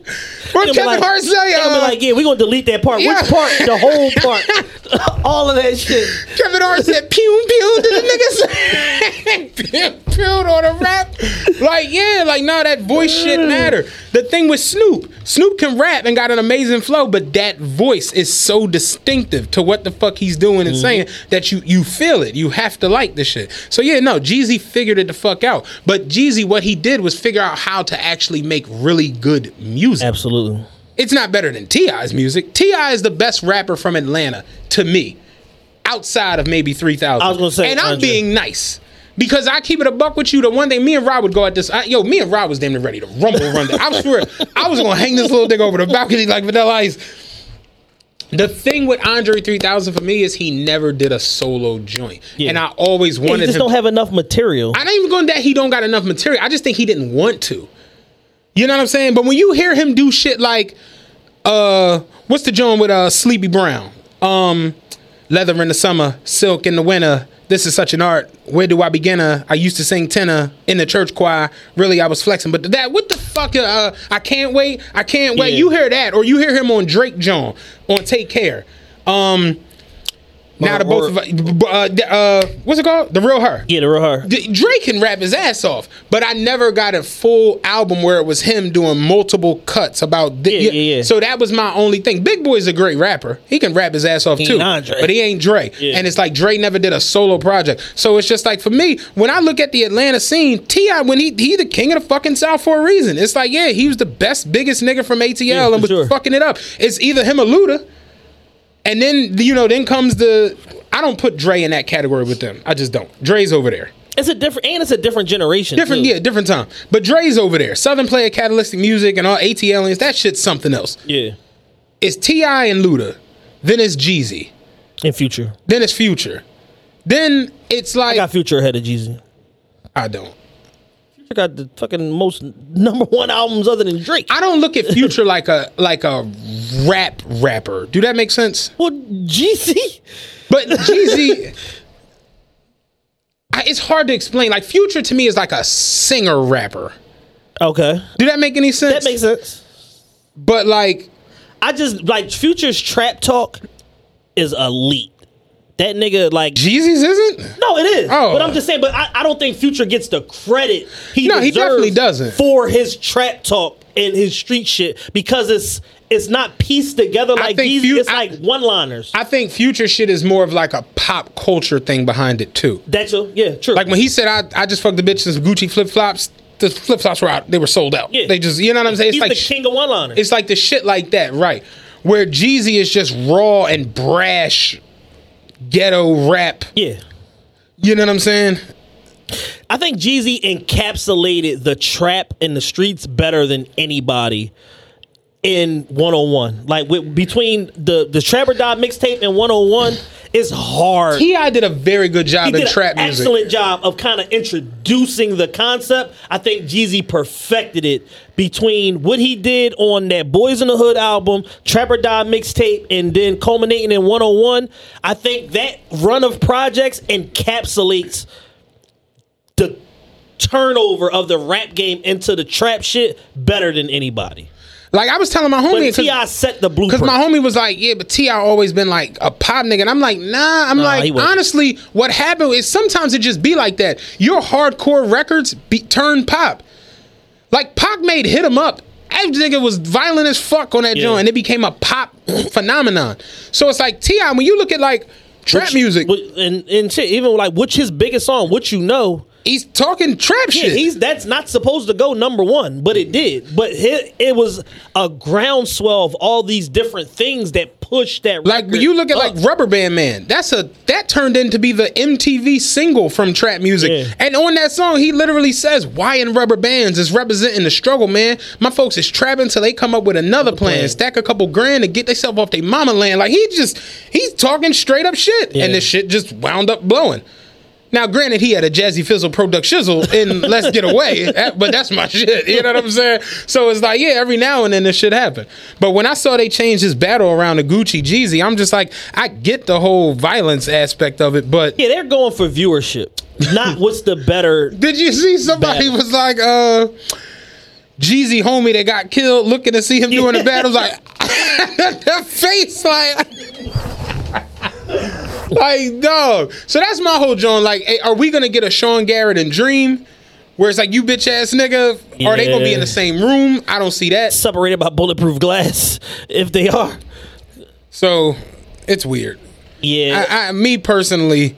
Or Kevin like, Hart say, uh, like, yeah, we gonna delete that part. Yeah. Which part? The whole part. All of that shit. Kevin Hart said, pew, pew, to the niggas. Peeled on a rap. Like, yeah, like, nah, that voice shit matter. The thing with Snoop, Snoop can rap and got an amazing flow, but that voice is so distinctive to what the fuck he's doing and mm-hmm. saying that you, you feel it. You have to like this shit. So, yeah, no, Jeezy figured it the fuck out. But Jeezy, what he did was figure out how to actually make really good music. Absolutely. It's not better than T I's music. T I is the best rapper from Atlanta, to me, outside of maybe three thousand. I was going to say, and I'm one hundred. Being nice. Because I keep it a buck with you. The one day me and Rod would go at this. I, yo, me and Rod was damn near ready to rumble run. I swear, I was going to hang this little dick over the balcony like Vanilla Ice. The thing with Andre three thousand for me is he never did a solo joint. Yeah. And I always wanted him. He just him. don't have enough material. I ain't even going that he don't got enough material. I just think he didn't want to. You know what I'm saying? But when you hear him do shit like, uh, what's the joint with uh, Sleepy Brown? Um, Leather in the summer, silk in the winter. This is such an art. Where do I begin? Uh, I used to sing tenor in the church choir. Really, I was flexing. But that, what the fuck? Uh, I can't wait. I can't wait. Yeah. You hear that, or you hear him on Drake John on Take Care. Um, or, now the both of uh, uh, what's it called? The Real Her. Yeah, The Real Her. D- Drake can rap his ass off, but I never got a full album where it was him doing multiple cuts about. Th- yeah, yeah, yeah. So that was my only thing. Big Boy's a great rapper. He can rap his ass off he too, but he ain't Dre. Yeah. And it's like Dre never did a solo project. So it's just like for me, when I look at the Atlanta scene, T I when he he the king of the fucking South for a reason. It's like yeah, he was the best, biggest nigga from A T L yeah, and was sure. fucking it up. It's either him or Luda. And then, you know, then comes the... I don't put Dre in that category with them. I just don't. Dre's over there. It's a different... And it's a different generation, Different, too. Yeah, different time. But Dre's over there. Southern Player, Catalytic Music, and all A T L. That shit's something else. Yeah. It's T I and Luda. Then it's Jeezy. And Future. Then it's Future. Then it's like... I got Future ahead of Jeezy. I don't. Future got the fucking most number one albums other than Drake. I don't look at Future like a... like a rap rapper. Do that make sense? Well, Jeezy. But Jeezy, I, it's hard to explain. Like, Future to me is like a singer rapper. Okay. Do that make any sense? That makes sense. But like, I just, like, Future's trap talk is elite. That nigga, like... Jeezy's isn't? No, it is. Oh. But I'm just saying, but I, I don't think Future gets the credit he no, deserves he definitely doesn't. For his trap talk and his street shit because it's... It's not pieced together like these. Fu- it's I, like one-liners. I think Future shit is more of like a pop culture thing behind it too. That's true. Yeah, true. Like when he said, "I I just fucked the bitch since Gucci flip flops." The flip flops were out. They were sold out. Yeah. They just, you know what I'm saying? It's He's like the king of one-liners. It's like the shit like that, right? Where Jeezy is just raw and brash, ghetto rap. Yeah. You know what I'm saying? I think Jeezy encapsulated the trap in the streets better than anybody. In one oh one, like with, between the the Trap or Die mixtape and one oh one, it's hard. T I did a very good job he did in trap music. Excellent job of kind of introducing the concept. I think Jeezy perfected it between what he did on that Boys in the Hood album, Trap or Die mixtape, and then culminating in one oh one. I think that run of projects encapsulates the turnover of the rap game into the trap shit better than anybody. Like, I was telling my homie... But T I set the blueprint. Because my homie was like, yeah, but T I always been, like, a pop nigga. And I'm like, nah. I'm nah, like, honestly, what happened is sometimes it just be like that. Your hardcore records be, turn pop. Like, Pac made Hit 'Em Up. That nigga was violent as fuck on that yeah. joint. And it became a pop phenomenon. So it's like, T I, when you look at, like, trap which, music... And, and shit, even, like, what's his biggest song? What you know... He's talking trap yeah, shit. He's that's not supposed to go number one, but it did. But it, it was a groundswell of all these different things that pushed that. Like when you look at up. like Rubber Band Man, that's a that turned into be the M T V single from trap music. Yeah. And on that song, he literally says, "Why in rubber bands is representing the struggle, man. My folks is trapping till they come up with another, another plan. plan, stack a couple grand to get themselves off their mama land." Like he just he's talking straight up shit, yeah. and this shit just wound up blowing. Now, granted, he had a Jazzy Fizzle, Product Shizzle, and Let's Get Away, but that's my shit. You know what I'm saying? So it's like, yeah, every now and then this shit happened. But when I saw they changed his battle around to Gucci Jeezy, I'm just like, I get the whole violence aspect of it, but... Yeah, they're going for viewership, not what's the better... Did you see somebody battle. was like, uh... Jeezy homie that got killed looking to see him doing the battle? Like, the face, like... Like, dog. So that's my whole joint. Like, hey, are we going to get a Sean Garrett and Dream where it's like, you bitch ass nigga? Yeah. Are they going to be in the same room? I don't see that. Separated by bulletproof glass, if they are. So it's weird. Yeah. I, I, me personally.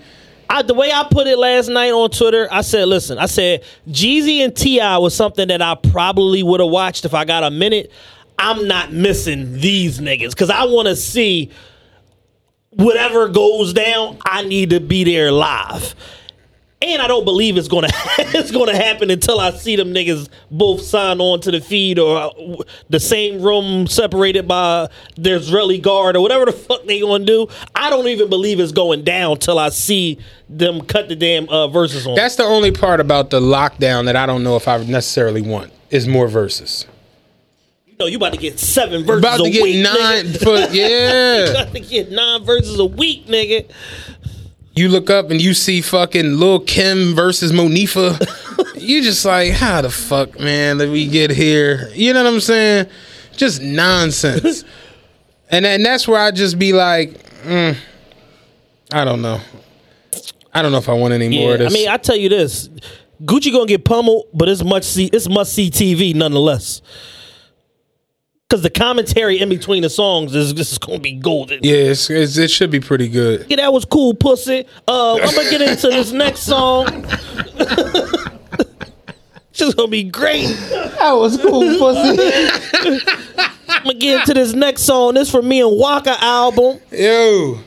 I, the way I put it last night on Twitter, I said, listen, I said, Jeezy and T I was something that I probably would have watched if I got a minute. I'm not missing these niggas because I want to see. Whatever goes down, I need to be there live. And I don't believe it's gonna it's gonna happen until I see them niggas both sign on to the feed or the same room separated by the Israeli guard or whatever the fuck they gonna do. I don't even believe it's going down till I see them cut the damn uh, verses on. That's the only part about the lockdown that I don't know if I necessarily want is more verses. No, you about to get seven verses about to a get week, nine, nigga. But yeah, you about to get nine verses a week, nigga. you look up and you see fucking Lil Kim versus Monifa. You just like, how the fuck, man, did we get here? You know what I'm saying? Just nonsense. And and that's where I just be like, mm, I don't know. I don't know if I want any yeah, more of this. I mean, I tell you this. Gucci gonna get pummeled, but it's much see, it's must see T V nonetheless. Because the commentary in between the songs is this is gonna be golden. Yeah, it's, it's, it should be pretty good. Yeah, that was cool, pussy. Uh, I'm gonna get into this next song. It's just gonna be great. That was cool, pussy. I'm gonna get into this next song. This from me and Waka album. Yo.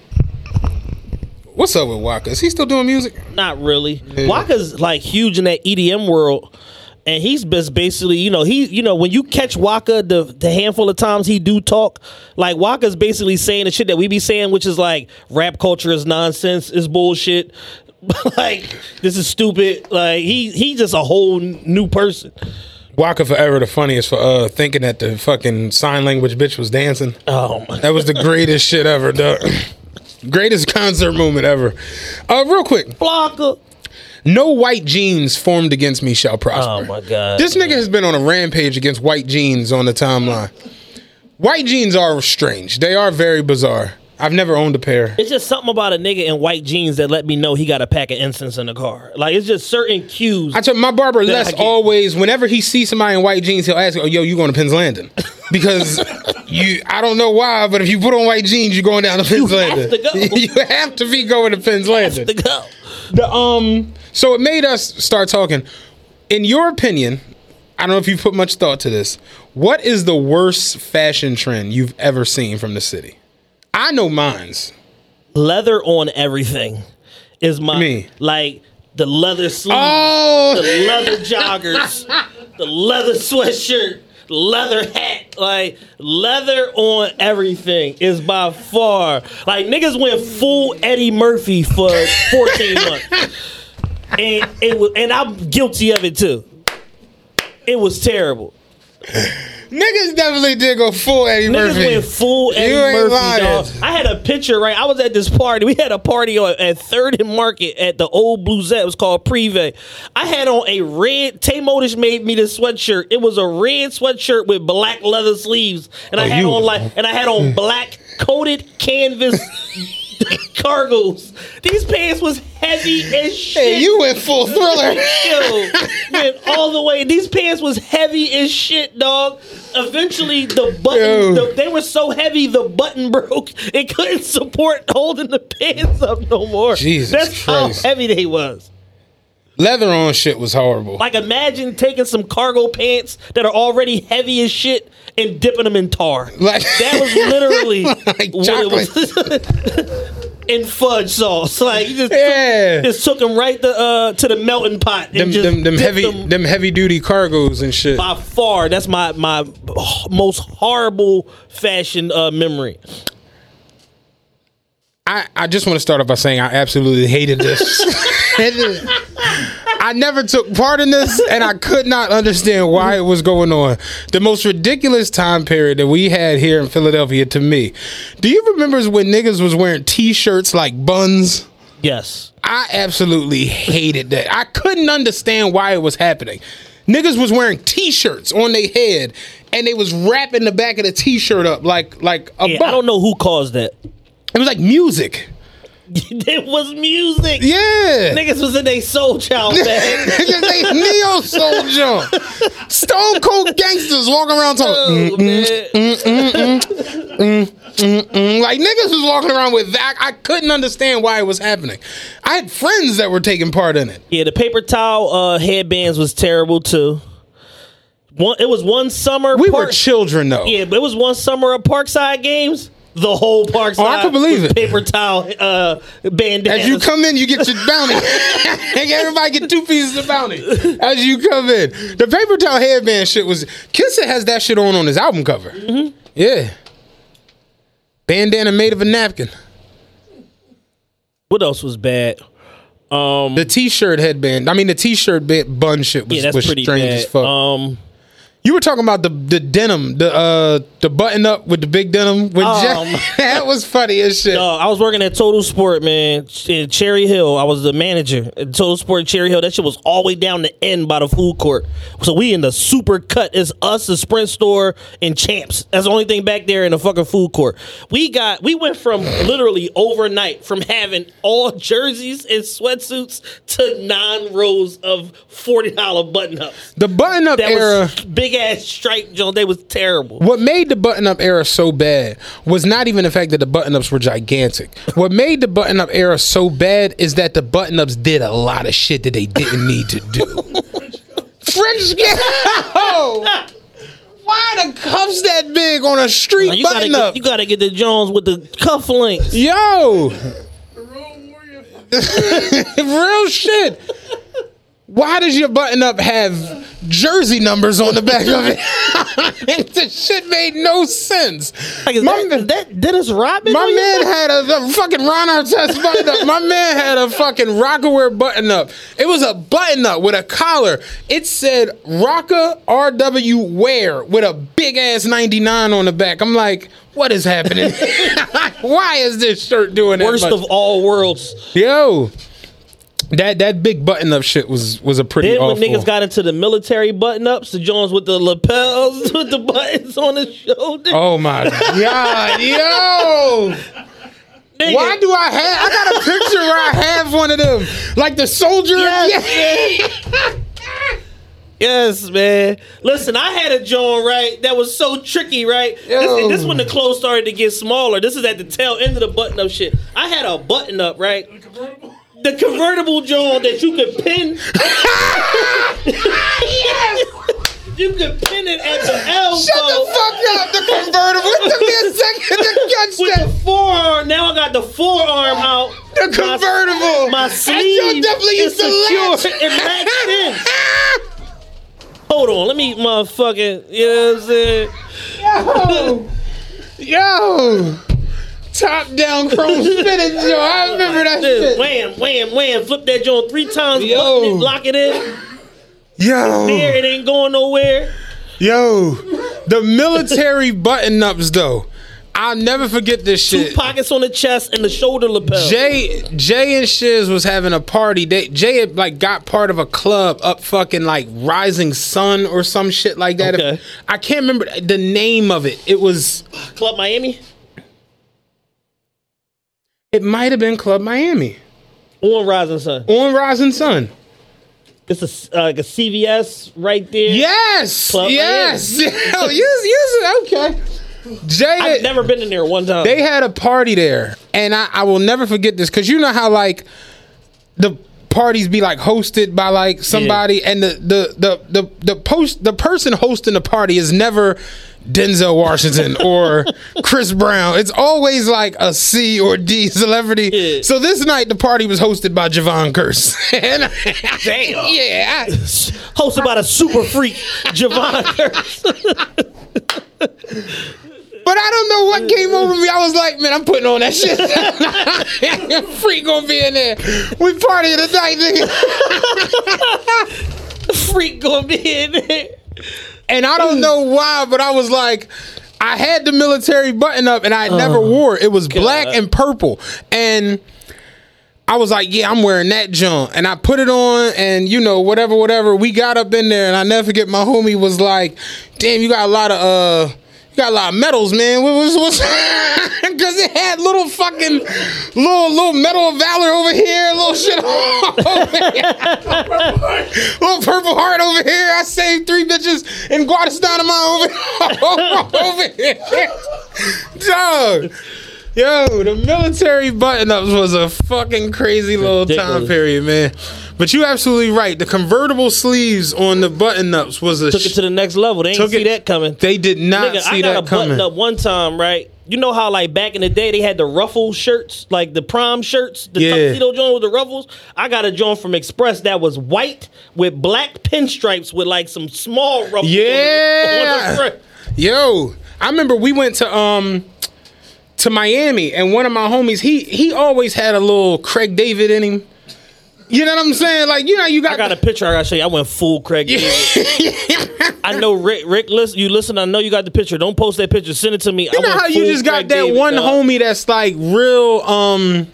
What's up with Waka? Is he still doing music? Not really. Yeah. Waka's like huge in that E D M world. And he's just basically, you know, he, you know, when you catch Waka, the, the handful of times he do talk, like Waka's basically saying the shit that we be saying, which is like rap culture is nonsense, is bullshit, like this is stupid. Like he, he just a whole new person. Waka forever the funniest for uh, thinking that the fucking sign language bitch was dancing. Oh my! That was the greatest shit ever, dog. Greatest concert moment ever. Uh, real quick, Waka. No white jeans formed against me shall prosper. Oh my god! This nigga has been on a rampage against white jeans on the timeline. White jeans are strange. They are very bizarre. I've never owned a pair. It's just something about a nigga in white jeans that let me know he got a pack of incense in the car. Like it's just certain cues. I tell my barber Les always, whenever he sees somebody in white jeans, he'll ask, "Oh, yo, you going to Penn's Landing?" Because you, I don't know why, but if you put on white jeans, you're going down to Penn's Landing. You have to go. You have to be going to Penn's Landing. You have to go. The um. So it made us start talking. In your opinion, I don't know if you've put much thought to this, what is the worst fashion trend you've ever seen from the city? I know mine's. Leather on everything is my... Me. Like, the leather sleeves, oh. the leather joggers, the leather sweatshirt, leather hat. Like, leather on everything is by far... Like, niggas went full Eddie Murphy for fourteen months. And it was, and I'm guilty of it too. It was terrible. Niggas definitely did go full Eddie Niggas Murphy. Niggas went full Eddie you Murphy, ain't dog. I had a picture, right? I was at this party. We had a party on, at third and Market at the old Bluesette. It was called Privé. I had on a red... Tay Modish made me this sweatshirt. It was a red sweatshirt with black leather sleeves, and oh, I had you. on like, and I had on black coated canvas. Cargos. These pants was heavy as shit. Hey, you went full Thriller. Yo, went all the way. These pants was heavy as shit, dog. Eventually, the button, the, they were so heavy, the button broke. It couldn't support holding the pants up no more. Jesus That's Christ. How heavy they was. Leather on shit was horrible. Like, imagine taking some cargo pants that are already heavy as shit and dipping them in tar. Like, that was literally like what chocolate. It was. In fudge sauce. Like, you just, yeah. took, just took them right to, uh, to the melting pot. And them, just them, them, heavy, them, them heavy duty cargos and shit. By far, that's my, my most horrible fashion uh, memory. I, I just want to start off by saying I absolutely hated this. I never took part in this, and I could not understand why it was going on. The most ridiculous time period that we had here in Philadelphia, to me. Do you remember when niggas was wearing T-shirts like buns? Yes. I absolutely hated that. I couldn't understand why it was happening. Niggas was wearing T-shirts on their head, and they was wrapping the back of the T-shirt up like, like a yeah, bun. I don't know who caused that. It was like music. It was music. Yeah. Niggas was in their soul child bag. Niggas, they neo soul jump. Stone Cold gangsters walking around talking. Oh, mm, mm, mm, mm, mm, mm, mm. Like niggas was walking around with that. I couldn't understand why it was happening. I had friends that were taking part in it. Yeah, the paper towel uh, headbands was terrible too. One, it was one summer. We park- were children though. Yeah, but it was one summer of Parkside Games. The whole park side. Oh, I can believe it. Paper towel, uh, bandanas. As you come in, you get your bounty. Everybody get two pieces of bounty as you come in. The paper towel headband shit was... Kissa has that shit on on his album cover. Mm-hmm. Yeah. Bandana made of a napkin. What else was bad? Um, the T-shirt headband. I mean, the T-shirt bun shit was, yeah, that's was pretty strange bad. As fuck. Um, You were talking about the the denim, the uh, the button up with the big denim. With um, Jack. That was funny as shit. No, I was working at Total Sport, man, in Cherry Hill. I was the manager at Total Sport in Cherry Hill. That shit was all the way down the end by the food court. So we in the super cut. It's us, the Sprint store, and Champs. That's the only thing back there in the fucking food court. We got we went from literally overnight from having all jerseys and sweatsuits to nine rows of forty dollar button ups. The button up era, big ass stripe, John. They was terrible. What made the button up era so bad was not even the fact that the button ups were gigantic. What made the button up era so bad is that the button ups did a lot of shit that they didn't need to do. French go. Why the cuffs that big on a street now, button up? Get, you gotta get the Jones with the cuff links. Yo, real shit. Why does your button up have jersey numbers on the back of it? The shit made no sense. Like, is, my, that, is that Dennis Rodman? My man had a, a fucking Ron Artest button up. My man had a fucking Rockaware button up. It was a button up with a collar. It said Rocka R W Wear with a big ass ninety-nine on the back. I'm like, what is happening? Why is this shirt doing that? Worst much? Of all worlds. Yo. That that big button up shit was was a pretty awful. Then when awful. Niggas got into the military button ups, the Jones with the lapels with the buttons on his shoulder. Oh my god, yo! Nigga. Why do I have? I got a picture where I have one of them, like the soldier. Yes, yeah. Man. Yes, man. Listen, I had a Jones right that was so tricky, right? This, this is when the clothes started to get smaller. This is at the tail end of the button up shit. I had a button up, right? The convertible John that you could pin. You could pin it at the elbow. Shut the fuck up, the convertible. It took me a second to catch with that. With the forearm. Now I got the forearm out. The convertible. My, my sleeve definitely is secure. It matched in. Hold on. Let me motherfucking. You know what I'm saying? Yo. Yo. Top down chrome spinach, yo. I remember that Dude, shit. Wham, wham, wham. Flip that joint three times, yo. It, lock it in. Yo. It's there, it ain't going nowhere. Yo. The military button-ups, though. I'll never forget this shit. Two pockets on the chest and the shoulder lapel. Jay Jay and Shiz was having a party. They, Jay had like got part of a club up fucking like Rising Sun or some shit like that. Okay. If, I can't remember the name of it. It was Club Miami? It might have been Club Miami. On Rising Sun. On Rising Sun. It's a, uh, like a C V S right there. Yes. Club yes. Hell, yes, yes. Okay. Jay, I've never been in there one time. They had a party there. And I, I will never forget this because you know how like the parties be like hosted by like somebody yeah. and the the the the the post the person hosting the party is never Denzel Washington or Chris Brown. It's always like a C or D celebrity. Yeah. So this night the party was hosted by Javon Curse. And I, damn. Yeah. I, hosted by the super freak Javon Curse. But I don't know what came over me. I was like, man, I'm putting on that shit. Freak gonna be in there. We partying tonight, nigga. Freak gonna be in there. And I don't know why, but I was like, I had the military button up and I never oh, wore it. It was God. Black and purple. And I was like, yeah, I'm wearing that junk. And I put it on and, you know, whatever, whatever. We got up in there and I never forget my homie was like, damn, you got a lot of, uh, you got a lot of medals, man. What was, what's, because it had little fucking, little, little Medal of Valor over here, little shit over here. Little Purple Heart over here. I saved three bitches in Guadastanama over, over here. Dog. Yo, the military button-ups was a fucking crazy little time period, man. But you absolutely right. The convertible sleeves on the button-ups was a... Took it to the next level. They didn't see that coming. They did not see that coming. Nigga, I got a button-up one time, right? You know how, like, back in the day, they had the ruffle shirts, like the prom shirts, the yeah. tuxedo joint with the ruffles? I got a joint from Express that was white with black pinstripes with, like, some small ruffles. Yeah! On the, on the front. Yo, I remember we went to... um. to Miami, and one of my homies, he he always had a little Craig David in him. You know what I'm saying? Like, you know, you got. I got a picture I gotta show you. I went full Craig David. I know Rick. Rick, listen. You listen. I know you got the picture. Don't post that picture. Send it to me. You I know how you just got Greg that David, one dog. homie that's like real. Um,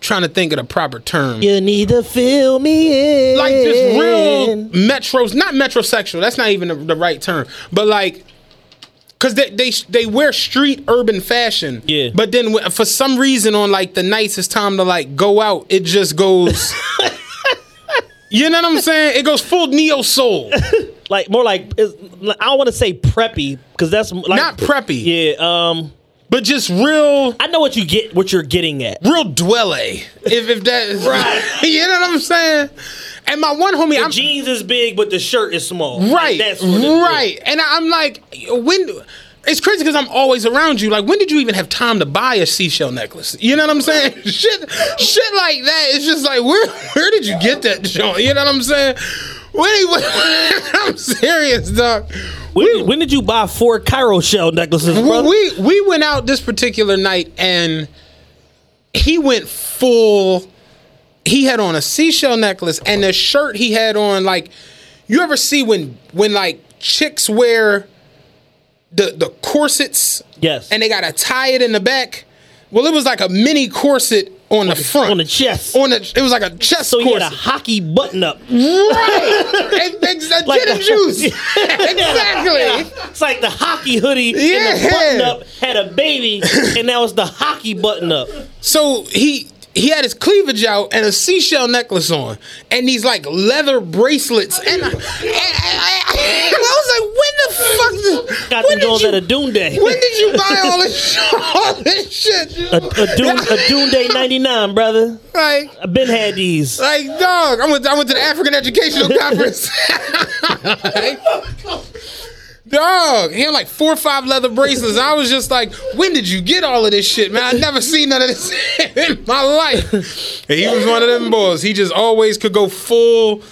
trying to think of the proper term. You need to fill me in. Like just real metros, not metrosexual. That's not even the, the right term. But like. Cause they, they they wear street urban fashion, yeah. But then for some reason on like the nights it's time to like go out, it just goes. You know what I'm saying? It goes full neo soul, like more like it's, I don't want to say preppy because that's like, not preppy. Yeah, um, but just real. I know what you get, what you're getting at. Real dwelly, if if that is right. You know what I'm saying? And my one homie, the I'm, jeans is big, but the shirt is small. Right, like that's right. And I'm like, when? It's crazy because I'm always around you. Like, when did you even have time to buy a seashell necklace? You know what I'm saying? shit, shit like that. It's just like, where, where did you get that joint? You know what I'm saying? When, when, I'm serious, dog. When, we, when did you buy four Cairo shell necklaces, brother? We we went out this particular night, and he went full. He had on a seashell necklace, and the shirt he had on, like, you ever see when when like chicks wear the the corsets? Yes. And they gotta tie it in the back. Well, it was like a mini corset on, on the front, on the chest, on the. It was like a chest. So corset. He had a hockey button up. Right. It's a like gin and juice. Yeah. Exactly. Yeah. It's like the hockey hoodie. Yeah. And the button up had a baby, and now it's the hockey button up. So he. He had his cleavage out and a seashell necklace on, and these like leather bracelets. And I, and I, I, I was like, "When the fuck? Did, Got when them did you, at a Dune Day? When did you buy all this, all this shit? A, a Dune, a Dune Day ninety-nine, brother. Like I've been had these. Like dog, I went, I went to the African Educational Conference. Like, dog, he had like four or five leather bracelets. I was just like, when did you get all of this shit, man? I never seen none of this in my life. And he was one of them boys. He just always could go full.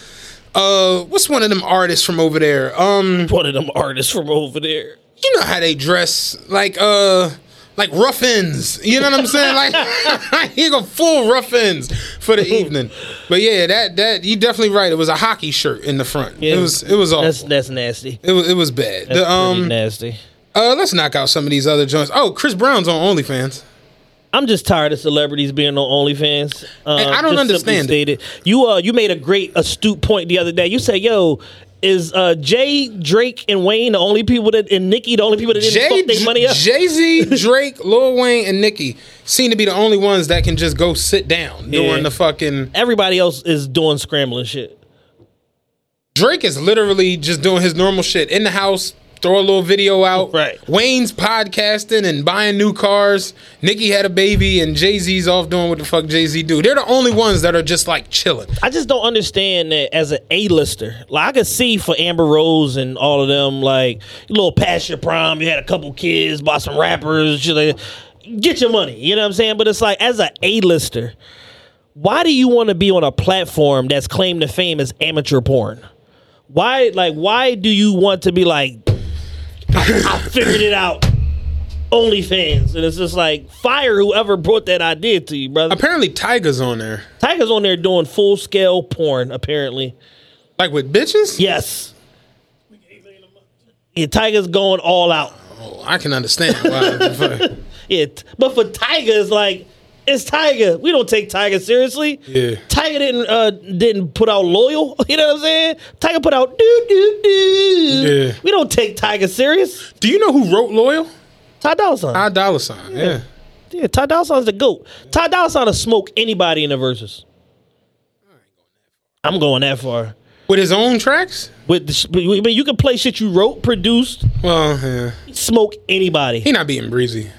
Uh, what's one of them artists from over there? Um, one of them artists from over there. You know how they dress, like uh, like rough ends. You know what I'm saying? Like he go full rough ends for the evening. But yeah, that that you definitely right. It was a hockey shirt in the front. Yeah, it was it was awful. That's that's nasty. It was it was bad. That's the, um, pretty nasty. Uh, let's knock out some of these other joints. Oh, Chris Brown's on OnlyFans. I'm just tired of celebrities being on OnlyFans. Um, and I don't understand it. You uh you made a great astute point the other day. You said, "Yo, is uh, Jay, Drake, and Wayne the only people that, and Nicki the only people that didn't Jay, fuck their money up? Jay-Z, Drake, Lil Wayne, and Nicki seem to be the only ones that can just go sit down yeah. during the fucking... Everybody else is doing scrambling shit. Drake is literally just doing his normal shit. In the house, throw a little video out. Right. Wayne's podcasting and buying new cars. Nicki had a baby, and Jay-Z's off doing what the fuck Jay-Z do. They're the only ones that are just like chilling. I just don't understand that as an A-lister. Like I could see for Amber Rose and all of them, like a little past your prime, you had a couple kids, bought some rappers, shit like that. Get your money. You know what I'm saying? But it's like as an A-lister, why do you want to be on a platform that's claimed to fame as amateur porn? Why, like, why do you want to be like? I figured it out. OnlyFans. And it's just like, fire whoever brought that idea to you, brother. Apparently Tiger's on there. Tiger's on there doing full scale porn, apparently. Like with bitches? Yes. Yeah, Tiger's going all out. Oh, I can understand why. Yeah, but for Tiger, it's like, it's Tiger. We don't take Tiger seriously. Yeah. Tiger didn't uh, didn't put out Loyal. You know what I'm saying? Tiger put out do do do. Yeah. We don't take Tiger serious. Do you know who wrote Loyal? Ty Dolla $ign. Ty Dolla $ign. Yeah. yeah. Yeah. Ty Dolla $ign's the goat. Ty Dolla $ign will smoke anybody in the verses. I'm going that far. With his own tracks? With the, but you can play shit you wrote, produced. Well, yeah. Smoke anybody. He not beating Breezy.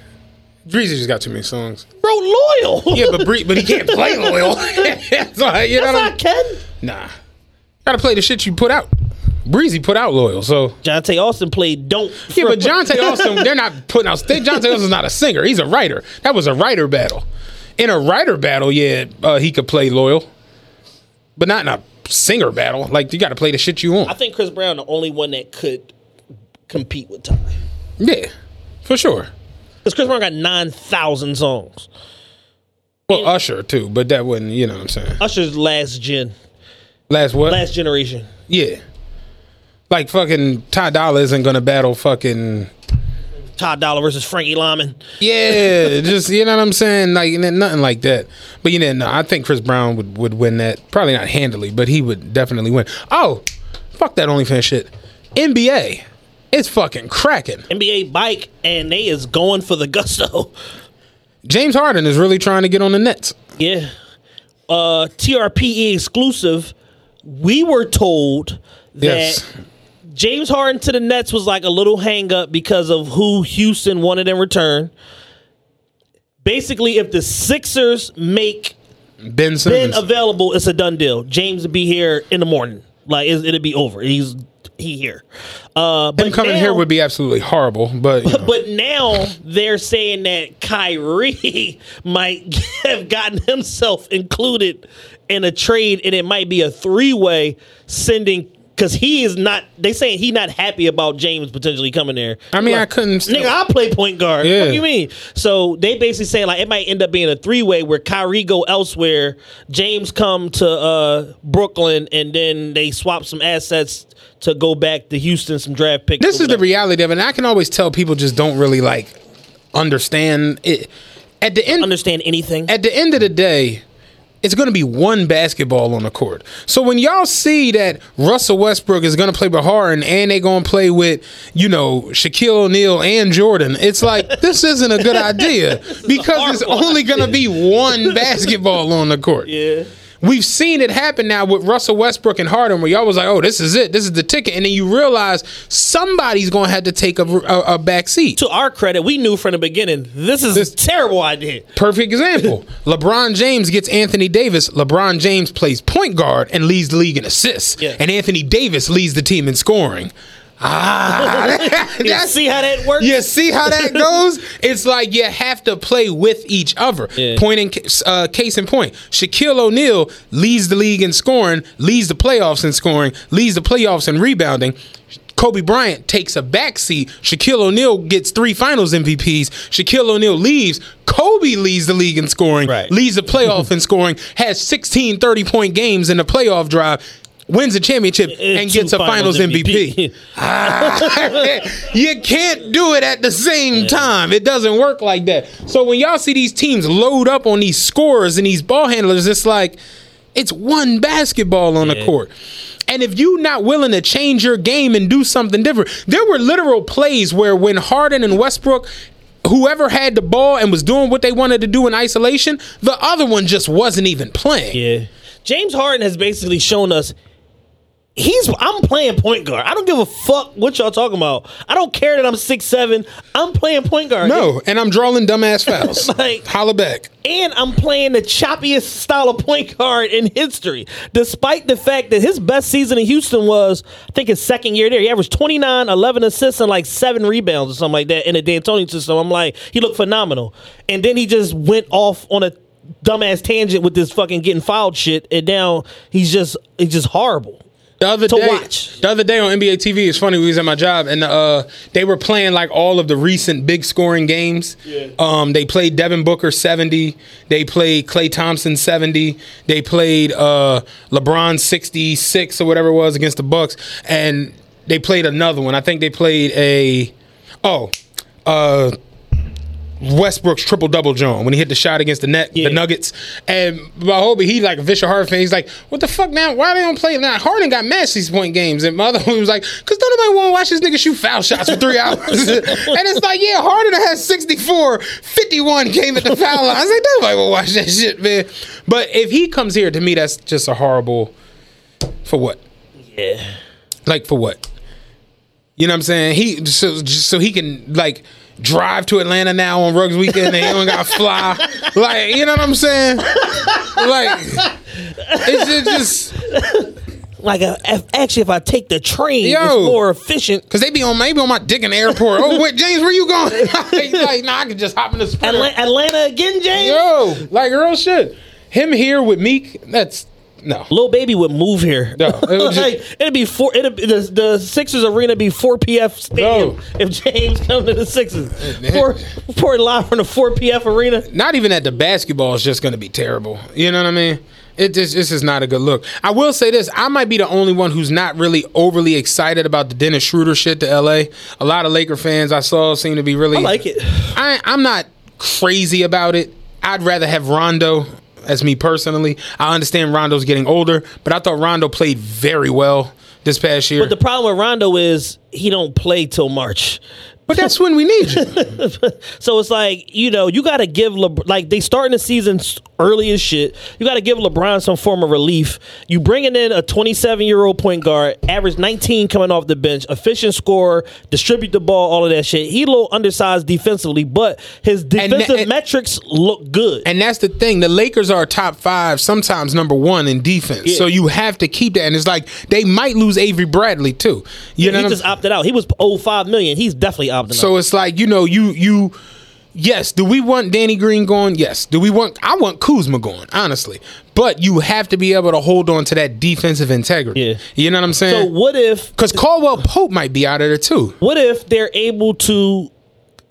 Breezy just got too many songs. Bro, Loyal. Yeah, but Bree, but he can't play Loyal. That's right, you know that's not Ken. Nah, gotta play the shit you put out. Breezy put out Loyal, so Jonte Austin played Don't. Yeah, but Jonte Austin, they're not putting out. Jonte Austin's not a singer; he's a writer. That was a writer battle. In a writer battle, yeah, uh, he could play Loyal, but not in a singer battle. Like you got to play the shit you want. I think Chris Brown the only one that could compete with Ty. Yeah, for sure. Because Chris Brown got nine thousand songs. Well, and Usher, too, but that wasn't, you know what I'm saying. Usher's last gen. Last what? Last generation. Yeah. Like fucking Ty Dolla isn't gonna battle fucking Ty Dolla versus Frankie Lyman. Yeah, just, you know what I'm saying? Like, nothing like that. But you know, no, I think Chris Brown would, would win that. Probably not handily, but he would definitely win. Oh, fuck that OnlyFans shit. N B A, it's fucking cracking. N B A bike, and they is going for the gusto. James Harden is really trying to get on the Nets. Yeah. Uh, T R P E exclusive. We were told that yes. James Harden to the Nets was like a little hang up because of who Houston wanted in return. Basically, if the Sixers make Ben Simmons available, it's a done deal. James would be here in the morning. Like, it'll be over. He's he here. Uh, but him coming now, here would be absolutely horrible. But but, but now they're saying that Kyrie might have gotten himself included in a trade, and it might be a three-way sending. Because he is not, they saying he not happy about James potentially coming there. I mean, like, I couldn't. Nigga, I play point guard. Yeah. What do you mean? So they basically saying like it might end up being a three-way where Kyrie go elsewhere, James come to uh, Brooklyn, and then they swap some assets to go back to Houston, some draft picks. This is the reality of it. And I can always tell people just don't really like understand it. At the end, understand anything. At the end of the day, it's going to be one basketball on the court. So when y'all see that Russell Westbrook is going to play with Harden and they're going to play with, you know, Shaquille O'Neal and Jordan, it's like, this isn't a good idea because it's only going to be one basketball on the court. Yeah. We've seen it happen now with Russell Westbrook and Harden where y'all was like, oh, this is it. This is the ticket. And then you realize somebody's going to have to take a, a, a back seat. To our credit, we knew from the beginning, this is this a terrible idea. Perfect example. LeBron James gets Anthony Davis. LeBron James plays point guard and leads the league in assists. Yeah. And Anthony Davis leads the team in scoring. Ah, that, you see how that works? You see how that goes? It's like you have to play with each other. Yeah. Point in, uh, case in point, Shaquille O'Neal leads the league in scoring, leads the playoffs in scoring, leads the playoffs in rebounding. Kobe Bryant takes a backseat. Shaquille O'Neal gets three finals M V Ps. Shaquille O'Neal leaves. Kobe leads the league in scoring, right. Leads the playoff in scoring, has sixteen thirty-point games in the playoff drive. Wins a championship and Two gets a finals, finals M V P. M V P. Ah, you can't do it at the same time. It doesn't work like that. So when y'all see these teams load up on these scorers and these ball handlers, it's like it's one basketball on yeah. the court. And if you're not willing to change your game and do something different, there were literal plays where when Harden and Westbrook, whoever had the ball and was doing what they wanted to do in isolation, the other one just wasn't even playing. Yeah, James Harden has basically shown us He's. I'm playing point guard. I don't give a fuck what y'all talking about. I don't care that I'm six seven. I'm playing point guard. No, and I'm drawing dumbass fouls. Like, holla back. And I'm playing the choppiest style of point guard in history, despite the fact that his best season in Houston was, I think, his second year there. He averaged twenty-nine, eleven assists, and like seven rebounds or something like that in the D'Antoni system. I'm like, he looked phenomenal. And then he just went off on a dumbass tangent with this fucking getting fouled shit, and now he's just he's just horrible. The other to day, watch. The other day on N B A T V, it's funny, we was at my job, and uh, they were playing like all of the recent big scoring games. Yeah. Um, they played Devin Booker seventy. They played Klay Thompson seventy. They played uh, LeBron sixty-six or whatever it was against the Bucks, and they played another one. I think they played a oh, uh, Westbrook's triple double John when he hit the shot against the net, yeah. the Nuggets, and my homie, he like a vicious Harden fan. He's like, "What the fuck now? Why they don't play now?" Harden got match these point games, and my other homie was like, "Cause don't nobody want to watch this nigga shoot foul shots for three hours." And it's like, yeah, Harden has sixty-four, fifty-one came at the foul line. I was like, nobody will watch that shit, man. But if he comes here, to me, that's just a horrible. For what? Yeah. Like for what? You know what I'm saying? He so so he can like. Drive to Atlanta now on Rugs Weekend and you don't gotta fly. Like, you know what I'm saying? Like, it's just. Like, a, if, actually, if I take the train, yo, it's more efficient. Because they be on maybe on my dick in the airport. Oh, wait, James, where you going? like, like, nah, I can just hop in the Sprinter. Atla- Atlanta again, James? Yo, like, real shit. Him here with Meek, that's. No, Lil Baby would move here. No, it would just, like, it'd be four. It'd be, the, the Sixers arena be four P F stadium no. if James come to the Sixers. Four, four live from the four P F arena. Not even at the basketball is just going to be terrible. You know what I mean? It just, this is not a good look. I will say this. I might be the only one who's not really overly excited about the Dennis Schroeder shit to L A. A lot of Laker fans I saw seem to be really... I like it. I, I'm not crazy about it. I'd rather have Rondo, as me personally. I understand Rondo's getting older, but I thought Rondo played very well this past year. But the problem with Rondo is he don't play till March. But that's when we need you. So it's like, you know, you got to give LeBron, like they starting the season early as shit. You got to give LeBron some form of relief. You bringing in a twenty-seven-year-old point guard, average nineteen coming off the bench, efficient scorer, distribute the ball, all of that shit. He a little undersized defensively, but his defensive and that, and, metrics look good. And that's the thing. The Lakers are top five, sometimes number one in defense. Yeah. So you have to keep that. And it's like they might lose Avery Bradley too. You yeah, know he just I'm, opted out. He was owed five million dollars. He's definitely opted out. So it's like, you know, you you yes, do we want Danny Green going? Yes. Do we want I want Kuzma going, honestly. But you have to be able to hold on to that defensive integrity. Yeah. You know what I'm saying? So what if because Caldwell Pope might be out of there too. What if they're able to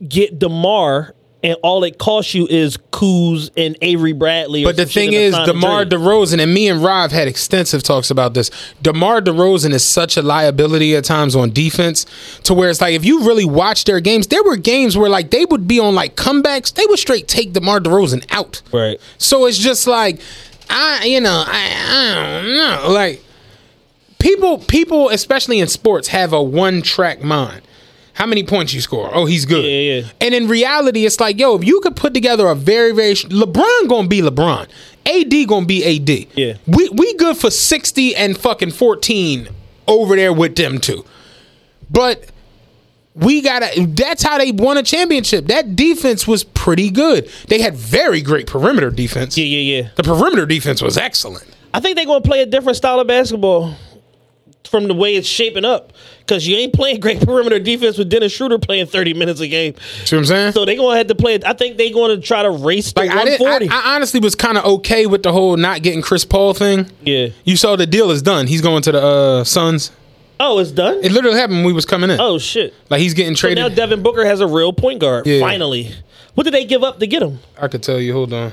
get DeMar and all it costs you is Kuz and Avery Bradley? Or but the thing is, the DeMar DeRozan, and me and Rob had extensive talks about this, DeMar DeRozan is such a liability at times on defense to where it's like, if you really watch their games, there were games where like they would be on like comebacks, they would straight take DeMar DeRozan out. Right. So it's just like, I, you know, I, I don't know. Like, people, people, especially in sports, have a one-track mind. How many points you score? Oh, he's good. Yeah, yeah. And in reality, it's like, yo, if you could put together a very, very... Sh- LeBron gonna be LeBron. A D gonna be A D. Yeah. We we good for sixty and fucking fourteen over there with them two. But we gotta... That's how they won a championship. That defense was pretty good. They had very great perimeter defense. Yeah, yeah, yeah. The perimeter defense was excellent. I think they're gonna play a different style of basketball from the way it's shaping up, because you ain't playing great perimeter defense with Dennis Schroeder playing thirty minutes a game. See what I'm saying? So they're going to have to play it. I think they're going to try to race the like one forty. I, I, I honestly was kind of okay with the whole not getting Chris Paul thing. Yeah. You saw the deal is done. He's going to the uh, Suns. Oh, it's done? It literally happened when we was coming in. Oh, shit. Like, he's getting traded. So now Devin Booker has a real point guard, yeah. Finally. What did they give up to get him? I could tell you. Hold on.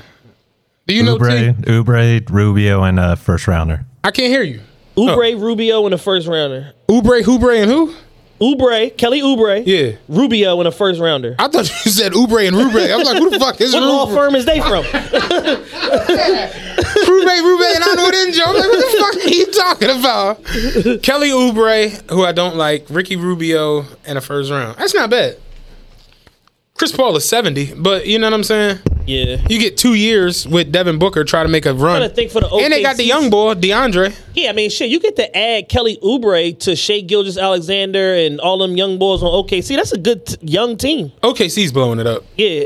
Do you Oubre, know, T? Oubre, Rubio, and a first-rounder. I can't hear you. Oubre, oh. Rubio in the first rounder. Oubre, Oubre, and who? Oubre, Kelly Oubre. Yeah. Rubio in the first rounder. I thought you said Oubre and Rubé. I was like, who the fuck is Rubé? What law firm is they from? Rubé, Rubé, and I know them jokes. I'm like, what the fuck are you talking about? Kelly Oubre, who I don't like, Ricky Rubio in the first round. That's not bad. Chris Paul is seventy, but you know what I'm saying? Yeah. You get two years with Devin Booker, try to make a run. I'm trying to think for the O K C. And they got the young boy, DeAndre. Yeah, I mean, shit, you get to add Kelly Oubre to Shai Gilgeous-Alexander and all them young boys on O K C. That's a good t- young team. O K C's blowing it up. Yeah.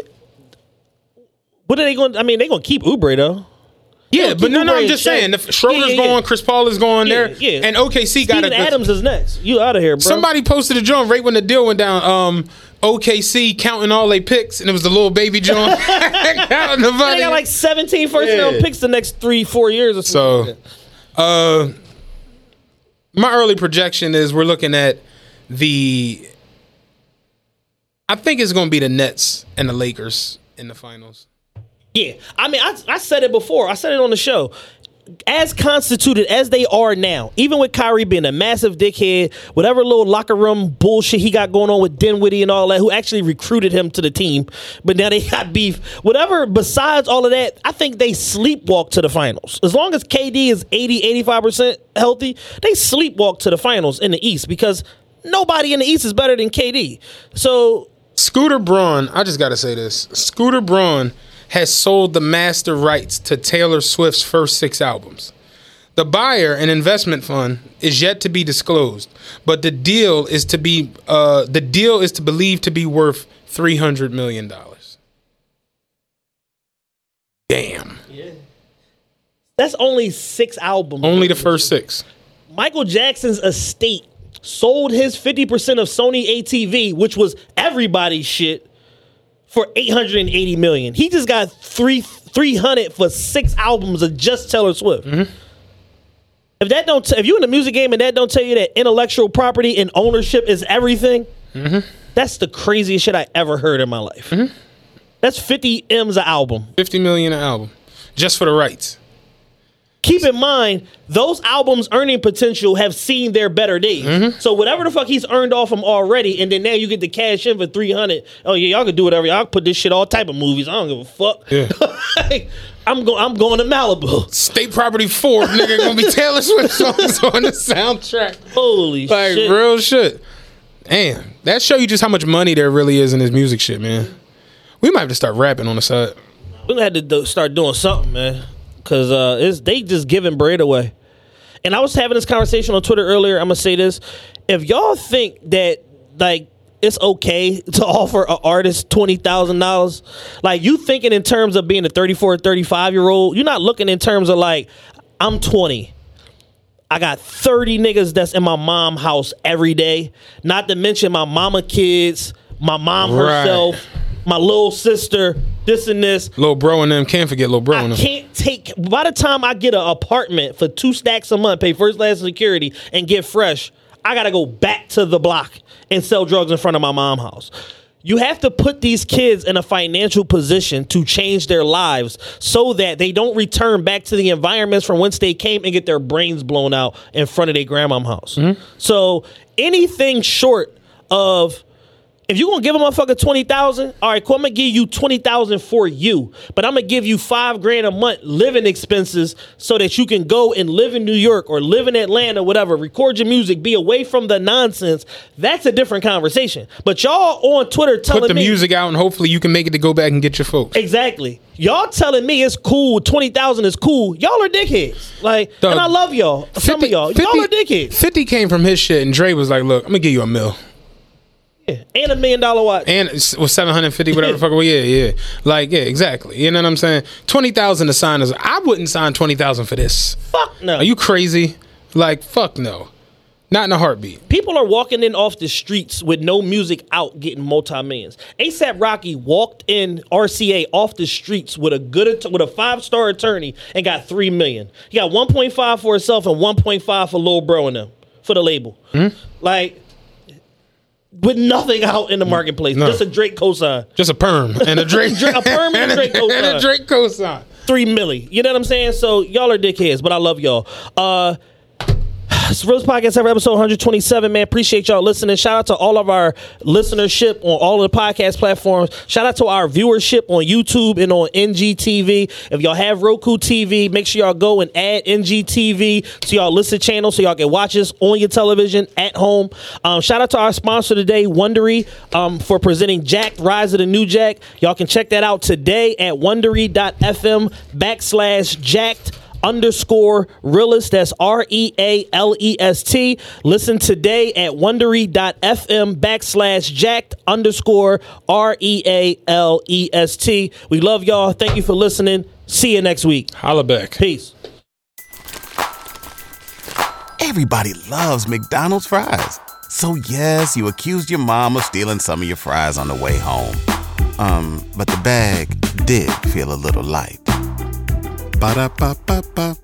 What are they going to... I mean, they're going to keep Oubre, though. Yeah, but no, Oubre no, I'm just saying. The, Schroeder's yeah, yeah, yeah. going, Chris Paul is going yeah, there, yeah. and O K C got a good... Steven Adams is next. You out of here, bro. Somebody posted a joint right when the deal went down. Um... O K C counting all they picks, and it was the little baby John. Counting the money. They got like seventeen first yeah. round picks the next three, four years or something. So, uh, my early projection is we're looking at the. I think it's going to be the Nets and the Lakers in the finals. Yeah, I mean, I, I said it before. I said it on the show. As constituted as they are now, even with Kyrie being a massive dickhead, whatever little locker room bullshit he got going on with Dinwiddie and all that, who actually recruited him to the team, but now they got beef. Whatever, besides all of that, I think they sleepwalk to the finals. As long as K D is eighty, eighty-five percent healthy, they sleepwalk to the finals in the East because nobody in the East is better than K D. So Scooter Braun, I just got to say this. Scooter Braun has sold the master rights to Taylor Swift's first six albums. The buyer, an investment fund, is yet to be disclosed, but the deal is to be uh, the deal is to believed to be worth three hundred million dollars. Damn. Yeah. That's only six albums. Only the first six. Michael Jackson's estate sold his fifty percent of Sony A T V, which was everybody's shit, for eight hundred eighty million dollars. He just got three three hundred for six albums of just Taylor Swift. Mm-hmm. If that don't, t- if you in the music game and that don't tell you that intellectual property and ownership is everything, mm-hmm. that's the craziest shit I ever heard in my life. Mm-hmm. That's fifty M's an album. fifty million an album, just for the rights. keep in mind, those albums' earning potential have seen their better days. Mm-hmm. So whatever the fuck he's earned off them already, and then now you get to cash in for three hundred. Oh, yeah, y'all can do whatever. Y'all can put this shit all type of movies. I don't give a fuck. Yeah. Like, I'm, go- I'm going to Malibu. State Property four, nigga, gonna be Taylor Swift songs on the soundtrack. Holy like, shit. Like, real shit. Damn. That show you just how much money there really is in this music shit, man. We might have to start rapping on the side. We're gonna have to do- start doing something, man. Cause uh, it's, they just giving bread away. And I was having this conversation on Twitter earlier. I'm gonna say this: if y'all think that like it's okay to offer an artist twenty thousand dollars, like you thinking in terms of being a thirty-four, thirty-five year old, you're not looking in terms of like I'm twenty. I got thirty niggas that's in my mom's house every day. Not to mention my mama kids, my mom herself. Right. My little sister, this and this. Little bro and them. Can't forget little bro and them. I can't take... By the time I get an apartment for two stacks a month, pay first, last, security, and get fresh, I got to go back to the block and sell drugs in front of my mom's house. You have to put these kids in a financial position to change their lives so that they don't return back to the environments from whence they came and get their brains blown out in front of their grandma's house. Mm-hmm. So anything short of... If you gonna give a motherfucker twenty thousand, all right, cool. I'm gonna give you twenty thousand for you, but I'm gonna give you five grand a month living expenses so that you can go and live in New York or live in Atlanta, whatever. Record your music, be away from the nonsense. That's a different conversation. But y'all on Twitter telling me put the me, music out and hopefully you can make it to go back and get your folks. Exactly. Y'all telling me it's cool. Twenty thousand is cool. Y'all are dickheads. Like, the, and I love y'all. fifty, Some of y'all. fifty, y'all are dickheads. Fifty came from his shit, and Dre was like, "Look, I'm gonna give you a mil." Yeah. And a million dollar watch. And well, seven hundred fifty, whatever the fuck. Well, yeah, yeah. Like, yeah, exactly. You know what I'm saying? twenty thousand to sign is, I wouldn't sign twenty thousand for this. Fuck no. Are you crazy? Like, fuck no. Not in a heartbeat. People are walking in off the streets with no music out getting multi-millions. ASAP Rocky walked in R C A off the streets with a good with a five-star attorney and got three million. He got one point five for himself and one point five for Lil Bro and them for the label. Mm-hmm. Like, with nothing out in the marketplace. No. Just a Drake cosign. Just a perm. And a Drake a perm and a Drake cosign. And a Drake cosign. Three milli. You know what I'm saying? So y'all are dickheads, but I love y'all. Uh It's the Realest Podcast Ever, episode one twenty-seven, man. Appreciate y'all listening. Shout out to all of our listenership on all of the podcast platforms. Shout out to our viewership on YouTube and on N G T V. If y'all have Roku T V, make sure y'all go and add N G T V to y'all listed channel so y'all can watch us on your television at home. Um, shout out to our sponsor today, Wondery, um, for presenting Jacked: Rise of the New Jack. Y'all can check that out today at wondery.fm backslash jacked. Underscore realest. That's R E A L E S T. Listen today at wondery dot f m backslash jacked underscore R E A L E S T. We love y'all. Thank you for listening. See you next week. Holla back. Peace. Everybody loves McDonald's fries. So yes, you accused your mom of stealing some of your fries on the way home. Um, but the bag did feel a little light. Ba-da-ba-ba-ba.